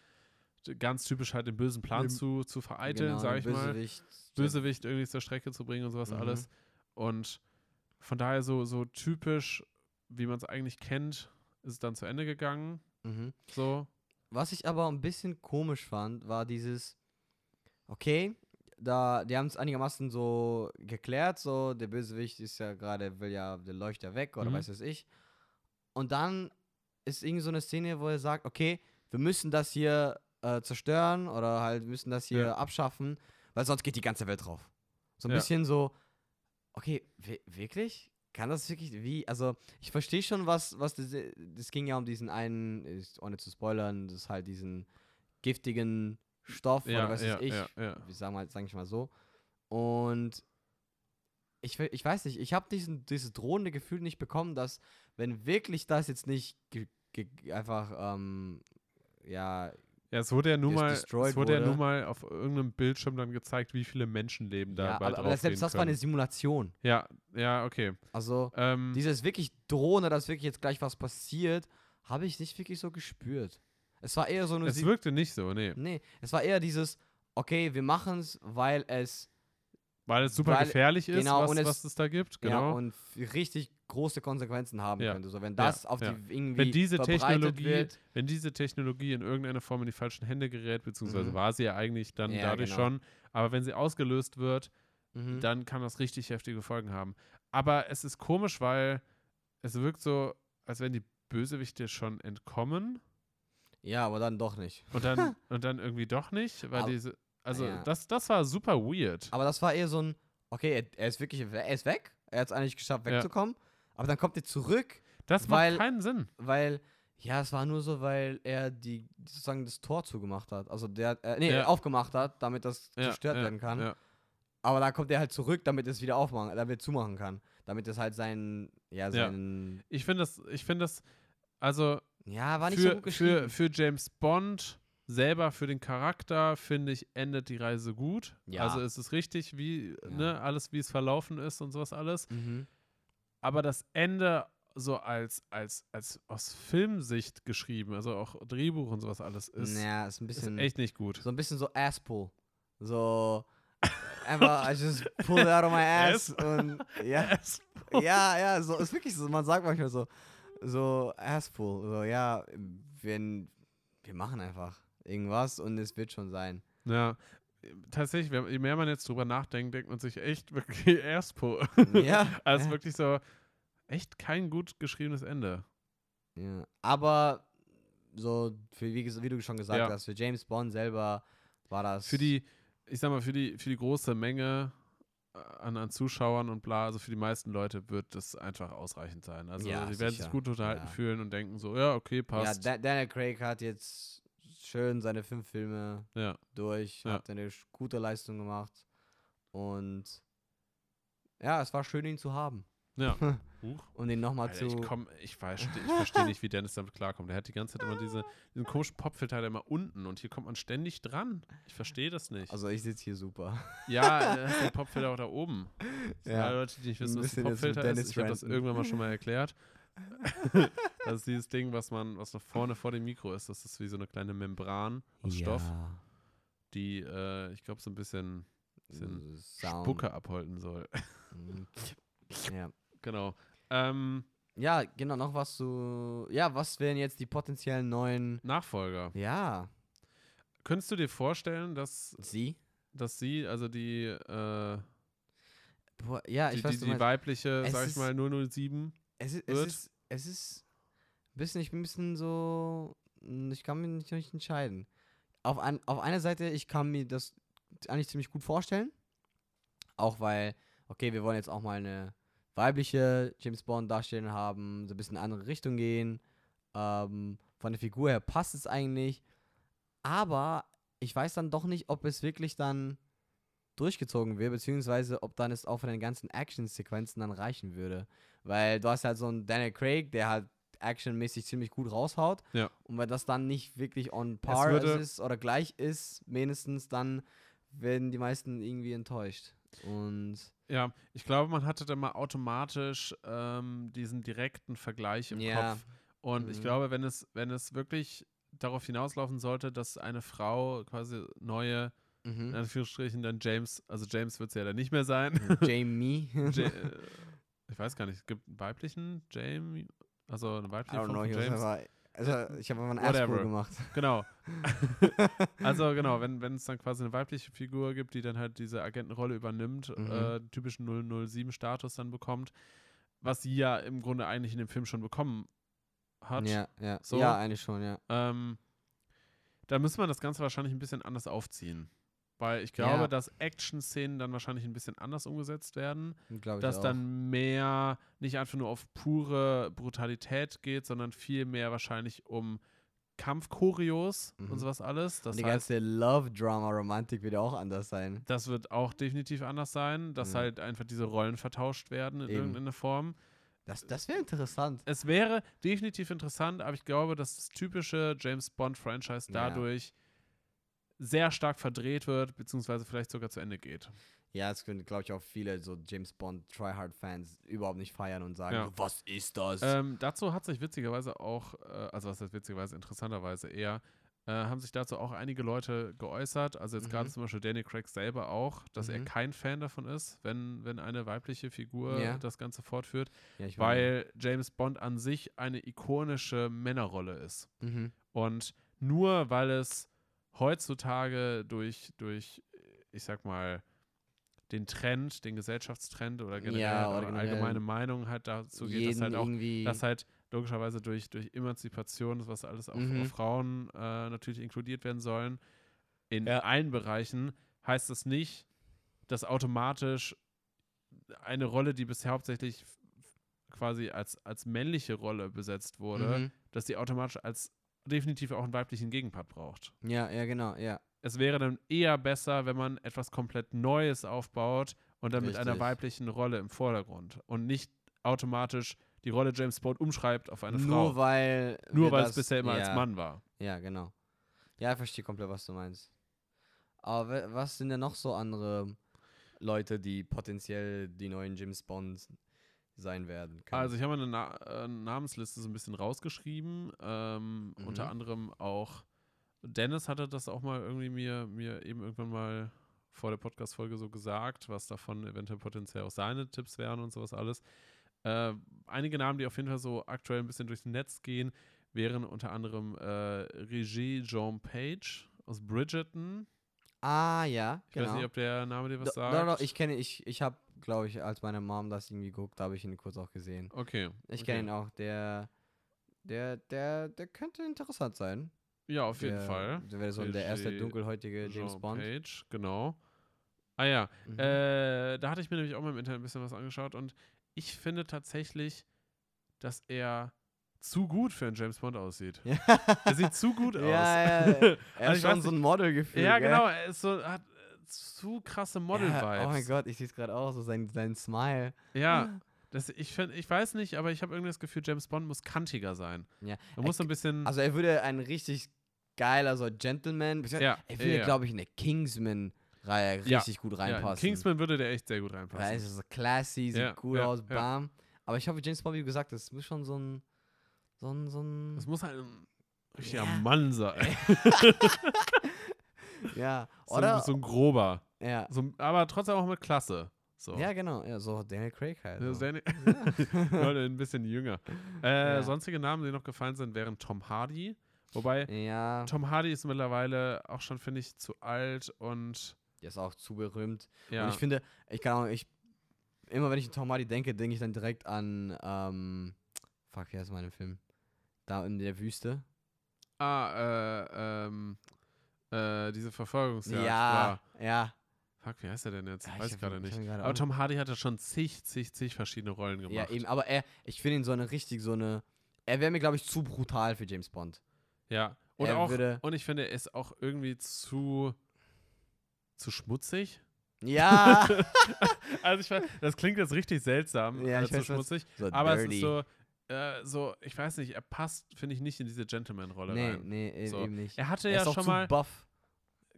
ganz typisch halt den bösen Plan Im, zu, zu vereiteln, genau, sag ich Bösewicht, mal. Bösewicht irgendwie zur Strecke zu bringen und sowas mhm. alles. Und von daher so, so typisch, wie man es eigentlich kennt, ist es dann zu Ende gegangen. Mhm. So. Was ich aber ein bisschen komisch fand, war dieses okay, da, die haben es einigermaßen so geklärt, so, der Bösewicht ist ja gerade, will ja, der Leuchter weg oder mhm. weiß was ich. Und dann ist irgend so eine Szene, wo er sagt, okay, wir müssen das hier äh, zerstören oder halt müssen das hier ja. abschaffen, weil sonst geht die ganze Welt drauf. So ein ja. bisschen so, okay, w- wirklich? Kann das wirklich, wie, also, ich verstehe schon, was, was, das, das ging ja um diesen einen, ist, ohne zu spoilern, das ist halt diesen giftigen Stoff ja, oder was ja, weiß ich, ja, ja. ich sag, mal, sag ich mal so. Und ich, ich weiß nicht, ich habe dieses drohende Gefühl nicht bekommen, dass, wenn wirklich das jetzt nicht ge, ge, einfach, ähm, ja, ja, es wurde ja nur mal, es wurde, wurde ja nur mal auf irgendeinem Bildschirm dann gezeigt, wie viele Menschenleben da ja, dabei drauf. Aber selbst das können. War eine Simulation. Ja, ja, okay. Also ähm, dieses wirklich drohende, dass wirklich jetzt gleich was passiert, habe ich nicht wirklich so gespürt. Es war eher so eine. Es Sie- wirkte nicht so, nee. Nee, es war eher dieses, okay, wir machen es, weil es. Weil es super weil, gefährlich ist, genau, was, es, was es da gibt, genau. Ja, und richtig große Konsequenzen haben ja. könnte. So, wenn das ja, auf ja. die irgendwie wenn diese Technologie, wird, wenn diese Technologie in irgendeiner Form in die falschen Hände gerät, beziehungsweise mhm. war sie ja eigentlich dann ja, dadurch genau. schon, aber wenn sie ausgelöst wird, mhm. dann kann das richtig heftige Folgen haben. Aber es ist komisch, weil es wirkt so, als wenn die Bösewichte schon entkommen. Ja, aber dann doch nicht. Und dann, und dann irgendwie doch nicht, weil aber, diese, also ja. das, das war super weird. Aber das war eher so ein, okay, er, er ist wirklich, er ist weg, er hat es eigentlich geschafft, wegzukommen, ja. aber dann kommt er zurück. Das weil, macht keinen Sinn. Weil, ja, es war nur so, weil er die, sozusagen das Tor zugemacht hat, also der, äh, nee, ja. aufgemacht hat, damit das ja, zerstört ja, werden kann. Ja. Aber dann kommt er halt zurück, damit es wieder aufmachen, damit er zumachen kann. Damit es halt seinen, ja, seinen. Ja. Ich finde das, ich finde das, also, ja, war nicht für, so gut geschrieben. Für, für James Bond selber, für den Charakter, finde ich, endet die Reise gut. Ja. Also es ist richtig, wie ja. ne, alles, wie es verlaufen ist und sowas alles. Mhm. Aber das Ende so als, als, als aus Filmsicht geschrieben, also auch Drehbuch und sowas alles, ist, ja, ist, ein bisschen, ist echt nicht gut. So ein bisschen so Ass-Pull. So einfach, I just pull it out of my ass. und, ja. ja, ja, so ist wirklich so. Man sagt manchmal so, so Assful, so ja, wenn wir machen einfach irgendwas und es wird schon sein. Ja, tatsächlich, je mehr man jetzt drüber nachdenkt, denkt man sich echt wirklich Assful. Ja. Also ja. wirklich so, echt kein gut geschriebenes Ende. Ja, aber so, für, wie, wie du schon gesagt ja. hast, für James Bond selber war das... Für die, ich sag mal, für die, für die große Menge... An, an Zuschauern und bla, also für die meisten Leute wird das einfach ausreichend sein. Also ja, die werden sicher. Sich gut unterhalten ja. fühlen und denken so, ja, okay, passt. Ja, Daniel Craig hat jetzt schön seine fünf Filme ja. durch, ja. hat eine gute Leistung gemacht und ja, es war schön, ihn zu haben. Ja. und ihn nochmal zu... Ich, komm, ich verstehe ich versteh nicht, wie Dennis damit klarkommt. Der hat die ganze Zeit immer diese, diesen komischen Popfilter immer unten und hier kommt man ständig dran. Ich verstehe das nicht. Also ich sitze hier super. Ja, der hat den Popfilter auch da oben. Ja. Alle Leute, die nicht wissen, was ein Popfilter ist, ich habe das irgendwann mal schon mal erklärt. Das ist dieses Ding, was man, was noch vorne vor dem Mikro ist. Das ist wie so eine kleine Membran aus ja. Stoff, die, äh, ich glaube, so ein bisschen, bisschen Spucke abhalten soll. Ja. Genau. Ähm, ja, genau, noch was zu... Ja, was wären jetzt die potenziellen neuen... Nachfolger. Ja. Könntest du dir vorstellen, dass... Sie? Dass sie, also die... Äh, Boah, ja, ich die, weiß nicht. Die, die weibliche, es sag ist, ich mal, null null sieben. Es ist, es ist, es ist ein bisschen, ich bin ein bisschen so, ich kann mich nicht, nicht entscheiden. Auf, an, auf einer Seite, ich kann mir das eigentlich ziemlich gut vorstellen. Auch weil, okay, wir wollen jetzt auch mal eine weibliche James Bond darstellen haben, so ein bisschen in eine andere Richtung gehen. Ähm, von der Figur her passt es eigentlich. Aber ich weiß dann doch nicht, ob es wirklich dann durchgezogen wird, beziehungsweise ob dann es auch von den ganzen Action-Sequenzen dann reichen würde. Weil du hast halt so einen Daniel Craig, der halt actionmäßig ziemlich gut raushaut. Ja. Und wenn das dann nicht wirklich on par ist oder gleich ist, mindestens, dann werden die meisten irgendwie enttäuscht. Und ja, ich glaube, man hatte dann mal automatisch ähm, diesen direkten Vergleich im ja. Kopf. Und mhm. ich glaube, wenn es, wenn es wirklich darauf hinauslaufen sollte, dass eine Frau quasi neue, mhm. in Anführungsstrichen dann James, also James wird es ja dann nicht mehr sein. Jamie. Ja, ich weiß gar nicht, es gibt einen weiblichen Jamie, also eine weibliche Form von James. Aber, also ich habe mal einen Ass-Pool gemacht. Genau. Also genau, wenn wenn es dann quasi eine weibliche Figur gibt, die dann halt diese Agentenrolle übernimmt, mhm. äh, typischen null null sieben-Status dann bekommt, was sie ja im Grunde eigentlich in dem Film schon bekommen hat. Ja, ja. So, ja, eigentlich schon, ja. Ähm, da müsste man das Ganze wahrscheinlich ein bisschen anders aufziehen. Weil ich glaube, ja. dass Action-Szenen dann wahrscheinlich ein bisschen anders umgesetzt werden. Glaub ich dass auch. Dann mehr, nicht einfach nur auf pure Brutalität geht, sondern viel mehr wahrscheinlich um Kampf-Choreos mhm. und sowas alles. Das und die heißt, ganze Love-Drama-Romantik wird auch anders sein. Das wird auch definitiv anders sein, dass mhm. halt einfach diese Rollen vertauscht werden in Eben. irgendeiner Form. Das, das wäre interessant. Es wäre definitiv interessant, aber ich glaube, dass das typische James-Bond-Franchise dadurch ja. sehr stark verdreht wird, beziehungsweise vielleicht sogar zu Ende geht. Ja, das können, glaube ich, auch viele so James-Bond-Tryhard-Fans überhaupt nicht feiern und sagen, ja. was ist das? Ähm, dazu hat sich witzigerweise auch, äh, also was heißt witzigerweise, interessanterweise eher, äh, haben sich dazu auch einige Leute geäußert, also jetzt mhm. gerade zum Beispiel Daniel Craig selber auch, dass mhm. er kein Fan davon ist, wenn, wenn eine weibliche Figur ja. das Ganze fortführt, ja, weil James Bond an sich eine ikonische Männerrolle ist. Mhm. Und nur weil es heutzutage durch, durch, ich sag mal, den Trend, den Gesellschaftstrend oder generell, ja, oder generell allgemeine Meinung halt dazu geht, dass halt auch, dass halt logischerweise durch, durch Emanzipation, was alles auch mhm. auf Frauen äh, natürlich inkludiert werden sollen, in ja. allen Bereichen, heißt das nicht, dass automatisch eine Rolle, die bisher hauptsächlich quasi als, als männliche Rolle besetzt wurde, mhm. dass die automatisch als definitiv auch einen weiblichen Gegenpart braucht. Ja, ja, genau, ja. Es wäre dann eher besser, wenn man etwas komplett Neues aufbaut und dann Richtig. mit einer weiblichen Rolle im Vordergrund und nicht automatisch die Rolle James Bond umschreibt auf eine Nur Frau. Nur weil Nur weil das, es bisher immer ja, als Mann war. Ja, genau. Ja, ich verstehe komplett, was du meinst. Aber was sind denn noch so andere Leute, die potenziell die neuen James Bonds sein werden kann. Also ich habe eine Na- äh, Namensliste so ein bisschen rausgeschrieben. Ähm, mhm. Unter anderem auch Dennis hatte das auch mal irgendwie mir, mir eben irgendwann mal vor der Podcast-Folge so gesagt, was davon eventuell potenziell auch seine Tipps wären und sowas alles. Äh, einige Namen, die auf jeden Fall so aktuell ein bisschen durchs Netz gehen, wären unter anderem äh, Regé Jean Page aus Bridgerton. Ah, ja, ich genau. Ich weiß nicht, ob der Name dir was do, sagt. Doch, doch, ich kenne ich, ich habe glaube ich, als meine Mom das irgendwie guckt, da habe ich ihn kurz auch gesehen. Okay. Ich kenne okay. ihn auch. Der, der, der, der könnte interessant sein. Ja, auf der, jeden Fall. Der wäre so der erste dunkelhäutige James Jean Bond. Page, genau. Ah ja, mhm. äh, da hatte ich mir nämlich auch mal im Internet ein bisschen was angeschaut und ich finde tatsächlich, dass er zu gut für einen James Bond aussieht. Ja. Er sieht zu gut aus. Ja, ja, ja. Er hat schon so ein Modelgefühl. Ja, gell? Genau. Er ist so, hat zu krasse Model-Vibes. Ja, oh mein Gott, ich sehe es gerade auch, so sein, sein Smile. Ja, das, ich, find, ich weiß nicht, aber ich habe irgendwie das Gefühl, James Bond muss kantiger sein. Ja. Er muss so ein bisschen... Also er würde ein richtig geiler, so Gentleman... Ja, er würde, ja, glaube ich, in der Kingsman-Reihe richtig ja, gut reinpassen. Ja, in Kingsman würde der echt sehr gut reinpassen. Er ist so classy, sieht ja, gut ja, aus, bam. Ja. Aber ich hoffe, James Bond, wie gesagt, das muss schon so ein... So ein, so ein das muss halt ein richtiger ja. Mann sein. Ja, so, oder? So ein grober. Ja. So, aber trotzdem auch mit Klasse. So. Ja, genau. Ja, so Daniel Craig halt. So. Daniel- ja. Ein bisschen jünger. Äh, ja. Sonstige Namen, die noch gefallen sind, wären Tom Hardy. Wobei, ja. Tom Hardy ist mittlerweile auch schon, finde ich, zu alt und... Der ist auch zu berühmt. Ja. Und ich finde, ich kann auch, ich immer wenn ich an Tom Hardy denke, denke ich dann direkt an, ähm, fuck, wie heißt mein Film? Da in der Wüste. Ah, äh, ähm, äh, diese Verfolgungsjagd. Ja, ja, ja. Fuck, wie heißt er denn jetzt? Ja, weiß ich gerade nicht. Grade aber Tom Hardy hat ja schon zig, zig, zig verschiedene Rollen gemacht. Ja, eben, aber er, ich finde ihn so eine richtig, so eine, er wäre mir, glaube ich, zu brutal für James Bond. Ja, und, auch, und ich finde, er ist auch irgendwie zu, zu schmutzig. Ja! Also ich weiß, das klingt jetzt richtig seltsam, ja, ich äh, weiß, zu schmutzig, so aber dirty. Es ist so, äh, so, ich weiß nicht, er passt, finde ich, nicht in diese Gentleman-Rolle nee, rein. Nee, nee, so. Eben nicht. Er hatte er ja schon mal... Buff.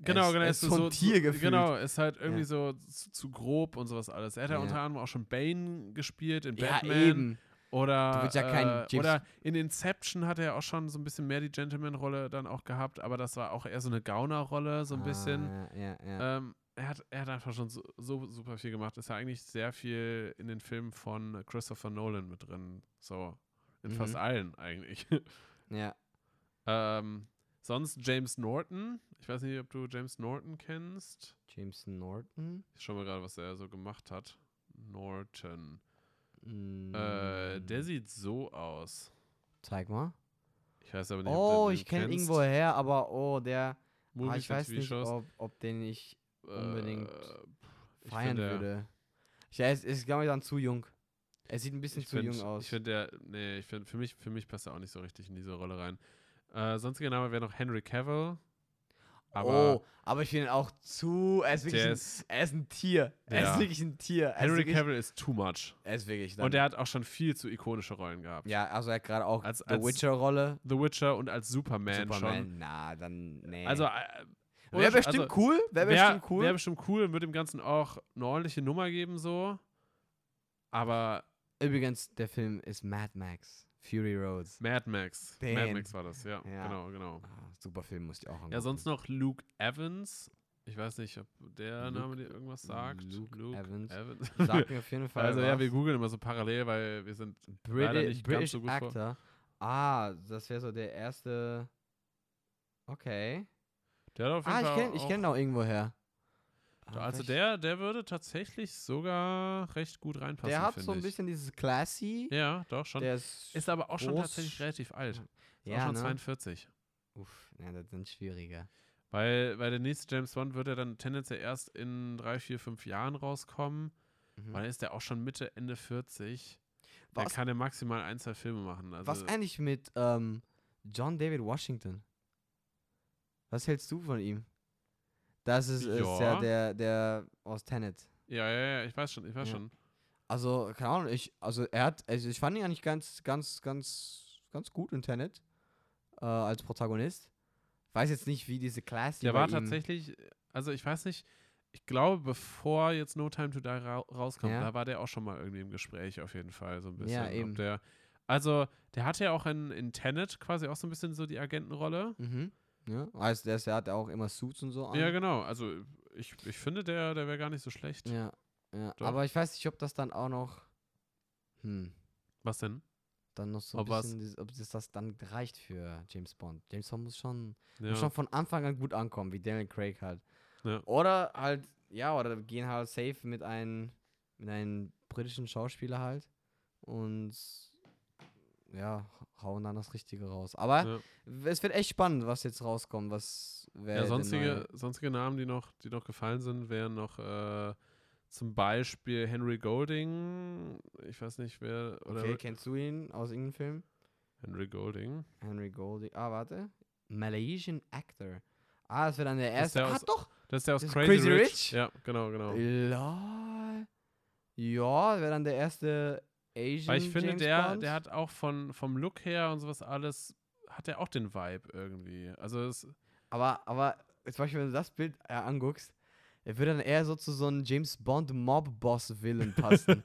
Genau, er genau. Er ist so ein Tier gefühlt. Genau, ist halt irgendwie ja. so zu, zu grob und sowas alles. Er hat ja, ja unter anderem auch schon Bane gespielt in ja, Batman. Eben. Oder, ja äh, oder in Inception hatte er auch schon so ein bisschen mehr die Gentleman-Rolle dann auch gehabt, aber das war auch eher so eine Gauner-Rolle, so ein ah, bisschen. Ja, ja, ja. Ähm, er, hat, er hat einfach schon so, so super viel gemacht. Ist ja eigentlich sehr viel in den Filmen von Christopher Nolan mit drin. So, in mhm. fast allen eigentlich. Ja. ähm, sonst James Norton. Ich weiß nicht, ob du James Norton kennst. James Norton? Ich schau mal gerade, was er so gemacht hat. Norton. Mm. Äh, der sieht so aus. Zeig mal. Ich weiß aber nicht, oh, ob den ich kenne irgendwo her, aber oh, der. Ah, ich weiß nicht, ob, ob den ich unbedingt äh, feiern ich würde. Ich weiß, ist glaube ich dann zu jung. Er sieht ein bisschen zu find, jung aus. Ich finde der, nee, ich finde für mich, für mich passt er auch nicht so richtig in diese Rolle rein. Äh, sonstiger Name wäre noch Henry Cavill. Aber oh, aber ich finde ihn auch zu. Er ist wirklich ein, ist, er ist ein Tier. Er ja. ist wirklich ein Tier. Henry Cavill ist too much. Er ist wirklich. Und er hat auch schon viel zu ikonische Rollen gehabt. Ja, also er hat gerade auch als, The Witcher-Rolle. The Witcher und als Superman, Superman schon. Na, dann, nee. Also, äh, wäre bestimmt also, cool. Wäre wär, bestimmt cool. Wäre bestimmt cool und würde dem Ganzen auch eine ordentliche Nummer geben, so. Aber. Übrigens, der Film ist Mad Max. Fury Road. Mad Max. Ben. Mad Max war das, ja. ja. Genau, genau. Ah, super Film, musste ich auch angucken. Ja, sonst noch Luke Evans. Ich weiß nicht, ob der Luke, Name dir irgendwas sagt. Luke, Luke Evans. Evans. Sagt mir auf jeden Fall. Also, was. Ja, wir googeln immer so parallel, weil wir sind Briti- leider nicht British ganz so gut Actor. Vor. Ah, das wäre so der erste. Okay. Der hat auf jeden ah, Fall. Ah, ich kenne ihn auch irgendwo her. Also, der, der würde tatsächlich sogar recht gut reinpassen. Der hat so ein ich. bisschen dieses Classy. Ja, doch schon. Der ist, ist aber auch schon tatsächlich relativ alt. Ist ja, auch schon ne? zweiundvierzig. Uff, ja, das sind schwieriger. Weil, weil der nächste James Bond wird ja dann tendenziell erst in drei, vier, fünf Jahren rauskommen. Mhm. Weil dann ist der auch schon Mitte, Ende vierzig. Der kann ja maximal ein, zwei Filme machen. Also was eigentlich mit ähm, John David Washington? Was hältst du von ihm? Das ist, ist ja der, der aus Tenet. Ja, ja, ja, ich weiß schon, ich weiß ja. schon. Also, keine Ahnung, ich, also er hat, also ich fand ihn eigentlich ganz, ganz, ganz, ganz gut in Tenet äh, als Protagonist. Weiß jetzt nicht, wie diese Classy. Der war ihm. tatsächlich, also ich weiß nicht, ich glaube, bevor jetzt No Time to Die ra- rauskommt, ja. da war der auch schon mal irgendwie im Gespräch auf jeden Fall, so ein bisschen. Ja, eben. Ob der, also, der hatte ja auch in, in Tenet quasi auch so ein bisschen so die Agentenrolle. Mhm. Ja, also der, ist, der hat auch immer Suits und so an. Ja, genau. Also ich, ich finde, der, der wäre gar nicht so schlecht. Ja, ja. Aber ich weiß nicht, ob das dann auch noch... Hm. Was denn? Dann noch so ein ob bisschen, dieses, ob das, das dann reicht für James Bond. James Bond muss schon, ja. muss schon von Anfang an gut ankommen, wie Daniel Craig halt. Ja. Oder halt, ja, oder gehen halt safe mit einem, mit einem britischen Schauspieler halt und... Ja, hauen dann das Richtige raus. Aber ja. es wird echt spannend, was jetzt rauskommt. Was ja, sonstige, sonstige Namen, die noch, die noch gefallen sind, wären noch äh, zum Beispiel Henry Golding. Ich weiß nicht, wer... Oder okay, kennst du ihn aus irgendeinem Film? Henry Golding. Henry Golding. Ah, warte. Malaysian Actor. Ah, das wird dann der erste... Ah, doch! Das ist der aus ist Crazy, Crazy Rich. Rich. Ja, genau, genau. Lol. Ja, das wäre dann der erste... Asian Weil ich finde, James der, Bond? der hat auch von, vom Look her und sowas alles, hat er auch den Vibe irgendwie. Also es aber, aber zum Beispiel, wenn du das Bild äh, anguckst, er würde dann eher so zu so einem James Bond Mob-Boss-Villain passen.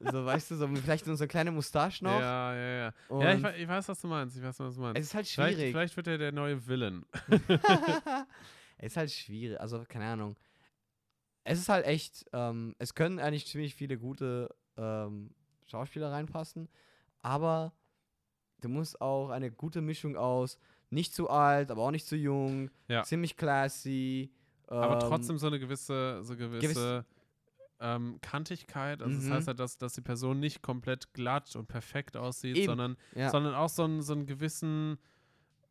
So, weißt du, so vielleicht in so eine kleine Mustache noch. Ja, ja, ja. Und ja, ich, ich weiß, was du meinst. Ich weiß, was du meinst. Es ist halt schwierig. Vielleicht, vielleicht wird er der neue Villain. Es ist halt schwierig. Also, keine Ahnung. Es ist halt echt, ähm, es können eigentlich ziemlich viele gute ähm, Schauspieler reinpassen, aber du musst auch eine gute Mischung aus nicht zu alt, aber auch nicht zu jung, ja. ziemlich classy. Ähm, aber trotzdem so eine gewisse, so gewisse gewiss, ähm, Kantigkeit. Also mhm. das heißt halt, dass, dass die Person nicht komplett glatt und perfekt aussieht, sondern, ja. sondern auch so einen, so einen gewissen,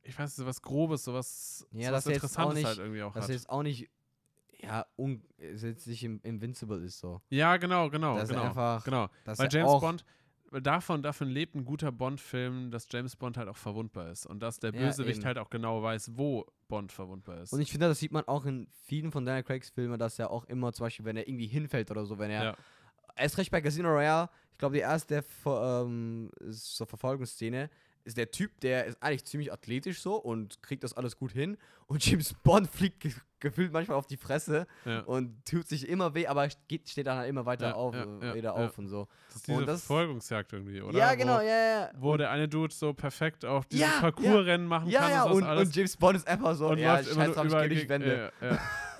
ich weiß nicht, was Grobes, sowas, ja, sowas Interessantes nicht, halt irgendwie auch dass hat. Das ist auch nicht ja, un, jetzt nicht invincible ist so. Ja, genau, genau. Das genau, ist einfach, genau. Das weil James Bond, davon, davon lebt ein guter Bond-Film, dass James Bond halt auch verwundbar ist und dass der Bösewicht ja, halt auch genau weiß, wo Bond verwundbar ist. Und ich finde, das sieht man auch in vielen von Daniel Craigs Filmen, dass er auch immer, zum Beispiel, wenn er irgendwie hinfällt oder so, wenn er, ja. erst recht bei Casino Royale, ich glaube, die erste ähm, so Verfolgungsszene, ist der Typ, der ist eigentlich ziemlich athletisch so und kriegt das alles gut hin. Und James Bond fliegt ge- gefühlt manchmal auf die Fresse ja. und tut sich immer weh, aber geht, steht dann halt immer weiter ja, auf, ja, ja, wieder ja. auf und so. Das ist diese und das Verfolgungsjagd irgendwie, oder? Ja, genau, wo, ja, ja. Wo und der eine Dude so perfekt auf dieses ja, Parkourrennen ja. machen ja, kann. Ja, und, und, alles. Und James Bond ist einfach so, und ja, läuft scheiß drauf, ich geh durch Wände. Ja, ja.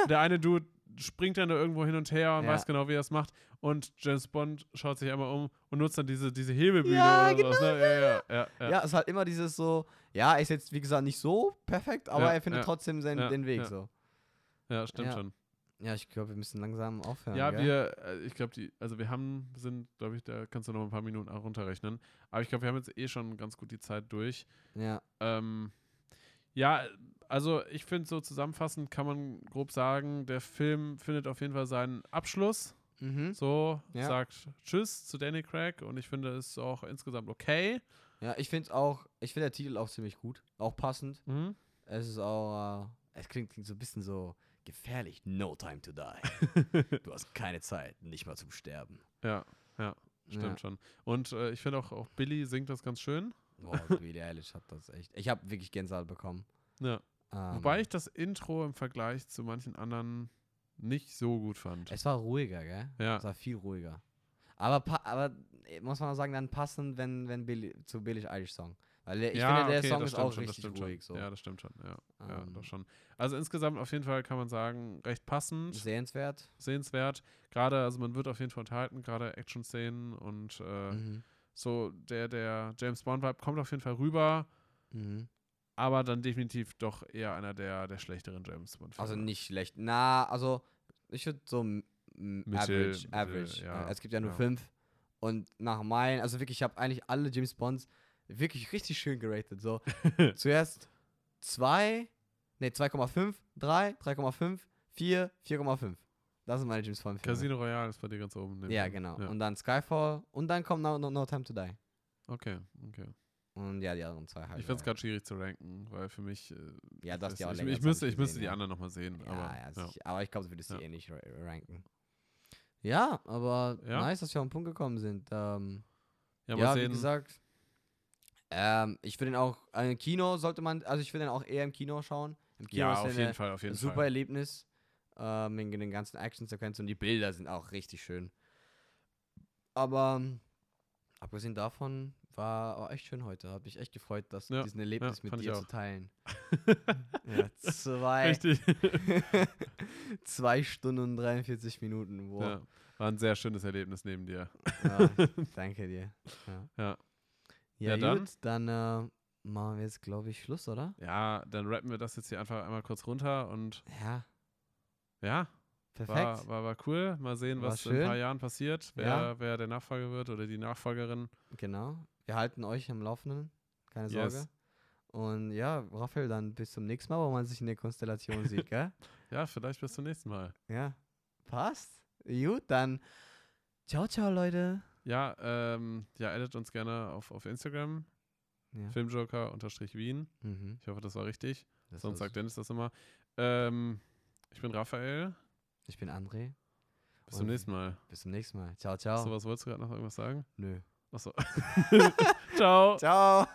Der eine Dude springt dann da irgendwo hin und her und ja. weiß genau, wie er es macht. Und James Bond schaut sich einmal um und nutzt dann diese, diese Hebebühne ja, oder genau, sowas. Ne? Ja, ja, ja, ja. ja, es hat immer dieses so, ja, er ist jetzt, wie gesagt, nicht so perfekt, aber ja, er findet ja, trotzdem seinen, ja, den Weg ja. so. Ja, stimmt ja. schon. Ja, ich glaube, wir müssen langsam aufhören. Ja, gell? wir, ich glaube, die, also wir haben, sind, glaube ich, da kannst du noch ein paar Minuten runterrechnen. Aber ich glaube, wir haben jetzt eh schon ganz gut die Zeit durch. Ja. Ähm, ja, also ich finde, so zusammenfassend kann man grob sagen, der Film findet auf jeden Fall seinen Abschluss. Mhm. So, ja. sagt Tschüss zu Danny Craig und ich finde es auch insgesamt okay. Ja, ich finde auch, ich finde der Titel auch ziemlich gut, auch passend. Mhm. Es ist auch, äh, es klingt, klingt so ein bisschen so gefährlich. No time to die. Du hast keine Zeit, nicht mal zum Sterben. Ja, ja, stimmt ja. schon. Und äh, ich finde auch, auch Billy singt das ganz schön. Boah, Billy Eilish hat das echt. Ich habe wirklich Gänsehaut bekommen. Ja. Ähm, Wobei ich das Intro im Vergleich zu manchen anderen nicht so gut fand. Es war ruhiger, gell? Ja. Es war viel ruhiger. Aber, pa- aber muss man auch sagen, dann passend, wenn, wenn Billy, zu Billie Eilish Song. Weil ich ja, finde, der okay, Song ist auch schon, richtig ruhig. So. Ja, das stimmt schon. Ja, ähm, ja, doch schon. Also insgesamt auf jeden Fall kann man sagen, recht passend. Sehenswert. Sehenswert. Gerade, also man wird auf jeden Fall unterhalten, gerade Action-Szenen und äh, mhm. so der, der James-Bond-Vibe kommt auf jeden Fall rüber. Mhm. Aber dann definitiv doch eher einer der, der schlechteren James Bond-Filme. Also nicht schlecht. Na, also ich würde so m- Mittel, average. average. Mittel, ja. Es gibt ja nur ja. fünf. Und nach meinen, also wirklich, ich habe eigentlich alle James Bonds wirklich richtig schön geratet. So. Zuerst zwei, nee, zwei Komma fünf, drei, drei Komma fünf, vier, vier Komma fünf. Das sind meine James Bond-Filme. Casino Royale ist bei dir ganz oben. Ja, genau. Ja. Und dann Skyfall und dann kommt No, no, no Time to Die. Okay, okay. Und ja, die anderen zwei halt. Ich finde es gerade schwierig zu ranken, weil für mich. Äh, ja, das ist ja auch länger. Ich, ich müsste, ich müsste die ja. anderen nochmal sehen. Ja, aber, ja, ja. Ich, aber ich glaube, du würdest ja. sie eh nicht ranken. Ja, aber ja. nice, dass wir auf den Punkt gekommen sind. Ähm, ja, ja wie gesagt. Ähm, ich würde den auch. Äh, Im Kino sollte man. Also, ich würde den auch eher im Kino schauen. Im Kino ja, ist auf jeden eine, Fall. Auf jeden ein super Fall. Erlebnis. Ähm, in den ganzen Action-Sequenzen. Und die Bilder sind auch richtig schön. Aber. Abgesehen davon. War, war echt schön heute. Hab mich echt gefreut, dass ja, diesen Erlebnis ja, mit dir zu teilen. ja, zwei, Richtig. zwei Stunden und dreiundvierzig Minuten. Wow. Ja, war ein sehr schönes Erlebnis neben dir. ja, danke dir. Ja, ja. ja, ja dann, gut, dann äh, machen wir jetzt, glaube ich, Schluss, oder? Ja, dann rappen wir das jetzt hier einfach einmal kurz runter und ja. Ja. Perfekt. War, war, war cool. Mal sehen, war was schön. in ein paar Jahren passiert, wer, ja. wer der Nachfolger wird oder die Nachfolgerin. Genau. Wir halten euch am Laufenden. Keine Sorge. Yes. Und ja, Raphael, dann bis zum nächsten Mal, wo man sich in der Konstellation sieht, gell? Ja, vielleicht bis zum nächsten Mal. Ja. Passt. Gut, dann ciao, ciao, Leute. Ja, ähm, ja, edit uns gerne auf, auf Instagram. Ja. Filmjoker-Wien. Mhm. Ich hoffe, das war richtig. Das Sonst sagt Dennis das immer. Ähm, ich bin Raphael. Ich bin André. Bis zum nächsten Mal. Bis zum nächsten Mal. Ciao, ciao. So, was wolltest du gerade noch irgendwas sagen? Nö. Achso. Ciao. Ciao.